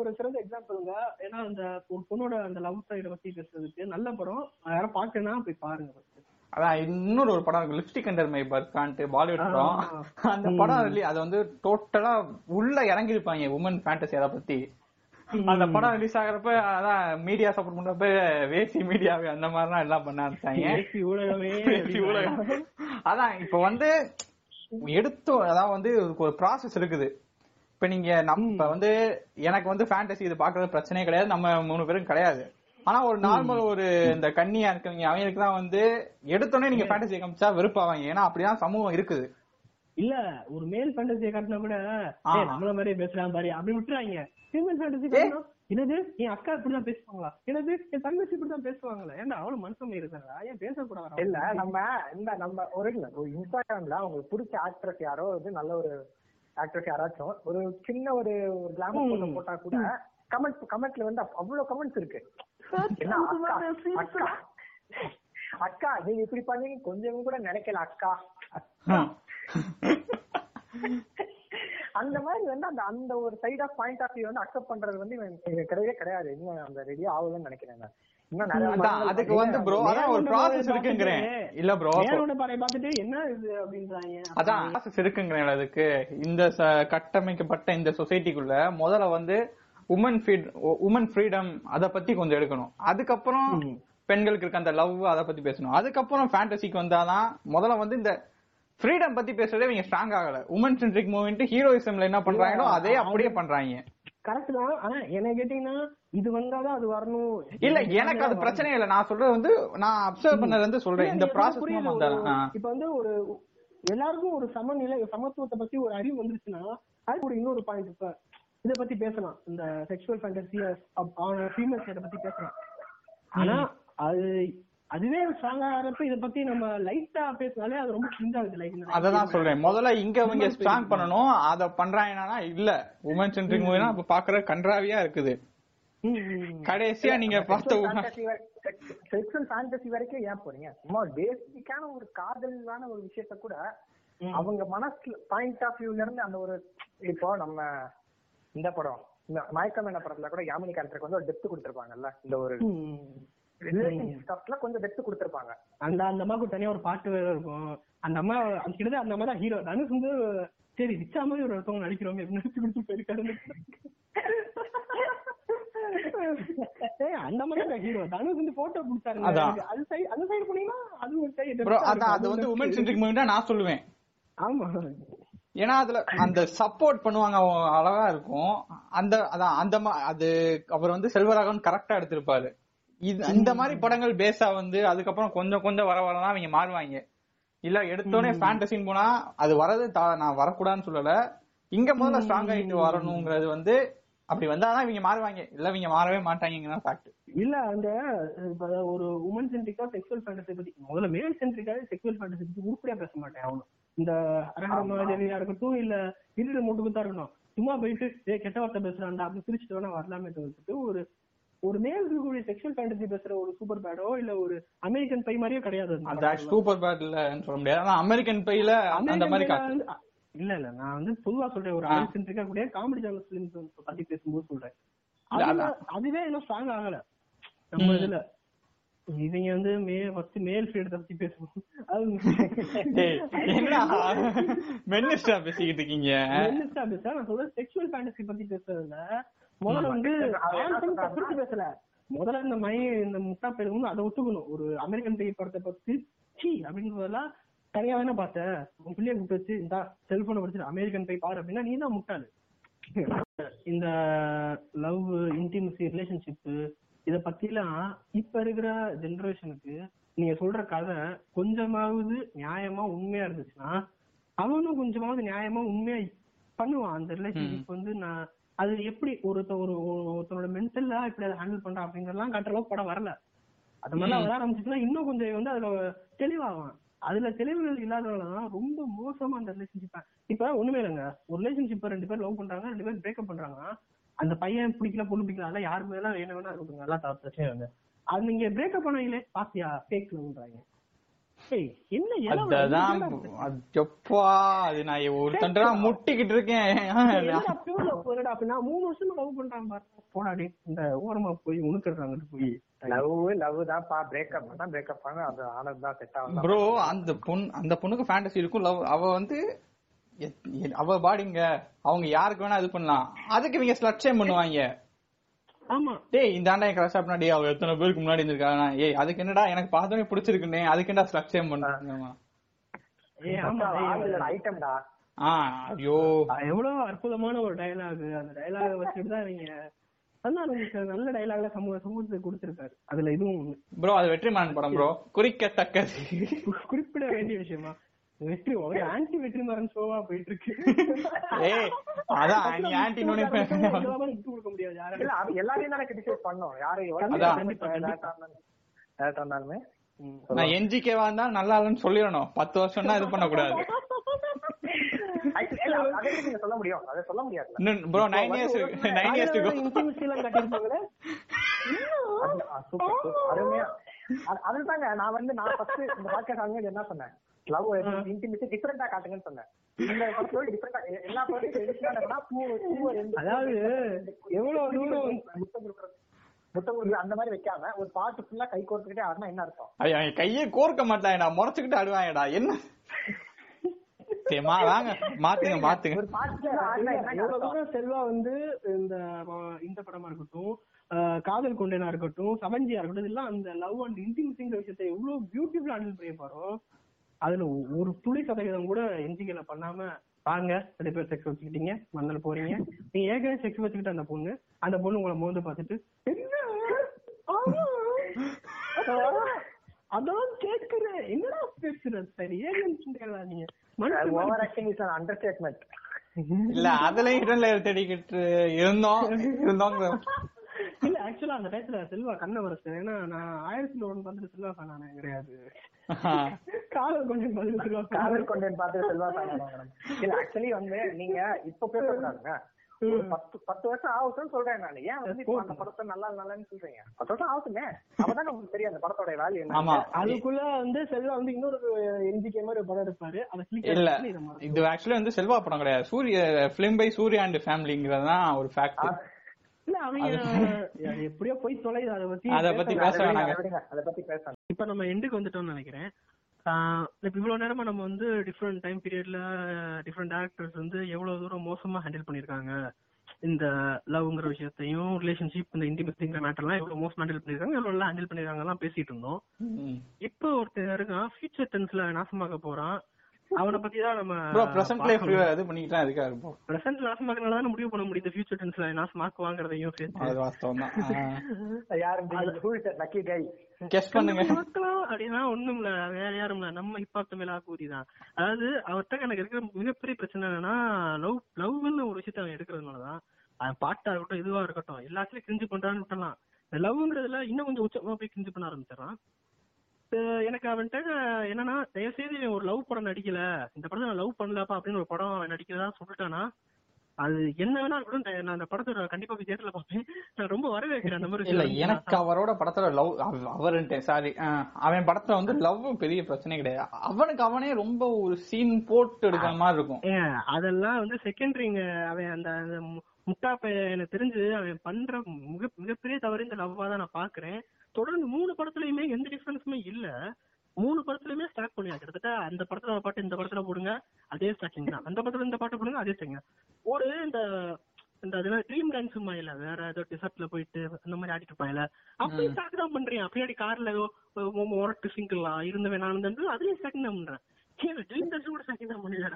ஒரு சிறந்த எக்ஸாம்பிள்ங்க. ஏன்னா அந்த ஒரு பொண்ணோட அந்த லவ் சைட பத்தி பேசுறதுக்கு நல்ல படம், யாரும் பாக்குன்னா போய் பாருங்க. அதான் இன்னொரு ஒரு படம் இருக்கு, lipstick under my burkha, Bollywood படம். அந்த படம் அது வந்து டோட்டலா உள்ள இறங்கிருப்பாங்க உமன் ஃபேண்டஸி, அதை பத்தி அந்த படம் ரிலீஸ் ஆகிறப்ப அதான் மீடியா சப்போர்ட் பண்றப்ப வேசி மீடியாவே அந்த மாதிரிலாம் எல்லாம் பண்ண ஆரம்பிச்சாங்க. அதான் இப்ப வந்து எடுத்து அதான் வந்து ஒரு ப்ராசஸ் இருக்குது. இப்ப நீங்க நம்ம வந்து எனக்கு வந்து ஃபேண்டசி இது பாக்குறது பிரச்சனையே கிடையாது, நம்ம மூணு பேரும் கிடையாது. ஆனா ஒரு நார்மல் ஒரு இந்த கண்ணியா இருக்கிறவங்க அவங்களுக்கு தான் வந்து எடுத்தோடனே நீங்க ஃபேண்டசி காமிச்சா வெறுப்பாவாங்க. ஏன்னா அப்படிதான் சமூகம் இருக்குது. இல்ல ஒரு மேல் ஃபேண்டசியை காட்டினா கூட நம்மள மாதிரியே பேசுறான் பாரு அப்படி விட்டுறாங்க. ஃபீமேல் ஃபேண்டசி காட்டணும் என்னது என் அக்கா இப்படிதான் பேசுவாங்களா, என்னது என் தங்கச்சி இப்படிதான் பேசுவாங்களா, ஏன்னா அவ்வளவு மனசுமே இருக்கிறா ஏன் பேசக்கூடாது. இல்ல நம்ம இந்த நம்ம ஒரு இன்ஸ்டாகிராம்ல அவங்களுக்கு பிடிச்ச ஆக்ட்ரஸ் யாரோ வந்து நல்ல ஒரு ஆக்ட்ரஸ் யாராச்சும் ஒரு சின்ன ஒரு கிளாமர் போட்டா கூட கமெண்ட் கமெண்ட்ல வந்து அவ்வளவு கமெண்ட்ஸ் இருக்கு. அக்கா நீங்க இப்படி பண்ணீங்க கொஞ்சம் கூட நினைக்கல அக்கா அந்த மாதிரி வந்து அந்த அந்த ஒரு side of point of view வந்து அக்செப்ட் பண்றது வந்து இவங்க கிடையவே கிடையாது. இன்னும் அந்த ரெடியா ஆகுதுன்னு நினைக்கிறேன் நான். அதுக்கு வந்து ப்ரோ அதான் ஒரு ப்ராசஸ் இருக்குங்கிறேன். இல்ல ப்ரோ பார்த்துட்டு என்ன இது அப்படின்றாங்க. அதான் ப்ராசஸ் இருக்குங்கிறேன். அதுக்கு இந்த கட்டமைக்கப்பட்ட இந்த சொசைட்டிக்குள்ள முதல்ல வந்து உமன் ஃப்ரீட் உமன் ஃப்ரீடம் அதை பத்தி கொஞ்சம் எடுக்கணும். அதுக்கப்புறம் பெண்களுக்கு இருக்க அந்த லவ் அதை பத்தி பேசணும். அதுக்கப்புறம் ஃபேண்டசிக்கு வந்தாதான் முதல்ல வந்து இந்த ஃப்ரீடம் பத்தி பேசுறதே இவங்க ஸ்ட்ராங் ஆகல. உமன் சென்ட்ரிக் மூவ்மெண்ட் ஹீரோயிசம்ல என்ன பண்றாங்களோ அதே அப்படியே பண்றாங்க. கரெக்ட் தான். ஆனா என்ன கேட்டீங்கன்னா இது வந்தாதான் அது வரணும். இல்ல எனக்கு அது பிரச்சனை இல்ல. நான் சொல்றது வந்து நான் அப்சர்வ் பண்ணதுல இருந்து சொல்றேன். இந்த ப்ராசஸ் இப்ப வந்து ஒரு எல்லாருக்கும் ஒரு சமநிலை சமத்துவத்தை பத்தி ஒரு அறிவு வந்துருச்சுன்னா அது ஒரு இன்னொரு பாயிண்ட் இப்ப இதை பத்தி பேசலாம். இந்த செக்ஷுவல் ஃபேண்டசி ஃபீமேல் சைட பத்தி பேசலாம். ஆனா அது அதுவே ஸ்ட்ராங்கா ஆகிறப்ப இதை பத்தி நம்ம லைட்டா பேசினாலே அது ரொம்ப ஸ்ட்ரிங் ஆகுது. லைக் அதான் சொல்றேன் முதல்ல இங்க இங்க ஸ்ட்ராங் பண்ணணும். அதை பண்றாங்கன்னா இல்ல உமன் சென்ட்ரிக் மூவினா இப்ப பாக்குற கன்றாவியா இருக்குது. கடைசியா நீங்க செக்ஷுவல் ஃபேண்டசி வரைக்கும் ஏன் போறீங்க? சும்மா பேசிக்கான ஒரு காதலான ஒரு விஷயத்த கூட அவங்க மனசு பாயிண்ட் ஆஃப் வியூல இருந்து அந்த ஒரு இப்போ நம்ம இந்த படம் இந்த மயக்கம் என்ன படத்துல கூட யாமினி கேரக்டருக்கு வந்து ஒரு டெப்த் கொடுத்திருப்பாங்கல்ல. இந்த ஒரு கொஞ்சம் டெப்த் கொடுத்திருப்பாங்க. அந்த அந்த அம்மாவுக்கு தனியா ஒரு பாட்டு வேற இருக்கும். அந்த அம்மா கிட்டத்தட்ட அந்த அம்மா தான் ஹீரோ. தனுஷ் வந்து சரி ரிச்சா மாதிரி ஒரு ஒருத்தவங்க நடிக்கிறோம் அப்படின்னு கொடுத்து போயிருக்காரு. அந்த மாதிரி தான் ஹீரோ தனுஷ் வந்து போட்டோ பிடிச்சாரு. அது சைடு அந்த சைடு போனீங்கன்னா அது ஒரு சைடு. அதான் அது வந்து உமன் சென்ட்ரிக் மூவினா நான் சொல்லுவேன். ஆமா ஏன்னா அதுல அந்த சப்போர்ட் பண்ணுவாங்க அழகா இருக்கும். அந்த அதான் அந்த அது அவர் வந்து செல்வராகவன் கரெக்டா எடுத்திருப்பாரு. இது இந்த மாதிரி படங்கள் பேஸா வந்து அதுக்கப்புறம் கொஞ்சம் கொஞ்சம் வர வரலாம் அவங்க மாறுவாங்க. இல்ல எடுத்தோடனே ஃபேண்டசின்னு போனா அது வரது நான் வரக்கூடாதுன்னு சொல்லல. இங்க முதல்ல ஸ்ட்ராங் ஆகிட்டு வரணுங்கிறது வந்து அப்படி வந்தாதான் இவங்க மாறுவாங்க. இல்ல இவங்க மாறவே மாட்டாங்க. இல்ல அந்த ஒரு உமன் சென்ட்ரிக்கா செக்ஷுவல் ஃபேண்டசி பத்தி முதல்ல மேல் சென்ட்ரிக்காவே செக்ஷுவல் ஃபேண்டசி பத்தி உருப்படியா பேச மாட்டேன். அவனும் இந்த அரங்கமாதிரியா இருக்கட்டும் இல்ல இருட மூட்டுக்கு தான் இருக்கணும். சும்மா போயிட்டு ஏ கெட்ட வார்த்தை பேசுறாண்டா அப்படி பிரிச்சுட்டு வேணா வரலாமே தவிர்த்துட்டு ஒரு ஒரு மேல் இருக்கக்கூடிய செக்ஷுவல் ஃபேண்டசி பேசுற ஒரு சூப்பர் பேடோ இல்ல ஒரு அமெரிக்கன் பை மாதிரியோ கிடையாது. சூப்பர் பேட் இல்லன்னு சொல்ல முடியாது. அமெரிக்கன் பையில அந்த மாதிரி இல்ல இல்ல நான் வந்து பொதுவா சொல்றேன். ஒரு அரசியல் கூட காமெடி ஜானல் ஃபிலிம்ஸ் பத்தி பேசும்போது சொல்றேன். அதுவே இன்னும் ஸ்ட்ராங் ஆகல நம்ம இதுல. இவங்க வந்து மே ஃபர்ஸ்ட் மேல் ஃப்ரீடத்தை பத்தி பேசுவோம். மென்னிஸ்டா பேசிக்கிட்டு இருக்கீங்க. மென்னிஸ்டா பேச நான் சொல்ற செக்ஷுவல் ஃபேண்டசி பத்தி பேசுறதுல முதல்ல வந்து தப்பிச்சு பேசல. முதல்ல இந்த மை இந்த முட்டா பேருக்கும் அதை ஒத்துக்கணும். ஒரு அமெரிக்கன் பேய் படத்தை பத்தி சி அப்படிங்கிறதெல்லாம் தனியா வேணா பார்த்தேன். உன் பிள்ளைய கூப்பிட்டு வச்சு இந்த செல்போனை படிச்சு அமெரிக்கன் பேய் பாரு அப்படின்னா நீ தான் முட்டாளு. இந்த லவ் இன்டிமசி ரிலேஷன்ஷிப்பு இத பத்திலாம் இப்ப இருக்கிற ஜெனரேஷனுக்கு நீங்க சொல்ற கதை கொஞ்சமாவது நியாயமா உண்மையா இருந்துச்சுன்னா அவனும் கொஞ்சமாவது நியாயமா உண்மையா பண்ணுவான் அந்த ரிலேஷன்ஷிப் வந்து. நான் அது எப்படி ஒருத்த ஒரு ஒருத்தனோட மென்டலா இப்படி அதை ஹேண்டில் பண்றான் அப்படிங்கறதெல்லாம் காட்டுற அளவுக்கு படம் வரல. அது மாதிரிலாம் வர ஆரம்பிச்சுன்னா இன்னும் கொஞ்சம் வந்து அதுல தெளிவாகும். அதுல தெளிவுகள் இல்லாதவங்களாம் ரொம்ப மோசமா அந்த ரிலேஷன்ஷிப்ப. இப்ப ஒண்ணுமே இல்லைங்க ஒரு ரிலேஷன்ஷிப்ப ரெண்டு பேர் லவ் பண்றாங்க ரெண்டு பேர் பிரேக்அப் பண்றாங்கன்னா அந்த பையன் பிடிக்கல பொண்ணு பிடிக்கல அதெல்லாம் யாருக்கு வேணா என்ன வேணா இருக்குங்க நல்லா பிரச்சனை வந்து அது நீங்க பிரேக்அப் பண்ணீங்களே பாத்தியா ஃபேக் லவ்ன்றாங்க. முட்டிக்கிட்டு இருக்கேன் அப்படின்னா மூணு வருஷம் லவ் பண்றாங்க பாருங்க போனாடி இந்த ஓரமா போய் உழுக்கிறாங்க போய் இருக்கும். அவ வந்து அவ பாடிங்க அவங்க யாருக்கு வேணா இது பண்ணலாம். அதுக்கு இவங்க ஸ்லட் ஷேம் பண்ணுவாங்க. ஆமா டேய் இந்தாண்டா என் கிராஷ் ஆப்னா டேய் அவ எத்தனை பேருக்கு முன்னாடி இருந்திருக்கானா ஏய் அதுக்கு என்னடா எனக்கு பார்த்ததே பிடிச்சிருக்குனே அதுக்கு என்னடா ஸ்லக்ஷேம் பண்றாங்கமா ஏய் ஆமா அது ஐட்டம்டா ஆ ஐயோ எவ்வளவு அற்புதமான ஒரு டயலாக் அந்த டயலாக வச்சிட்டு தான் நீங்க அண்ணா ரொம்ப நல்ல டயலாக்ல சமூக சமூகத்தை கொடுத்திருக்காரு அதுல இதுவும் ஒண்ணு bro அது வெற்றிமாறன் படம் bro குறிக்கத்தக்க குறிப்பிட வேண்டிய விஷயமா வெற்றி ஒரு ஆன்டி வெற்றிமாறன் ஷோவா போயிட்டு இருக்கு ஏய் அத ஆன்டி நோனே எல்லாரும் விட்டு கொடுக்க முடியாது யார இல்ல எல்லாரையும் நானே கிரிட்டிசைஸ் பண்ணோம் யாரை அத சொன்னாலுமே நான் என்ஜிகே வந்தா நல்லா இல்லன்னு சொல்லிரணும் பத்து வருஷம்னா இது பண்ண கூடாது சொல்ல முடியும் அத சொல்ல முடியாது bro nine years nine years ago இன்டிமிசில கட்டிருப்பாங்களே அருமையா அதுல தாங்க நான் வந்து நான் ஃபர்ஸ்ட் இந்த பாட்காஸ்ட் ஆங்க என்ன சொன்னேன் லவ் இன்டிமிசி டிஃபரண்டா காட்டுங்கன்னு சொன்னேன் இந்த படத்துல டிஃபரண்டா எல்லா படத்துல டிஃபரண்டா பூ பூ அதாவது எவ்வளவு நூறு முட்டை அந்த மாதிரி வைக்காம ஒரு பாட்டு ஃபுல்லா கை கோர்த்துக்கிட்டே ஆடுனா என்ன அர்த்தம் ஐயா கையை கோர்க்க மாட்டாயடா முறைச்சுக்கிட்டு ஆடுவாயடா என்ன மாத்துங்க மாத்துங்க செல்வா வந்து இந்த இந்த படமா இருக்கட்டும் காதல் கொண்டேனா இருக்கட்டும் செவன்ஜியா இருக்கட்டும் இதெல்லாம் அந்த லவ் அண்ட் இன்டிமிசிங்கிற விஷயத்தை எவ்வளவு பியூட்டிஃபுல்லா ஹேண்டில் பண்ணி பாரு அதுல ஒரு துளி சதவீதம் கூட என்ஜிகேல பண்ணாம பாருங்க ரெண்டு பேர் செக்ஸ் வச்சுக்கிட்டீங்க மண்ணல போறீங்க நீங்க ஏற்கனவே செக்ஸ் வச்சுக்கிட்ட அந்த பொண்ணு அந்த பொண்ணு உங்களை மோந்து பார்த்துட்டு அதான் கேட்கிறேன் என்னடா பேசுறது சரி ஏன்னு நீங்க இல்ல அதுலயும் இடன்ல தேடிக்கிட்டு இருந்தோம் இருந்தோங்க இல்ல ஆக்சுவலா அந்த டயத்துல செல்வா கண்ணை வரச்சு ஏன்னா நான் ஆயிரத்தி ஒன்னு பார்த்துட்டு செல்வா பண்ணானே கிடையாது காதல் கொண்டேன் பார்த்துட்டு செல்வா காதல் கொண்டேன் பார்த்துட்டு செல்வா பண்ணானே இல்ல ஆக்சுவலி வந்து நீங்க இப்ப பேசுறாங்க பத்து பத்து வருஷம் ஆகுதுன்னு சொல்றேன் நான் ஏன் வந்து அந்த படத்தை நல்லா நல்லான்னு சொல்றீங்க பத்து வருஷம் ஆகுதுமே அப்பதான் உங்களுக்கு தெரியும் அந்த படத்தோட வேல்யூ என்ன அதுக்குள்ள வந்து செல்வா வந்து இன்னொரு என்ஜிகே மாதிரி ஒரு படம் எடுப்பாரு இல்ல இது ஆக்சுவலி வந்து செல்வா படம் கிடையாது Suriya film by Surya and ஃபேமிலிங்கிறதுதான் ஒரு ஃபேக்ட் இல்ல அவங்க எப்படியோ போய் தொலைது அதை பத்தி அதை பத்தி அதை பத்தி பேச இப்ப நம்ம எண்டுக்கு வந்துட்டோம்னு நினைக்கிறேன் இவ்வளவு நேரமா நம்ம வந்து டிஃப்ரெண்ட் டைம் பீரியட்ல டிஃப்ரெண்ட் ஆக்டர்ஸ் வந்து எவ்வளவு தூரம் மோசமா ஹேண்டில் பண்ணிருக்காங்க இந்த லவ்ங்கிற விஷயத்தையும் ரிலேஷன்ஷிப் இந்த இன்டிமசிங்கிற மேட்டர்லாம் எவ்வளவு மோசமா ஹேண்டில் பண்ணிருக்காங்க எவ்வளவு எல்லாம் ஹேண்டில் பண்ணிருக்காங்க எல்லாம் பேசிட்டு இருந்தோம் இப்போ ஒருத்தர் இருக்கான் ஃபியூச்சர் டென்ஸ்ல நாசமாக போறான் அவனை பத்தி தான் நம்ம பிரசன்ட் நாசமாக்குறதுனால தான் முடிவு பண்ண முடியும் ஃபியூச்சர் டென்ஸ்ல நாசமாக்குவாங்கிறதையும் அப்படின்னா ஒண்ணும் இல்ல வேற யாரும் இல்ல நம்ம ஹிப்பாப் மேல ஆக்கூதி தான் அதாவது அவர்கிட்ட எனக்கு இருக்கிற மிகப்பெரிய பிரச்சனை என்னன்னா லவ் லவ்னு ஒரு விஷயத்த அவன் எடுக்கிறதுனாலதான் அவன் பாட்டா இருக்கட்டும் இதுவா இருக்கட்டும் எல்லாத்துலயும் கிரிஞ்சு பண்றான்னு விட்டலாம் லவ்ங்கிறதுல இன்னும் கொஞ்சம் உச்சமா போய் கிரிஞ்சு பண்ண ஆரம்பிச்சிடறான் எனக்கு அவன்கிட்ட என்னன்னா தயவு செய்து ஒரு லவ் படம் நடிக்கல இந்த படத்தை நான் லவ் பண்ணலப்பா அப்படின்னு ஒரு படம் அவன் நடிக்கிறதா சொல்லிட்டானா அது என்ன வேணா இருக்கட்டும் நான் அந்த படத்தை கண்டிப்பா போய் தேட்டர்ல பார்ப்பேன் நான் ரொம்ப வரவேற்கிறேன் அந்த மாதிரி இல்ல எனக்கு அவரோட படத்துல லவ் அவருன்ட்டு சாரி அவன் படத்துல வந்து லவ் பெரிய பிரச்சனை கிடையாது அவனுக்கு அவனே ரொம்ப ஒரு சீன் போட்டு எடுக்கிற மாதிரி இருக்கும் அதெல்லாம் வந்து செகண்டரிங்க அவன் அந்த முட்டாப்ப எனக்கு தெரிஞ்சு அவன் பண்ற மிக மிகப்பெரிய தவறு இந்த லவ்வா தான் நான் பாக்குறேன் தொடர்ந்து மூணு படத்துலயுமே எந்த டிஃபரன்ஸுமே இல்ல மூணு படத்துலயுமே ஸ்டாக் பண்ணியா கிட்டத்தட்ட அந்த படத்துல பாட்டு இந்த படத்துல போடுங்க அதே ஸ்டாக்கிங் தான் அந்த படத்துல இந்த பாட்டு போடுங்க அதே ஸ்டாக்கிங் ஒரு இந்த இந்த ட்ரீம் டான்ஸ் மாயில வேற ஏதோ டிசர்ட்ல போயிட்டு அந்த மாதிரி ஆடிட்டு இருப்பாயில அப்படி ஸ்டாக் தான் பண்றேன் அப்படியே கார்ல ஒரட்டு சிங்கிள்லாம் இருந்த வேணான்னு அதுலயும் ஸ்டாக்கிங் தான் பண்றேன் ட்ரீம் டான்ஸ் கூட ஸ்டாக்கிங் தான் பண்ணல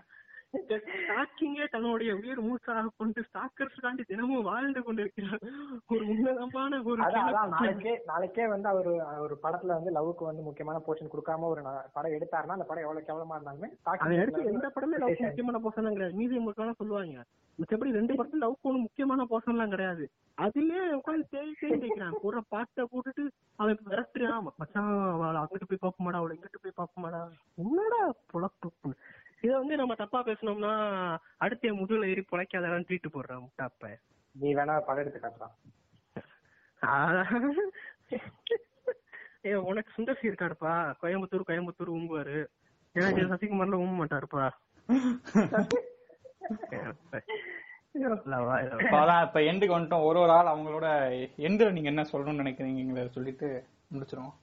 ஸ்டாக்கிங்கே தன்னுடைய உயிர் மூச்சாக கொண்டு ஸ்டாக்கர்ஸ் தாண்டி தினமும் வாழ்ந்து கொண்டிருக்கிறார் ஒரு உன்னதமான ஒரு நாளைக்கே நாளைக்கே வந்து அவர் ஒரு படத்துல வந்து லவ்வுக்கு வந்து முக்கியமான போர்ஷன் கொடுக்காம ஒரு படம் எடுத்தாருன்னா அந்த படம் எவ்வளவு கேவலமா இருந்தாலுமே அதை எடுத்து எந்த படமே லவ் முக்கியமான போர்ஷன் தான் கிடையாது மீதி முக்கியமான சொல்லுவாங்க மற்றபடி ரெண்டு படத்துல லவ் ஒன்றும் முக்கியமான போர்ஷன் எல்லாம் கிடையாது அதுலயே உட்காந்து தேடி தேடி வைக்கிறான் கூட பாட்டை போட்டுட்டு அவன் விரட்டுறான் மச்சான் அவளை அங்கிட்டு போய் பார்க்க மாடா அவளை இங்கிட்டு போய் பார்க்க மாடா என்னடா புலப்பு இத வந்து நம்ம தப்பா பேசணும்னா அடுத்த முதுகுல ஏறி பொழைக்காதான் ட்ரீட் போடுறான் முட்டாப்ப நீ வேணா படம் எடுத்து காட்டுறான் உனக்கு சுந்தர்சி இருக்காருப்பா கோயம்புத்தூர் கோயம்புத்தூர் ஊம்புவாரு ஏன்னா சசிகுமார்ல ஊம்ப மாட்டாருப்பா இப்ப எண்டுக்கு வந்துட்டோம் ஒரு ஒரு ஆள் அவங்களோட எண்டுல நீங்க என்ன சொல்லணும்னு நினைக்கிறீங்க சொல்லிட்டு முடிச்சிடும்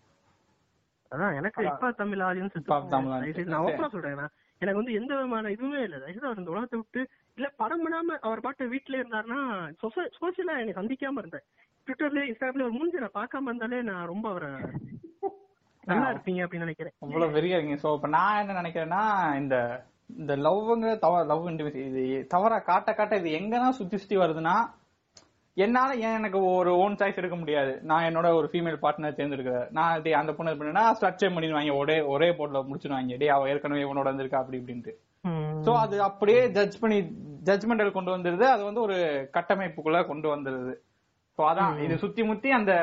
அதான் எனக்கு இப்பா தமிழ் ஆடியன்ஸ் நான் ஓப்பனா சொல்றேன் எனக்கு வந்து எந்த விதமான இதுவுமே இல்லை தயவுதான் இந்த உலகத்தை விட்டு இல்ல படம் பண்ணாம அவர் பாட்டு வீட்டுல இருந்தாருன்னா சோசியலா என்னை சந்திக்காம இருந்தேன் ட்விட்டர்லயே இன்ஸ்டாகிராம்ல ஒரு மூஞ்சி நான் பார்க்காம இருந்தாலே நான் ரொம்ப அவரை நல்லா இருப்பீங்க அப்படின்னு நினைக்கிறேன். அவ்வளவு வெறியா இருக்கீங்க. ஸோ இப்போ நான் என்ன நினைக்கிறேன்னா இந்த இந்த லவ்ங்கிற தவ லவ் இது தவறா காட்ட காட்ட இது எங்கன்னா சுத்தி சுத்தி வருதுன்னா, என்னால ஏன் எனக்கு ஒரு ஓன் சாய்ஸ் எடுக்க முடியாது? நான் என்னோட ஒரு ஃபீமேல் பார்ட்னர் தேர்ந்தெடுக்கிறேன், நான் அந்த பொண்ணு பண்ணேன்னா ஸ்ட்ரக்சர் பண்ணிடுவாங்க, ஒரே ஒரே போர்ட்ல முடிச்சுடுவாங்க, டே அவ ஏற்கனவே இவனோட வந்திருக்கா அப்படி இப்படின்ட்டு. ஸோ அது அப்படியே ஜட்ஜ் பண்ணி ஜட்ஜ்மெண்டல் கொண்டு வந்துருது, அது வந்து ஒரு கட்டமைப்புக்குள்ள கொண்டு வந்துருது. ஸோ அதான் இது சுத்தி முத்தி அந்த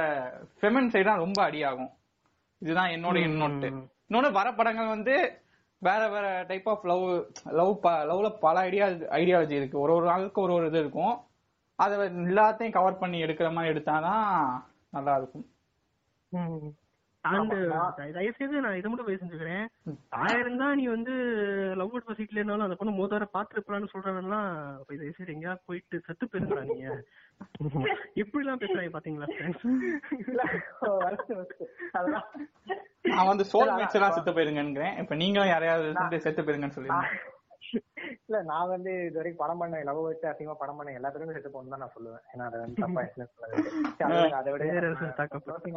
ஃபெமின் சைடு தான் ரொம்ப அடியாகும். இதுதான் என்னோட இன்னொட்டு. இன்னொன்னு வர படங்கள் வந்து வேற வேற டைப் ஆஃப் லவ் லவ் லவ்ல பல ஐடியா ஐடியாலஜி இருக்கு, ஒரு ஒரு நாளுக்கு ஒரு ஒரு இது இருக்கும், அதை எல்லாத்தையும் கவர் பண்ணி எடுக்கிற மாதிரி எடுத்தாதான் நல்லா இருக்கும். தயவு செய்து நான் இது மட்டும் போய் செஞ்சுக்கிறேன், ஆயிரம் தான் நீ வந்து லவ் அட் ஃபர்ஸ்ட் சைட்ல இருந்தாலும் அந்த பொண்ணு மோத வர பாத்துருப்பான்னு சொல்றவன்னா தயவு செய்து எங்கயா போயிட்டு செத்து பேசுறா. நீங்க இப்படி எல்லாம் பேசுறாங்க பாத்தீங்களா? நான் வந்து சோல் மேட்ச் எல்லாம் செத்து போயிருங்கிறேன். இப்ப நீங்களும் யாரையாவது செத்து போயிருங்கன்னு சொல்லிருக்கேன். இல்ல நான் வந்து இது வரைக்கும் படம் பண்ண லவ் வச்சு அதிகமா படம் பண்ண எல்லாத்துக்கும் செத்து போகணும் தான் நான் சொல்லுவேன். ஏன்னா அதை வந்து தப்பா சொல்லுவேன். அதை விட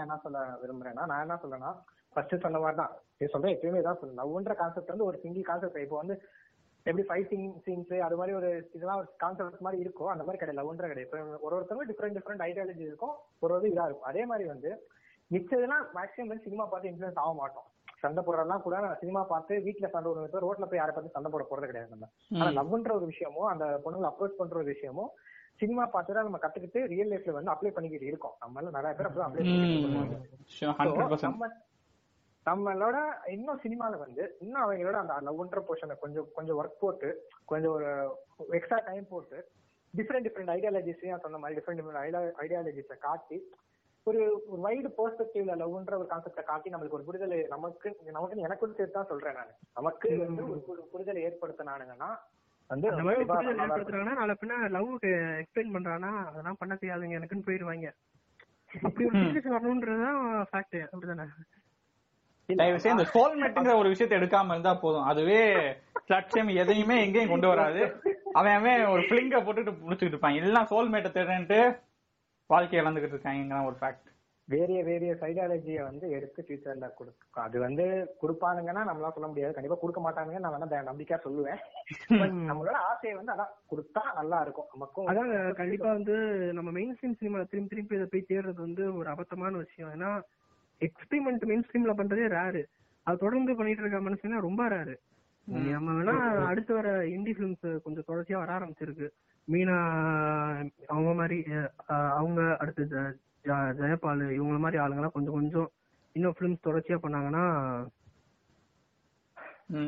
என்ன சொல்ல விரும்புறேன்னா, நான் என்ன சொல்றேன்னா ஃபர்ஸ்ட் சொன்ன மாதிரி தான் இது சொல்றேன், எப்பயுமே இதான் சொல்லுவேன். லவ்ன்ற கான்செப்ட் வந்து ஒரு சிங்கிள் கான்செப்ட். இப்போ வந்து எப்படி ஃபைட்டிங் சீன்ஸ் அது மாதிரி ஒரு இதெல்லாம் ஒரு கான்செப்ட் மாதிரி இருக்கும், அந்த மாதிரி கிடையாது லவ்ன்ற கிடையாது. ஒரு ஒருத்தருக்கும் டிஃப்ரெண்ட் டிஃப்ரெண்ட் ஐடியாலஜி இருக்கும், ஒரு ஒரு இதா இருக்கும். அதே மாதிரி வந்து மிச்சதுலாம் மேக்ஸிமம் வந்து சினிமா பார்த்து இன்ஃபுளுன்ஸ் ஆக மாட்டோம். சண்டை போடுறதெல்லாம் கூட சினிமா பார்த்து வீட்டுல சண்டை போடுறது, ரோட்ல போய் யாரை பார்த்து சண்டை போட போறது கிடையாது நம்ம. ஆனா லவ்ன்ற ஒரு விஷயமும் அந்த பொண்ணுங்களை அப்ரோச் பண்ற ஒரு விஷயமும் சினிமா பார்த்து தான் நம்ம கத்துக்கிட்டு ரியல் லைஃப்ல வந்து அப்ளை பண்ணிக்கிட்டு இருக்கோம். நம்ம நிறைய பேர் அப்படி அப்ளை பண்ணிக்கிட்டு நம்ம நம்மளோட இன்னும் சினிமால வந்து இன்னும் அவங்களோட அந்த லவ்ன்ற போர்ஷனை கொஞ்சம் கொஞ்சம் ஒர்க் போட்டு கொஞ்சம் ஒரு எக்ஸ்ட்ரா டைம் போட்டு டிஃப்ரெண்ட் டிஃப்ரெண்ட் ஐடியாலஜிஸையும் சொன்ன மாதிரி டிஃப்ரெண்ட் டிஃப்ரெண்ட் ஐடியாலஜிஸை காட்டி ஒரு ஒரு வைடு பெர்ஸ்பெக்டிவ்ல லவ்ன்ற ஒரு கான்செப்டை காட்டி நம்மளுக்கு ஒரு புரிதலை நமக்கு நமக்கு எனக்கு சேர்த்து தான் சொல்றேன் நான். நமக்கு வந்து ஒரு புரிதலை ஏற்படுத்தினானுங்கன்னா வந்து புரிதல் ஏற்படுத்தினா நாளை பின்னா லவ்வுக்கு எக்ஸ்பிளைன் பண்றானா அதெல்லாம் பண்ண தெரியாதுங்க எனக்குன்னு போயிடுவாங்க. அப்படி ஒரு சிச்சுவேஷன் வரணும்ன்றதுதான் ஃபேக்ட், அப்படிதானே? இந்த சோல்மேட்ங்கிற ஒரு விஷயத்தை எடுக்காம இருந்தா போதும், அதுவே பிளாட்ஃபார்ம் எதையுமே எங்கேயும் கொண்டு வராது. அவன் அவன் ஒரு பிளிங்க போட்டுட்டு முடிச்சுக்கிட்டு இருப்பான், எல்லாம் சோல்மேட்டை தேடுறேன்ட்டு வாழ்க்கை இழந்துகிட்டு இருக்காங்க. ஒரு ஃபேக்ட் வேரிய வேரிய சைடாலஜியை வந்து எடுத்து ஃபியூச்சர்ல கொடுக்கும். அது வந்து கொடுப்பானுங்கன்னா நம்மளால சொல்ல முடியாது, கண்டிப்பா கொடுக்க மாட்டானுங்க. நான் வேணா நம்பிக்கையா சொல்லுவேன், நம்மளோட ஆசையை வந்து அதான் கொடுத்தா நல்லா இருக்கும் நமக்கும். அதான் கண்டிப்பா வந்து நம்ம மெயின் ஸ்ட்ரீம் சினிமால திரும்பி திரும்பி இதை போய் தேடுறது வந்து ஒரு அபத்தமான விஷயம். ஏன்னா எக்ஸ்பெரிமெண்ட் மெயின் ஸ்ட்ரீம்ல பண்றதே ரேரு, அது தொடர்ந்து பண்ணிட்டு இருக்க மனுஷனா ரொம்ப ரேரு. நம்ம வேணா அடுத்து வர இந்தி பிலிம்ஸ் கொஞ்சம் தொடர்ச்சியா வர ஆரம்பிச்சிருக்கு. மீனா அவங்க மாதிரி அவங்க அடுத்து ஜெயபால் இவங்கள மாதிரி ஆளுங்கெல்லாம் கொஞ்சம் கொஞ்சம் இன்னும் பிலிம்ஸ் தொடர்ச்சியா பண்ணாங்கன்னா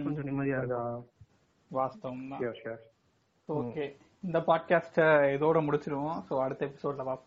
கொஞ்சம் நிம்மதியா இருக்கும். ஓகே, இந்த பாட்காஸ்ட இதோட முடிச்சிருவோம். ஸோ அடுத்த எபிசோட்ல பாப்போம்.